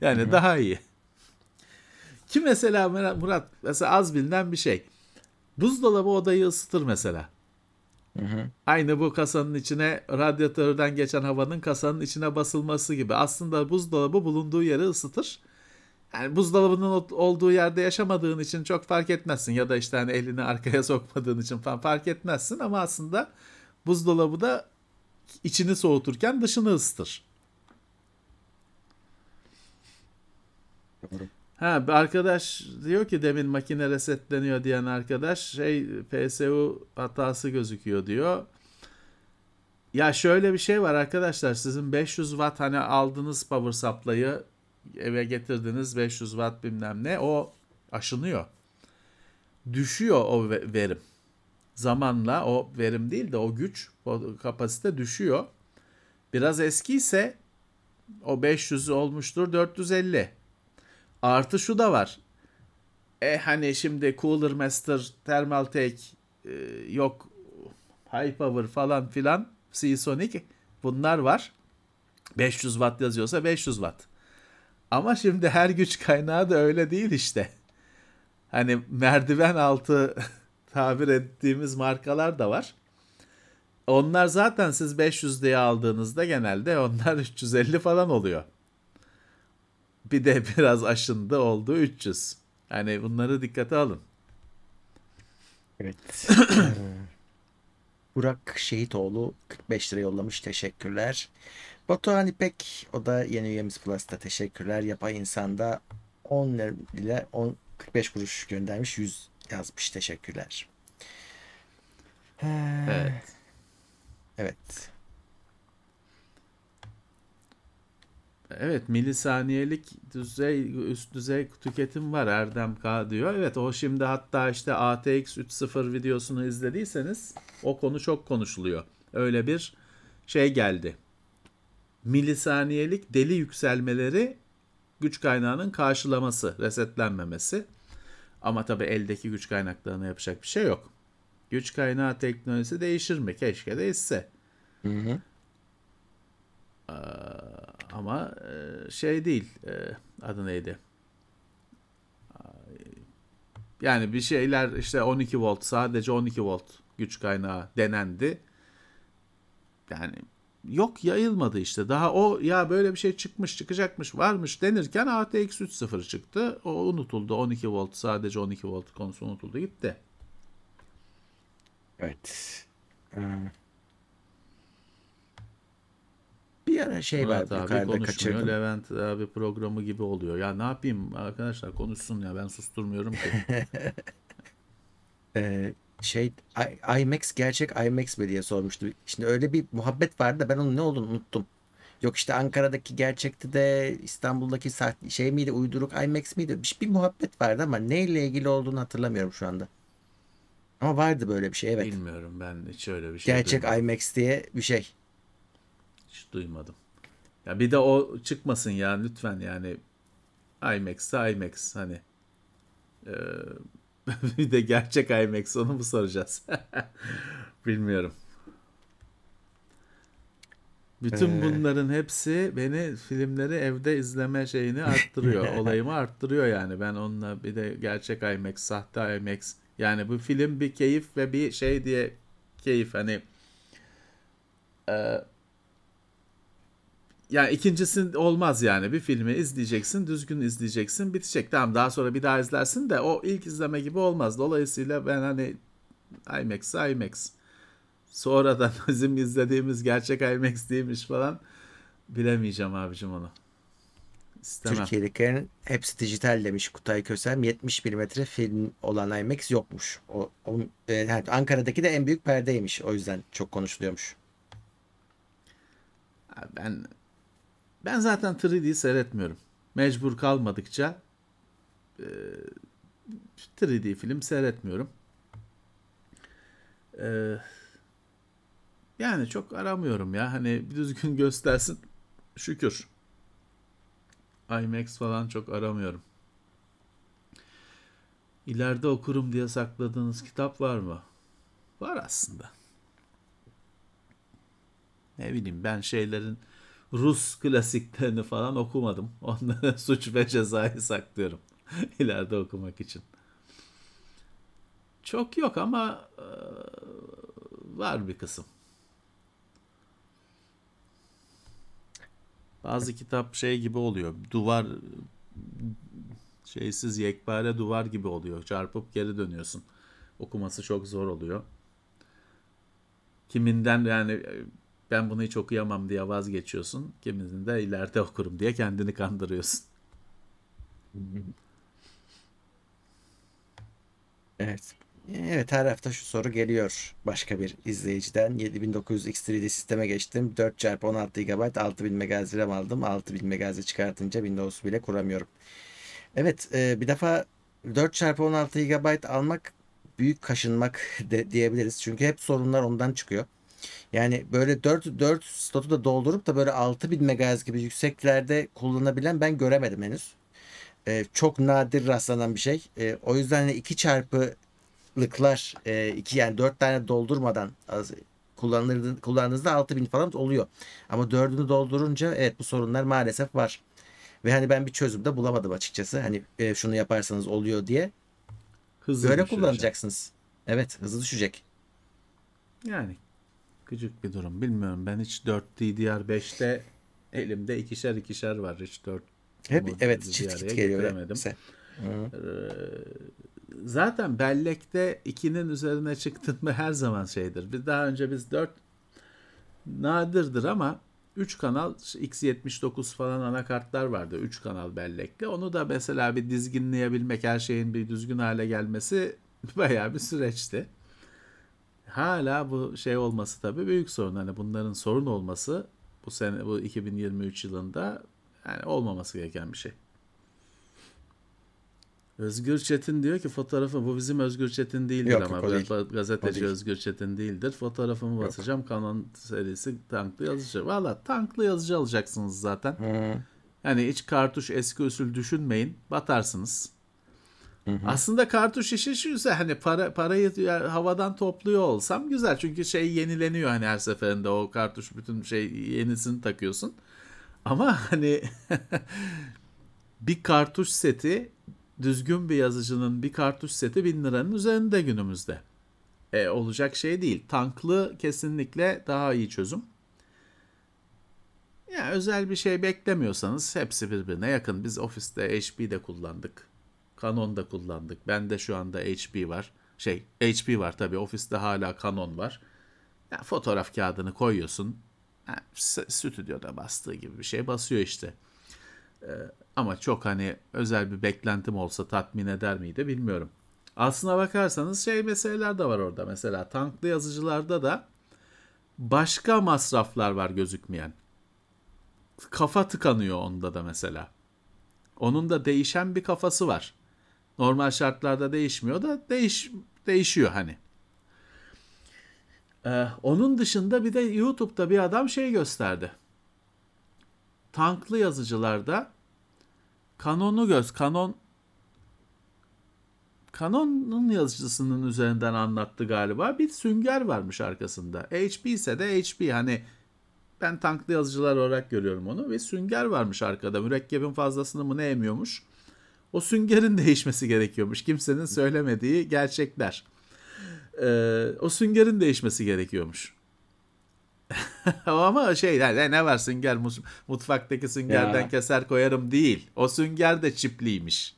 Yani evet, daha iyi. Ki mesela Murat, mesela az bilinen bir şey. Buzdolabı odayı ısıtır mesela. Hı-hı. Aynı bu kasanın içine radyatörden geçen havanın kasanın içine basılması gibi. Aslında buzdolabı bulunduğu yeri ısıtır. Yani buzdolabının olduğu yerde yaşamadığın için çok fark etmezsin. Ya da işte hani elini arkaya sokmadığın için falan fark etmezsin. Ama aslında buzdolabı da içini soğuturken dışını ısıtır. Doğru. Ha, arkadaş diyor ki demin makine resetleniyor diyen arkadaş şey P S U hatası gözüküyor diyor. Ya şöyle bir şey var arkadaşlar, sizin beş yüz watt hani aldınız power supply'ı eve getirdiniz beş yüz watt bilmem ne, o aşınıyor. Düşüyor o verim. Zamanla o verim değil de o güç, o kapasite düşüyor. Biraz eskiyse o beş yüz olmuştur dört yüz elli. Artı şu da var. E hani şimdi Cooler Master, Thermaltake, e, yok High Power falan filan, Seasonic bunlar var. beş yüz watt yazıyorsa beş yüz watt. Ama şimdi her güç kaynağı da öyle değil işte. Hani merdiven altı tabir ettiğimiz markalar da var. Onlar zaten siz beş yüz diye aldığınızda genelde onlar üç yüz elli falan oluyor. Bir de biraz aşındı oldu üç yüz. Yani bunları dikkate alın. Evet. Burak Şehitoğlu kırk beş lira yollamış. Teşekkürler. Batuhan İpek, o da yeni üyemiz Plus'ta, teşekkürler. Yapay insanda on lira ile on, kırk beş kuruş göndermiş. yüz yazmış. Teşekkürler. Evet. Evet. Evet, milisaniyelik düzey, üst düzey tüketim var. Erdem K diyor. Evet, o şimdi hatta işte A T X üç nokta sıfır videosunu izlediyseniz o konu çok konuşuluyor. Öyle bir şey geldi. Milisaniyelik deli yükselmeleri güç kaynağının karşılaması, resetlenmemesi. Ama tabii eldeki güç kaynaklarına yapacak bir şey yok. Güç kaynağı teknolojisi değişir mi? Keşke değişse. Hı hı. Ee, ama şey değil, adı neydi? Yani bir şeyler işte on iki volt, sadece on iki volt güç kaynağı denendi. Yani yok, yayılmadı işte. Daha o ya böyle bir şey çıkmış, çıkacakmış, varmış denirken A T X üç nokta sıfır çıktı. O unutuldu. on iki volt, sadece on iki volt konusu unutuldu gitti. Evet. Hmm. Bir ara şey Murat var. Murat abi konuşmuyor. Kaçırdım. Levent abi programı gibi oluyor. Ya ne yapayım arkadaşlar, konuşsun ya, ben susturmuyorum ki. Eee şey I, IMAX gerçek IMAX mi diye sormuştu. Şimdi öyle bir muhabbet vardı da ben onun ne olduğunu unuttum. Yok işte Ankara'daki gerçekti de İstanbul'daki şey miydi, uyduruk IMAX miydi? Bir, bir muhabbet vardı ama neyle ilgili olduğunu hatırlamıyorum şu anda. Ama vardı böyle bir şey, evet. Bilmiyorum, ben hiç öyle bir şey gerçek duymadım. IMAX diye bir şey. Hiç duymadım. Ya bir de o çıkmasın ya lütfen, yani IMAX'te IMAX hani. Ee, bir de gerçek IMAX, onu mu soracağız? Bilmiyorum. Bütün ee... bunların hepsi beni filmleri evde izleme şeyini arttırıyor. Olayımı arttırıyor yani. Ben onunla bir de gerçek IMAX, sahte IMAX. Yani bu film bir keyif ve bir şey diye keyif. Hani e, yani ikincisi olmaz yani. Bir filmi izleyeceksin, düzgün izleyeceksin, bitecek. Tamam, daha sonra bir daha izlersin de o ilk izleme gibi olmaz. Dolayısıyla ben hani IMAX, IMAX. Sonradan bizim izlediğimiz gerçek IMAX değilmiş falan. Bilemeyeceğim abicim onu. İstemem. Türkiye'dekilerin hepsi dijital demiş Kutay Kösem. yetmiş milimetre film olan IMAX yokmuş. O, o e, Ankara'daki de en büyük perdeymiş. O yüzden çok konuşuluyormuş. Ben ben zaten üç D seyretmiyorum. Mecbur kalmadıkça e, üç D film seyretmiyorum. E, yani çok aramıyorum ya. Hani düzgün göstersin. Şükür. IMAX falan çok aramıyorum. İleride okurum diye sakladığınız kitap var mı? Var aslında. Ne bileyim, ben şeylerin Rus klasiklerini falan okumadım. Onları Suç ve Ceza'yı saklıyorum. İleride okumak için. Çok yok ama var bir kısım. Bazı kitap şey gibi oluyor. Duvar şeysiz, yekpare duvar gibi oluyor. Çarpıp geri dönüyorsun. Okuması çok zor oluyor. Kiminden yani ben bunu hiç okuyamam diye vazgeçiyorsun. Kiminin de ileride okurum diye kendini kandırıyorsun. Evet. Evet, her hafta şu soru geliyor başka bir izleyiciden. yedi bin dokuz yüz X üç D sisteme geçtim. dört çarpı on altı gigabayt altı bin megahertz RAM aldım. altı bin megahertz'i çıkartınca Windows bile kuramıyorum. Evet, bir defa dört çarpı on altı gigabayt almak büyük kaşınmak de diyebiliriz. Çünkü hep sorunlar ondan çıkıyor. Yani böyle dört, dört slotu da doldurup da böyle altı bin megahertz gibi yükseklerde kullanabilen ben göremedim henüz. Çok nadir rastlanan bir şey. O yüzden iki çarpı lıklar iki, yani dört tane doldurmadan kullandığınızda altı bin falan oluyor. Ama dördünü doldurunca evet bu sorunlar maalesef var. Ve hani ben bir çözüm de bulamadım açıkçası. Hani e, şunu yaparsanız oluyor diye. Hızlı böyle düşürecek. Kullanacaksınız. Evet, hızlı düşecek. Yani gıcık bir durum. Bilmiyorum, ben hiç dört D D R beşte elimde ikişer ikişer var. Hiç dört hep, evet, çift kit geliyor. Zaten bellekte ikinin üzerine çıktın mı her zaman şeydir. Biz daha önce biz dört nadirdir ama üç kanal X yetmiş dokuz falan anakartlar vardı. üç kanal bellekli. Onu da mesela bir dizginleyebilmek, her şeyin bir düzgün hale gelmesi bayağı bir süreçti. Hala bu şey olması tabii büyük sorun. Hani bunların sorun olması bu sene, bu iki bin yirmi üç yılında yani olmaması gereken bir şey. Özgür Çetin diyor ki fotoğrafı, bu bizim Özgür Çetin değildir yok, ama yok, ben, gazeteci değil. Özgür Çetin değildir. Fotoğrafımı basacağım. Canon serisi tanklı yazıcı. Valla tanklı yazıcı alacaksınız zaten. Hı. Yani hiç kartuş eski usul düşünmeyin. Batarsınız. Hı hı. Aslında kartuş işi şuysa hani para, parayı havadan topluyor olsam güzel. Çünkü şey yenileniyor hani her seferinde o kartuş, bütün şey yenisini takıyorsun. Ama hani bir kartuş seti, düzgün bir yazıcının bir kartuş seti bin liranın üzerinde günümüzde. E, olacak şey değil. Tanklı kesinlikle daha iyi çözüm. Yani özel bir şey beklemiyorsanız hepsi birbirine yakın. Biz ofiste H P'de kullandık. Canon'da kullandık. Bende şu anda H P var. Şey, H P var tabii. Ofiste hala Canon var. Yani fotoğraf kağıdını koyuyorsun. Yani stüdyoda bastığı gibi bir şey basıyor işte. Ama çok hani özel bir beklentim olsa tatmin eder miydi bilmiyorum. Aslına bakarsanız şey meseleler de var orada. Mesela tanklı yazıcılarda da başka masraflar var gözükmeyen. Kafa tıkanıyor onda da mesela. Onun da değişen bir kafası var. Normal şartlarda değişmiyor da değiş, değişiyor hani. Ee, onun dışında bir de YouTube'da bir adam şey gösterdi. Tanklı yazıcılarda Canon'u göz, Canon Canon'un yazıcısının üzerinden anlattı galiba. Bir sünger varmış arkasında. H P ise de H P, hani ben tanklı yazıcılar olarak görüyorum onu. Bir sünger varmış arkada. Mürekkebin fazlasını mı ne emiyormuş? O süngerin değişmesi gerekiyormuş. Kimsenin söylemediği gerçekler. Ee, o süngerin değişmesi gerekiyormuş. Ama şey yani ne var sünger, mutfaktaki süngerden ya keser koyarım değil. O sünger de çipliymiş.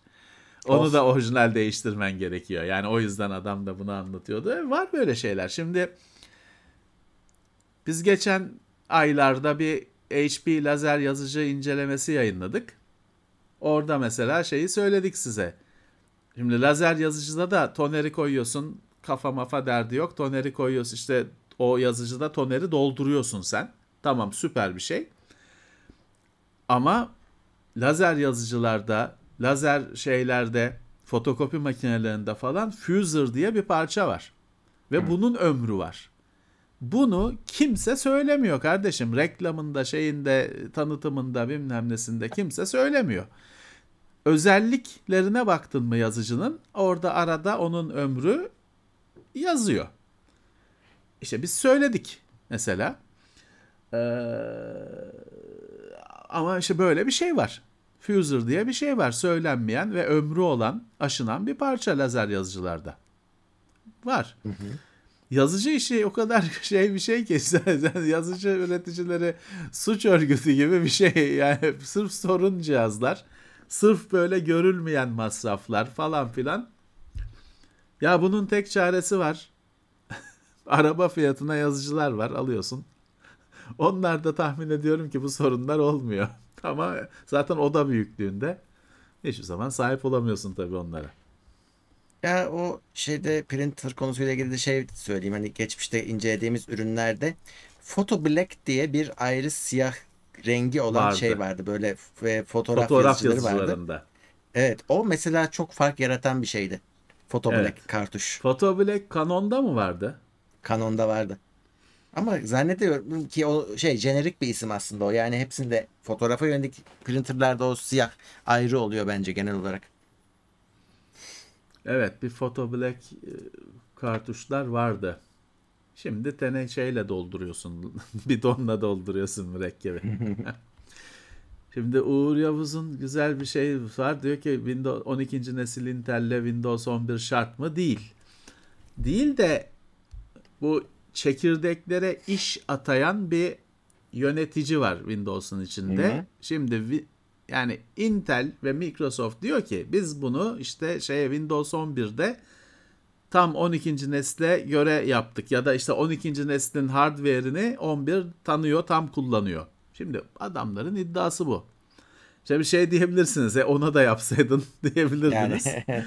Onu of. da orijinal değiştirmen gerekiyor. Yani o yüzden adam da bunu anlatıyordu. Var böyle şeyler. Şimdi biz geçen aylarda bir H P lazer yazıcı incelemesi yayınladık. Orada mesela şeyi söyledik size. Şimdi lazer yazıcıda da toneri koyuyorsun. Kafa mafa derdi yok. Toneri koyuyorsun işte. O yazıcıda toneri dolduruyorsun sen. Tamam, süper bir şey. Ama lazer yazıcılarda, lazer şeylerde, fotokopi makinelerinde falan fuser diye bir parça var. Ve hmm. bunun ömrü var. Bunu kimse söylemiyor kardeşim. Reklamında, şeyinde, tanıtımında, bilmem nesinde kimse söylemiyor. Özelliklerine baktın mı yazıcının? Orada arada onun ömrü yazıyor. İşte biz söyledik mesela ee, ama işte böyle bir şey var. Fuser diye bir şey var. Söylenmeyen ve ömrü olan, aşınan bir parça lazer yazıcılarda. Var. Hı hı. Yazıcı işi o kadar şey bir şey ki yazıcı üreticileri suç örgütü gibi bir şey. Yani sırf sorun cihazlar, sırf böyle görülmeyen masraflar falan filan. Ya bunun tek çaresi var. Araba fiyatına yazıcılar var, alıyorsun. Onlar da tahmin ediyorum ki bu sorunlar olmuyor. Ama zaten o da büyüklüğünde. Hiçbir zaman sahip olamıyorsun tabii onlara. Ya o şeyde printer konusuyla ilgili de şey söyleyeyim. Hani geçmişte incelediğimiz ürünlerde Photo Black diye bir ayrı siyah rengi olan vardı. Şey vardı. Böyle fotoğraf, fotoğraf yazıcıları vardı. Evet, o mesela çok fark yaratan bir şeydi. Photo evet. Black kartuş. Photo Black Canon'da mı vardı? Canon'da vardı. Ama zannediyorum ki o şey jenerik bir isim aslında o. Yani hepsinde fotoğrafa yönelik printerlerde o siyah ayrı oluyor bence genel olarak. Evet, bir Photo Black kartuşlar vardı. Şimdi teneşeyle dolduruyorsun. Bidonla dolduruyorsun mürekkebi. Şimdi Uğur Yavuz'un güzel bir şey var. Diyor ki Windows on ikinci nesil Intel'le Windows on bir şart mı? Değil. Değil de bu çekirdeklere iş atayan bir yönetici var Windows'un içinde. Hı-hı. Şimdi yani Intel ve Microsoft diyor ki biz bunu işte şeye Windows on birde tam on ikinci nesle göre yaptık ya da işte on ikinci neslin hardware'ini on bir tanıyor, tam kullanıyor. Şimdi adamların iddiası bu. İşte bir şey diyebilirsiniz, e ona da yapsaydın diyebilirdiniz. Yani.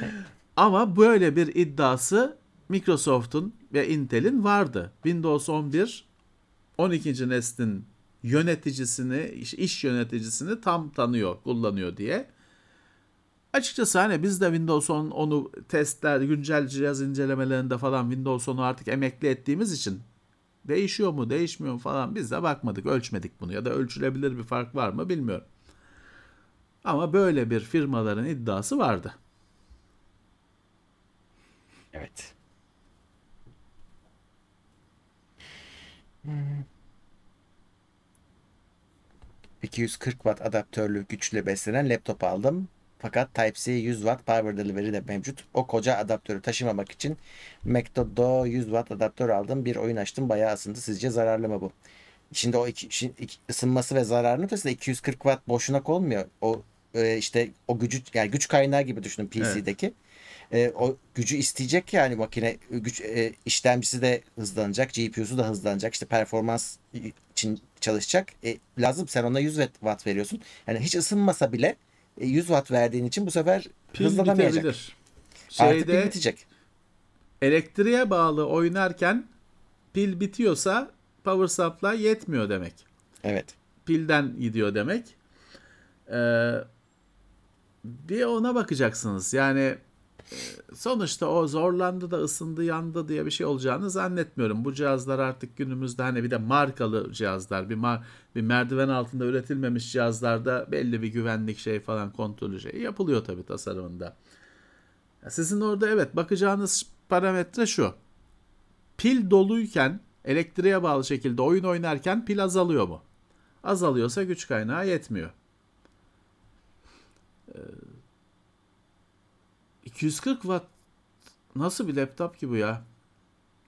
Ama böyle bir iddiası Microsoft'un ve Intel'in vardı. Windows on bir on ikinci neslin yöneticisini, iş yöneticisini tam tanıyor, kullanıyor diye. Açıkçası hani biz de Windows on onu testler, güncel cihaz incelemelerinde falan Windows onu artık emekli ettiğimiz için değişiyor mu, değişmiyor mu falan biz de bakmadık, ölçmedik bunu ya da ölçülebilir bir fark var mı bilmiyorum. Ama böyle bir firmaların iddiası vardı. Evet. iki yüz kırk watt adaptörlü güçle beslenen laptop aldım. Fakat Type-C yüz watt power delivery de mevcut. O koca adaptörü taşımamak için MacDodo yüz watt adaptör aldım. Bir oyun açtım, bayağı ısındı. Sizce zararlı mı bu? Şimdi o iki, şimdi iki, ısınması ve zararının ötesinde iki yüz kırk watt boşuna konmuyor. O e, işte o gücü, yani güç kaynağı gibi düşünün P C'deki. Evet. E, o gücü isteyecek yani makine, güç e, işlemcisi de hızlanacak, G P U'su da hızlanacak. İşte performans için çalışacak. E, lazım, sen ona yüz watt veriyorsun. Yani hiç ısınmasa bile yüz watt verdiğin için bu sefer pil hızlanamayacak. Bitebilir. Şeyde, artık pil bitecek. Elektriğe bağlı oynarken pil bitiyorsa power supply yetmiyor demek. Evet. Pilden gidiyor demek. Ee, bir ona bakacaksınız. Yani sonuçta o zorlandı da ısındı yandı diye bir şey olacağını zannetmiyorum. Bu cihazlar artık günümüzde hani bir de markalı cihazlar, bir, mar- bir merdiven altında üretilmemiş cihazlarda belli bir güvenlik şey falan kontrolü şeyi yapılıyor tabii tasarımında. Sizin orada evet bakacağınız parametre şu. Pil doluyken elektriğe bağlı şekilde oyun oynarken pil azalıyor mu? Azalıyorsa güç kaynağı yetmiyor. Ee, iki yüz kırk watt nasıl bir laptop ki bu ya?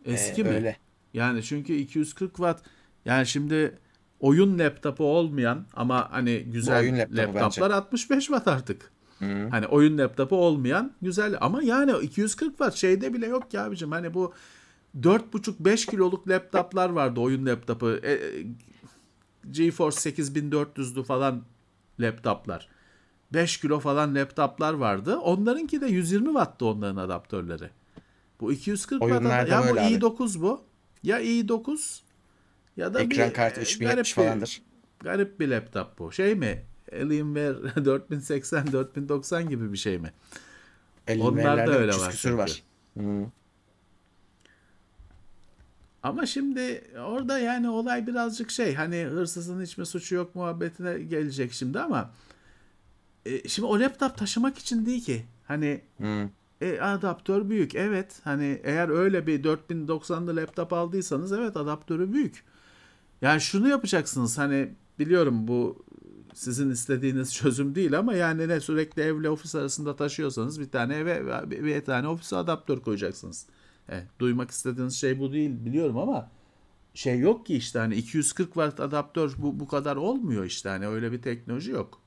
Eski ee, mi? Öyle. Yani çünkü iki yüz kırk watt yani şimdi oyun laptopu olmayan ama hani güzel laptoplar altmış beş watt artık. Hı-hı. Hani oyun laptopu olmayan güzel ama yani iki yüz kırk watt şeyde bile yok ki abicim. Hani bu dört buçuk beş kiloluk laptoplar vardı, oyun laptopu. E, e, GeForce sekiz bin dört yüzlü falan laptoplar. beş kilo falan laptoplar vardı. Onlarınki de yüz yirmi watt'tı onların adaptörleri. Bu iki yüz kırk watt ad- ya bu i dokuz abi. Bu. Ya i dokuz ya da ekran bir kartı üç bin yetmiş falandır. Garip bir laptop bu. Şey mi? Alienware dört bin seksen dört bin doksan gibi bir şey mi? Onlar da öyle var. Küsür var. Hı. Ama şimdi orada yani olay birazcık şey, hani hırsızın hiç mi suçu yok muhabbetine gelecek şimdi ama şimdi o laptop taşımak için değil ki. Hani hmm. e, adaptör büyük. Evet. Hani eğer öyle bir dört bin doksanlı laptop aldıysanız evet adaptörü büyük. Yani şunu yapacaksınız. Hani biliyorum bu sizin istediğiniz çözüm değil ama yani ne sürekli evle ofis arasında taşıyorsanız bir tane eve bir, bir tane ofise adaptör koyacaksınız. E, duymak istediğiniz şey bu değil biliyorum ama şey yok ki işte hani iki yüz kırk watt adaptör bu bu kadar olmuyor işte. Hani öyle bir teknoloji yok.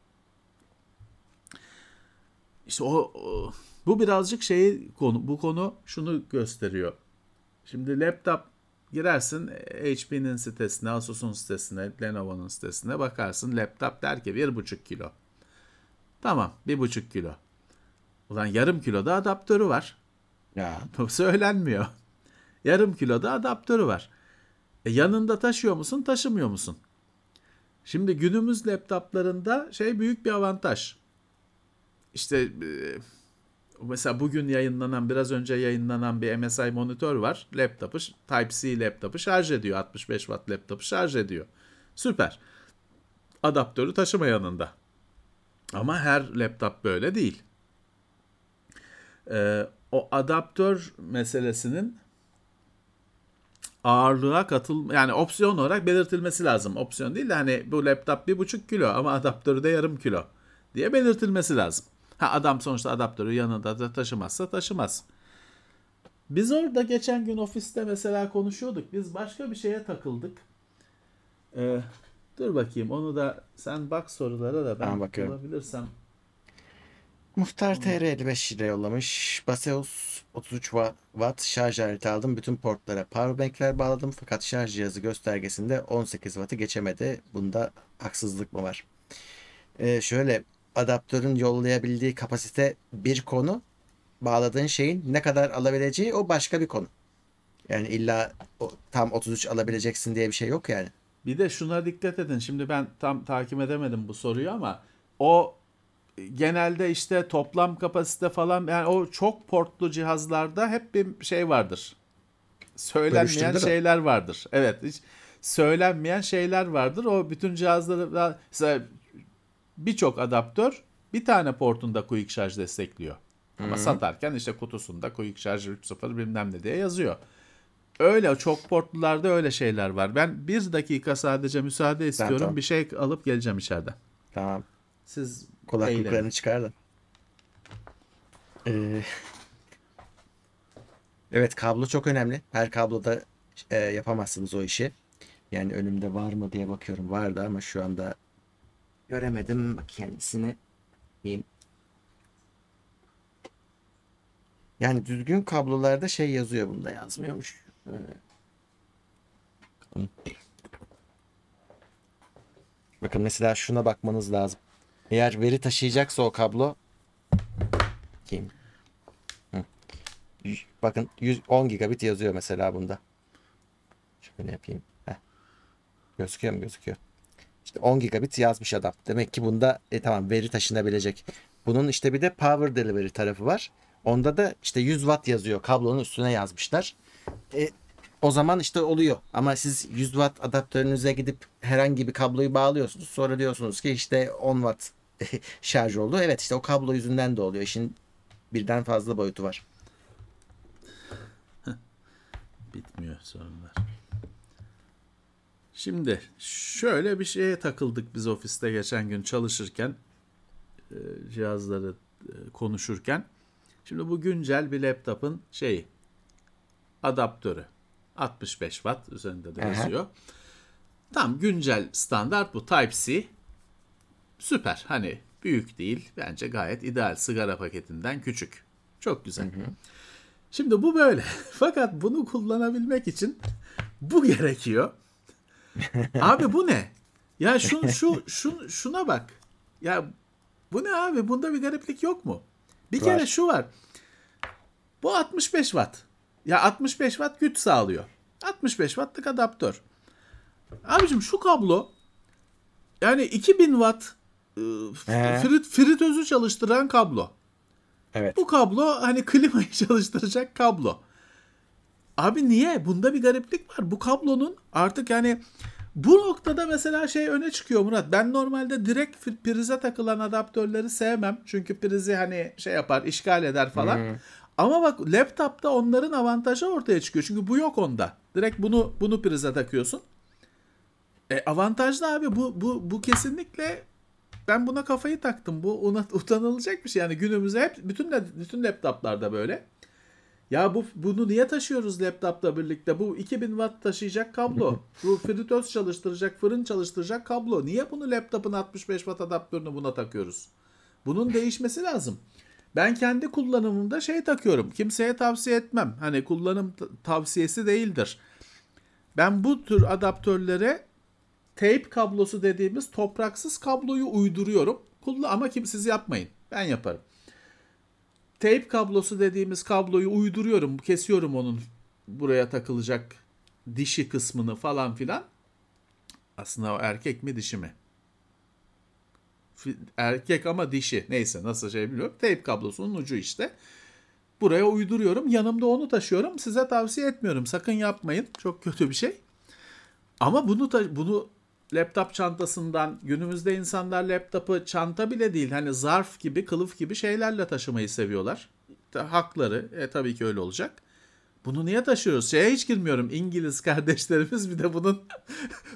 İşte o, o bu birazcık şey konu, bu konu şunu gösteriyor. Şimdi laptop girersin H P'nin sitesine, Asus'un sitesine, Lenovo'nun sitesine bakarsın. Laptop der ki bir buçuk kilo. Tamam, bir buçuk kilo. Ulan yarım kiloda adaptörü var. Ya. Söylenmiyor. Yarım kiloda adaptörü var. E, yanında taşıyor musun, taşımıyor musun? Şimdi günümüz laptoplarında şey büyük bir avantaj. İşte mesela bugün yayınlanan, biraz önce yayınlanan bir M S I monitör var. Laptopu, Type-C laptopu şarj ediyor. altmış beş watt laptopu şarj ediyor. Süper. Adaptörü taşıma yanında. Ama her laptop böyle değil. Ee, o adaptör meselesinin ağırlığa katıl, yani opsiyon olarak belirtilmesi lazım. Opsiyon değil de hani bu laptop bir buçuk kilo ama adaptörü de yarım kilo diye belirtilmesi lazım. Ha, adam sonuçta adaptörü yanında da taşımazsa taşımaz. Biz orada geçen gün ofiste mesela konuşuyorduk. Biz başka bir şeye takıldık. Ee, dur bakayım onu da sen bak sorulara da ben, ben bulabilirsem. Muhtar T R elli beş lira yollamış. Baseus otuz üç watt şarj aleti aldım. Bütün portlara powerbankler bağladım. Fakat şarj cihazı göstergesinde on sekiz wattı geçemedi. Bunda haksızlık mı var? Ee, şöyle adaptörün yollayabildiği kapasite bir konu. Bağladığın şeyin ne kadar alabileceği o başka bir konu. Yani illa tam otuz üç alabileceksin diye bir şey yok yani. Bir de şuna dikkat edin. Şimdi ben tam takip edemedim bu soruyu ama o genelde işte toplam kapasite falan, yani o çok portlu cihazlarda hep bir şey vardır. Söylenmeyen şeyler vardır. Evet, hiç söylenmeyen şeyler vardır. O bütün cihazlarda mesela birçok adaptör bir tane portunda quick şarj destekliyor. Ama Hı-hı. satarken işte kutusunda quick şarj üç nokta sıfır bilmem ne diye yazıyor. Öyle çok portlularda öyle şeyler var. Ben bir dakika sadece müsaade istiyorum. Ben, tamam. Bir şey alıp geleceğim içeriden. Tamam. Siz kulaklıklarını çıkardın. Ee, evet, kablo çok önemli. Her kabloda e, yapamazsınız o işi. Yani önümde var mı diye bakıyorum. Vardı ama şu anda göremedim. Bak kendisini. Yani düzgün kablolarda şey yazıyor, bunda yazmıyormuş. Ee, bakın mesela şuna bakmanız lazım. Eğer veri taşıyacaksa o kablo. Kim? Bakın yüz on gigabit yazıyor mesela bunda. Şöyle yapayım. Heh. Gözüküyor mu? Gözüküyor. İşte on gigabit yazmış adam. Demek ki bunda e, tamam veri taşınabilecek. Bunun işte bir de power delivery tarafı var. Onda da işte yüz watt yazıyor. Kablonun üstüne yazmışlar. E, o zaman işte oluyor. Ama siz yüz watt adaptörünüze gidip herhangi bir kabloyu bağlıyorsunuz. Sonra diyorsunuz ki işte on watt şarj oldu. Evet, işte o kablo yüzünden de oluyor. İşin birden fazla boyutu var. Bitmiyor sorunlar. Şimdi şöyle bir şeye takıldık biz ofiste geçen gün çalışırken. Cihazları konuşurken. Şimdi bu güncel bir laptopun şeyi, adaptörü altmış beş watt üzerinde de yazıyor. Aha. Tam güncel standart bu Type-C. Süper, hani büyük değil, bence gayet ideal, sigara paketinden küçük. Çok güzel. Hı hı. Şimdi bu böyle. Fakat bunu kullanabilmek için bu gerekiyor. Abi bu ne? Ya şun, şu şun, şuna bak. Ya bu ne abi? Bunda bir gariplik yok mu? Bir var. Kere şu var. Bu altmış beş watt. Ya altmış beş watt güç sağlıyor. altmış beş wattlık adaptör. Abicim şu kablo yani iki bin watt e, frit, fritözü çalıştıran kablo. Evet. Bu kablo hani klimayı çalıştıracak kablo. Abi niye? Bunda bir gariplik var. Bu kablonun artık yani bu noktada mesela şey öne çıkıyor Murat. Ben normalde direkt prize takılan adaptörleri sevmem. Çünkü prizi hani şey yapar, işgal eder falan. Hmm. Ama bak laptopta onların avantajı ortaya çıkıyor. Çünkü bu yok onda. Direkt bunu bunu prize takıyorsun. E, avantajlı abi. Bu bu bu kesinlikle ben buna kafayı taktım. Bu una, utanılacak bir şey. Yani günümüzde hep bütün bütün laptoplarda böyle. Ya bu bunu niye taşıyoruz laptopla birlikte? Bu iki bin watt taşıyacak kablo. Bu fritöz çalıştıracak, fırın çalıştıracak kablo. Niye bunu laptopun altmış beş watt adaptörünü buna takıyoruz? Bunun değişmesi lazım. Ben kendi kullanımımda şey takıyorum. Kimseye tavsiye etmem. Hani kullanım t- tavsiyesi değildir. Ben bu tür adaptörlere tape kablosu dediğimiz topraksız kabloyu uyduruyorum. Kullan- ama kim siz yapmayın. Ben yaparım. Tape kablosu dediğimiz kabloyu uyduruyorum. Kesiyorum onun buraya takılacak dişi kısmını falan filan. Aslında o erkek mi dişi mi? Erkek ama dişi. Neyse nasıl şey bilmiyorum. Tape kablosunun ucu işte. Buraya uyduruyorum. Yanımda onu taşıyorum. Size tavsiye etmiyorum. Sakın yapmayın. Çok kötü bir şey. Ama bunu ta- bunu laptop çantasından, günümüzde insanlar laptopu çanta bile değil hani zarf gibi, kılıf gibi şeylerle taşımayı seviyorlar. Hakları, e, tabii ki öyle olacak. Bunu niye taşıyoruz? Şeye hiç girmiyorum. İngiliz kardeşlerimiz bir de bunun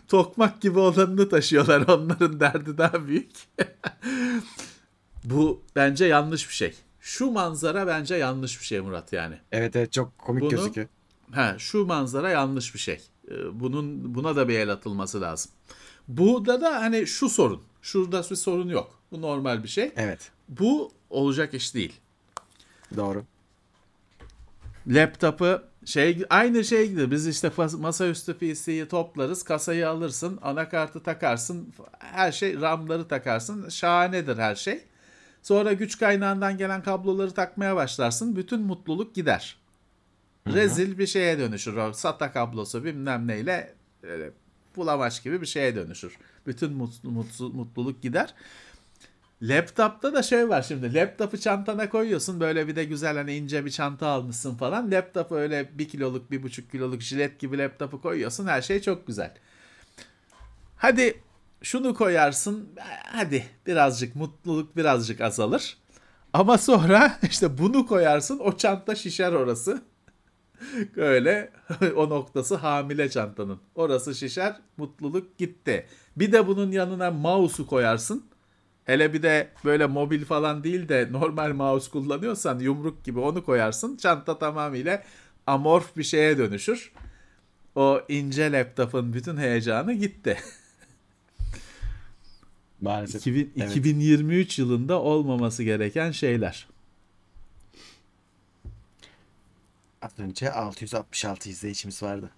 tokmak gibi olanını taşıyorlar. Onların derdi daha büyük. Bu bence yanlış bir şey. Şu manzara bence yanlış bir şey Murat yani. Evet evet çok komik Bunu, gözüküyor. He, şu manzara yanlış bir şey. Bunun buna da bir el atılması lazım. Burada da hani şu sorun. Şurada bir sorun yok. Bu normal bir şey. Evet. Bu olacak iş değil. Doğru. Laptopu şey aynı şey gibi biz işte masaüstü P C'yi toplarız, kasayı alırsın, anakartı takarsın, her şey RAM'ları takarsın. Şahanedir her şey. Sonra güç kaynağından gelen kabloları takmaya başlarsın. Bütün mutluluk gider. Hı-hı. Rezil bir şeye dönüşür. O SATA kablosu bilmem neyle öyle bulamaç gibi bir şeye dönüşür. Bütün mutlu, mutlu, mutluluk gider. Laptop'ta da şey var şimdi. Laptop'u çantana koyuyorsun. Böyle bir de güzel hani ince bir çanta almışsın falan. Laptop'u öyle bir kiloluk, bir buçuk kiloluk jilet gibi laptop'u koyuyorsun. Her şey çok güzel. Hadi şunu koyarsın. Hadi birazcık mutluluk birazcık azalır. Ama sonra işte bunu koyarsın. O çanta şişer orası. Öyle o noktası hamile çantanın. Orası şişer. Mutluluk gitti. Bir de bunun yanına mouse'u koyarsın. Hele bir de böyle mobil falan değil de normal mouse kullanıyorsan yumruk gibi onu koyarsın. Çanta tamamıyla amorf bir şeye dönüşür. O ince laptop'un bütün heyecanı gitti. Maalesef. iki bin, evet. iki bin yirmi üç yılında olmaması gereken şeyler. Az önce altı yüz altmış altı izleyicimiz vardı.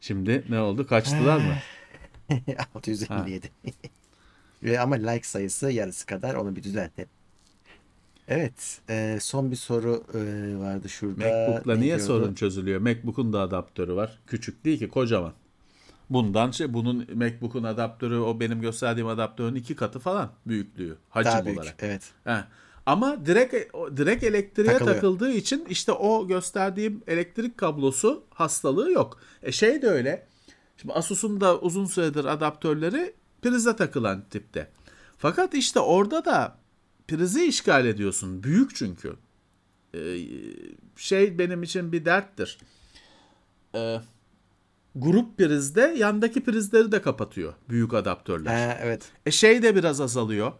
Şimdi ne oldu? Kaçtılar mı? altı yüz elli yedi. Ama like sayısı yarısı kadar, onu bir düzeltelim. Evet. E, son bir soru e, vardı şurada. MacBook'la ne niye diyordu? Sorun çözülüyor? MacBook'un da adaptörü var. Küçük değil ki, kocaman. Bundan şey, bunun MacBook'un adaptörü o benim gösterdiğim adaptörün iki katı falan büyüklüğü. Hacim daha büyük, olarak. Evet. Heh. Ama direkt, direkt elektriğe takılıyor. Takıldığı için işte o gösterdiğim elektrik kablosu hastalığı yok. E şey de öyle. Şimdi Asus'un da uzun süredir adaptörleri prize takılan tipte. Fakat işte orada da prizi işgal ediyorsun. Büyük çünkü. Ee, şey benim için bir derttir. Ee, grup prizde yandaki prizleri de kapatıyor. Büyük adaptörler. Ha, evet. E şey de biraz azalıyor.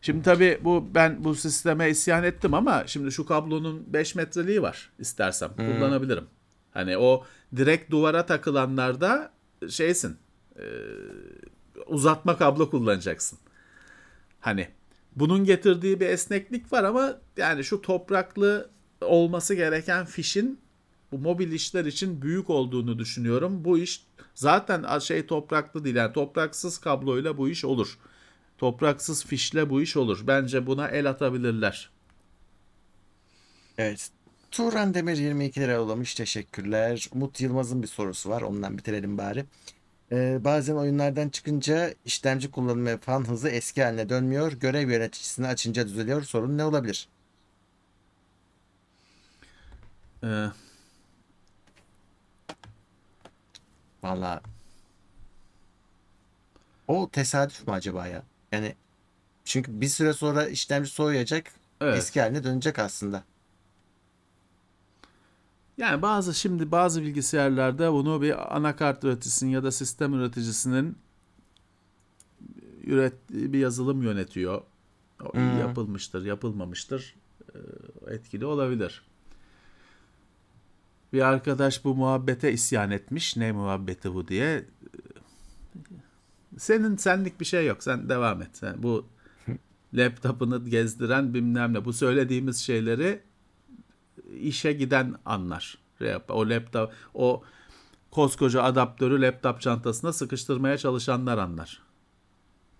Şimdi tabii bu ben bu sisteme isyan ettim ama şimdi şu kablonun beş metreliği var. İstersem hmm. kullanabilirim. Hani o direkt duvara takılanlarda şeysin. Eee uzatma kablo kullanacaksın. Hani bunun getirdiği bir esneklik var ama yani şu topraklı olması gereken fişin bu mobil işler için büyük olduğunu düşünüyorum. Bu iş zaten şey topraklı değil. Yani topraksız kabloyla bu iş olur. Topraksız fişle bu iş olur. Bence buna el atabilirler. Evet. Turan Demir yirmi iki lira yollamış. Teşekkürler. Umut Yılmaz'ın bir sorusu var. Ondan bitirelim bari. Bazen oyunlardan çıkınca işlemci kullanımı yapan hızı eski haline dönmüyor. Görev yöneticisini açınca düzeliyor. Sorun ne olabilir? Ee, Vallahi o tesadüf mü acaba ya? Yani çünkü bir süre sonra işlemci soğuyacak, evet. Eski haline dönecek aslında. Yani bazı şimdi bazı bilgisayarlarda bunu bir anakart üreticisinin ya da sistem üreticisinin ürettiği bir yazılım yönetiyor. O hmm. yapılmıştır, yapılmamıştır. Etkili olabilir. Bir arkadaş bu muhabbete isyan etmiş. Ne muhabbeti bu diye. Senin senlik bir şey yok. Sen devam et. Yani bu laptopunu gezdiren bilmem ne. Bu söylediğimiz şeyleri işe giden anlar. O laptop, o koskoca adaptörü laptop çantasına sıkıştırmaya çalışanlar anlar.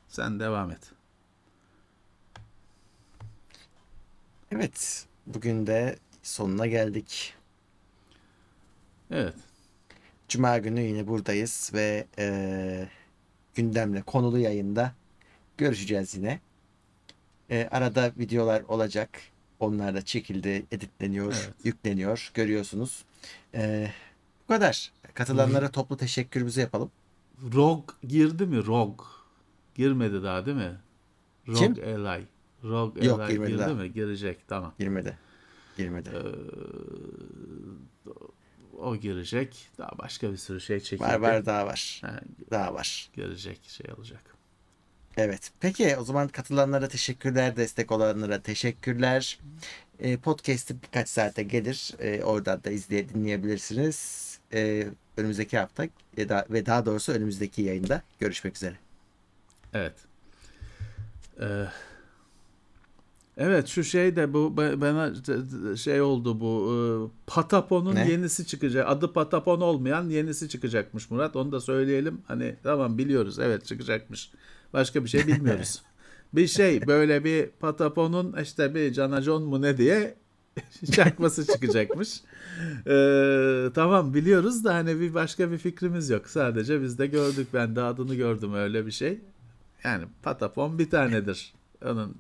Sen devam et. Evet. Bugün de sonuna geldik. Evet. Cuma günü yine buradayız ve e, gündemle konulu yayında görüşeceğiz yine. E, arada videolar olacak. Onlar da çekildi, editleniyor, evet. Yükleniyor. Görüyorsunuz. Ee, bu kadar. Katılanlara toplu teşekkürümüzü yapalım. Rogue girdi mi? Rogue. Girmedi daha değil mi? Rogue Kim? Ally. Rogue Yok, Ally girmedi, girdi daha. Mi? Girecek. Tamam. Girmedi. Girmedi. Ee, o girecek. Daha başka bir sürü şey çekilecek. Var var daha var. Ha, daha var. Girecek şey olacak. Evet. Peki o zaman katılanlara teşekkürler. Destek olanlara teşekkürler. Ee, podcast'ı birkaç saate gelir. Ee, oradan da izleye dinleyebilirsiniz. Ee, önümüzdeki hafta e da, ve daha doğrusu önümüzdeki yayında görüşmek üzere. Evet. Ee, evet şu şey de bu bana şey oldu bu Patapon'un ne? Yenisi çıkacak. Adı Patapon olmayan yenisi çıkacakmış Murat. Onu da söyleyelim. Hani tamam biliyoruz. Evet çıkacakmış. Başka bir şey bilmiyoruz. Bir şey böyle bir Patapon'un işte bir Canacon mu ne diye çakması çıkacakmış. Ee, tamam biliyoruz da hani bir başka bir fikrimiz yok. Sadece biz de gördük. Ben de adını gördüm öyle bir şey. Yani Patapon bir tanedir. Onun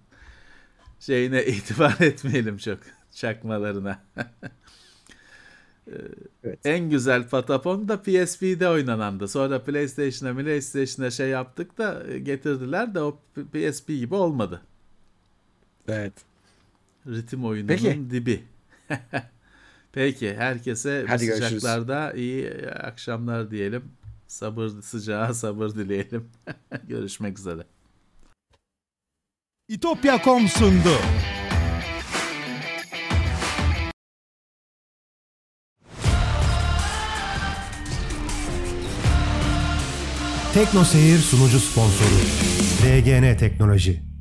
şeyine itibar etmeyelim çok. Çakmalarına. ee, evet. En güzel Patapon da P S P'de oynanandı. Sonra PlayStation'a, PlayStation'a şey yaptık da getirdiler de o P S P gibi olmadı. Evet. Ritim oyununun Peki. dibi. Peki herkese bu sıcaklarda iyi akşamlar diyelim. Sabır sıcağa sabır dileyelim. Görüşmek üzere. Tupya nokta com sundu. Tekno Seyir sunucu sponsoru D G N Teknoloji.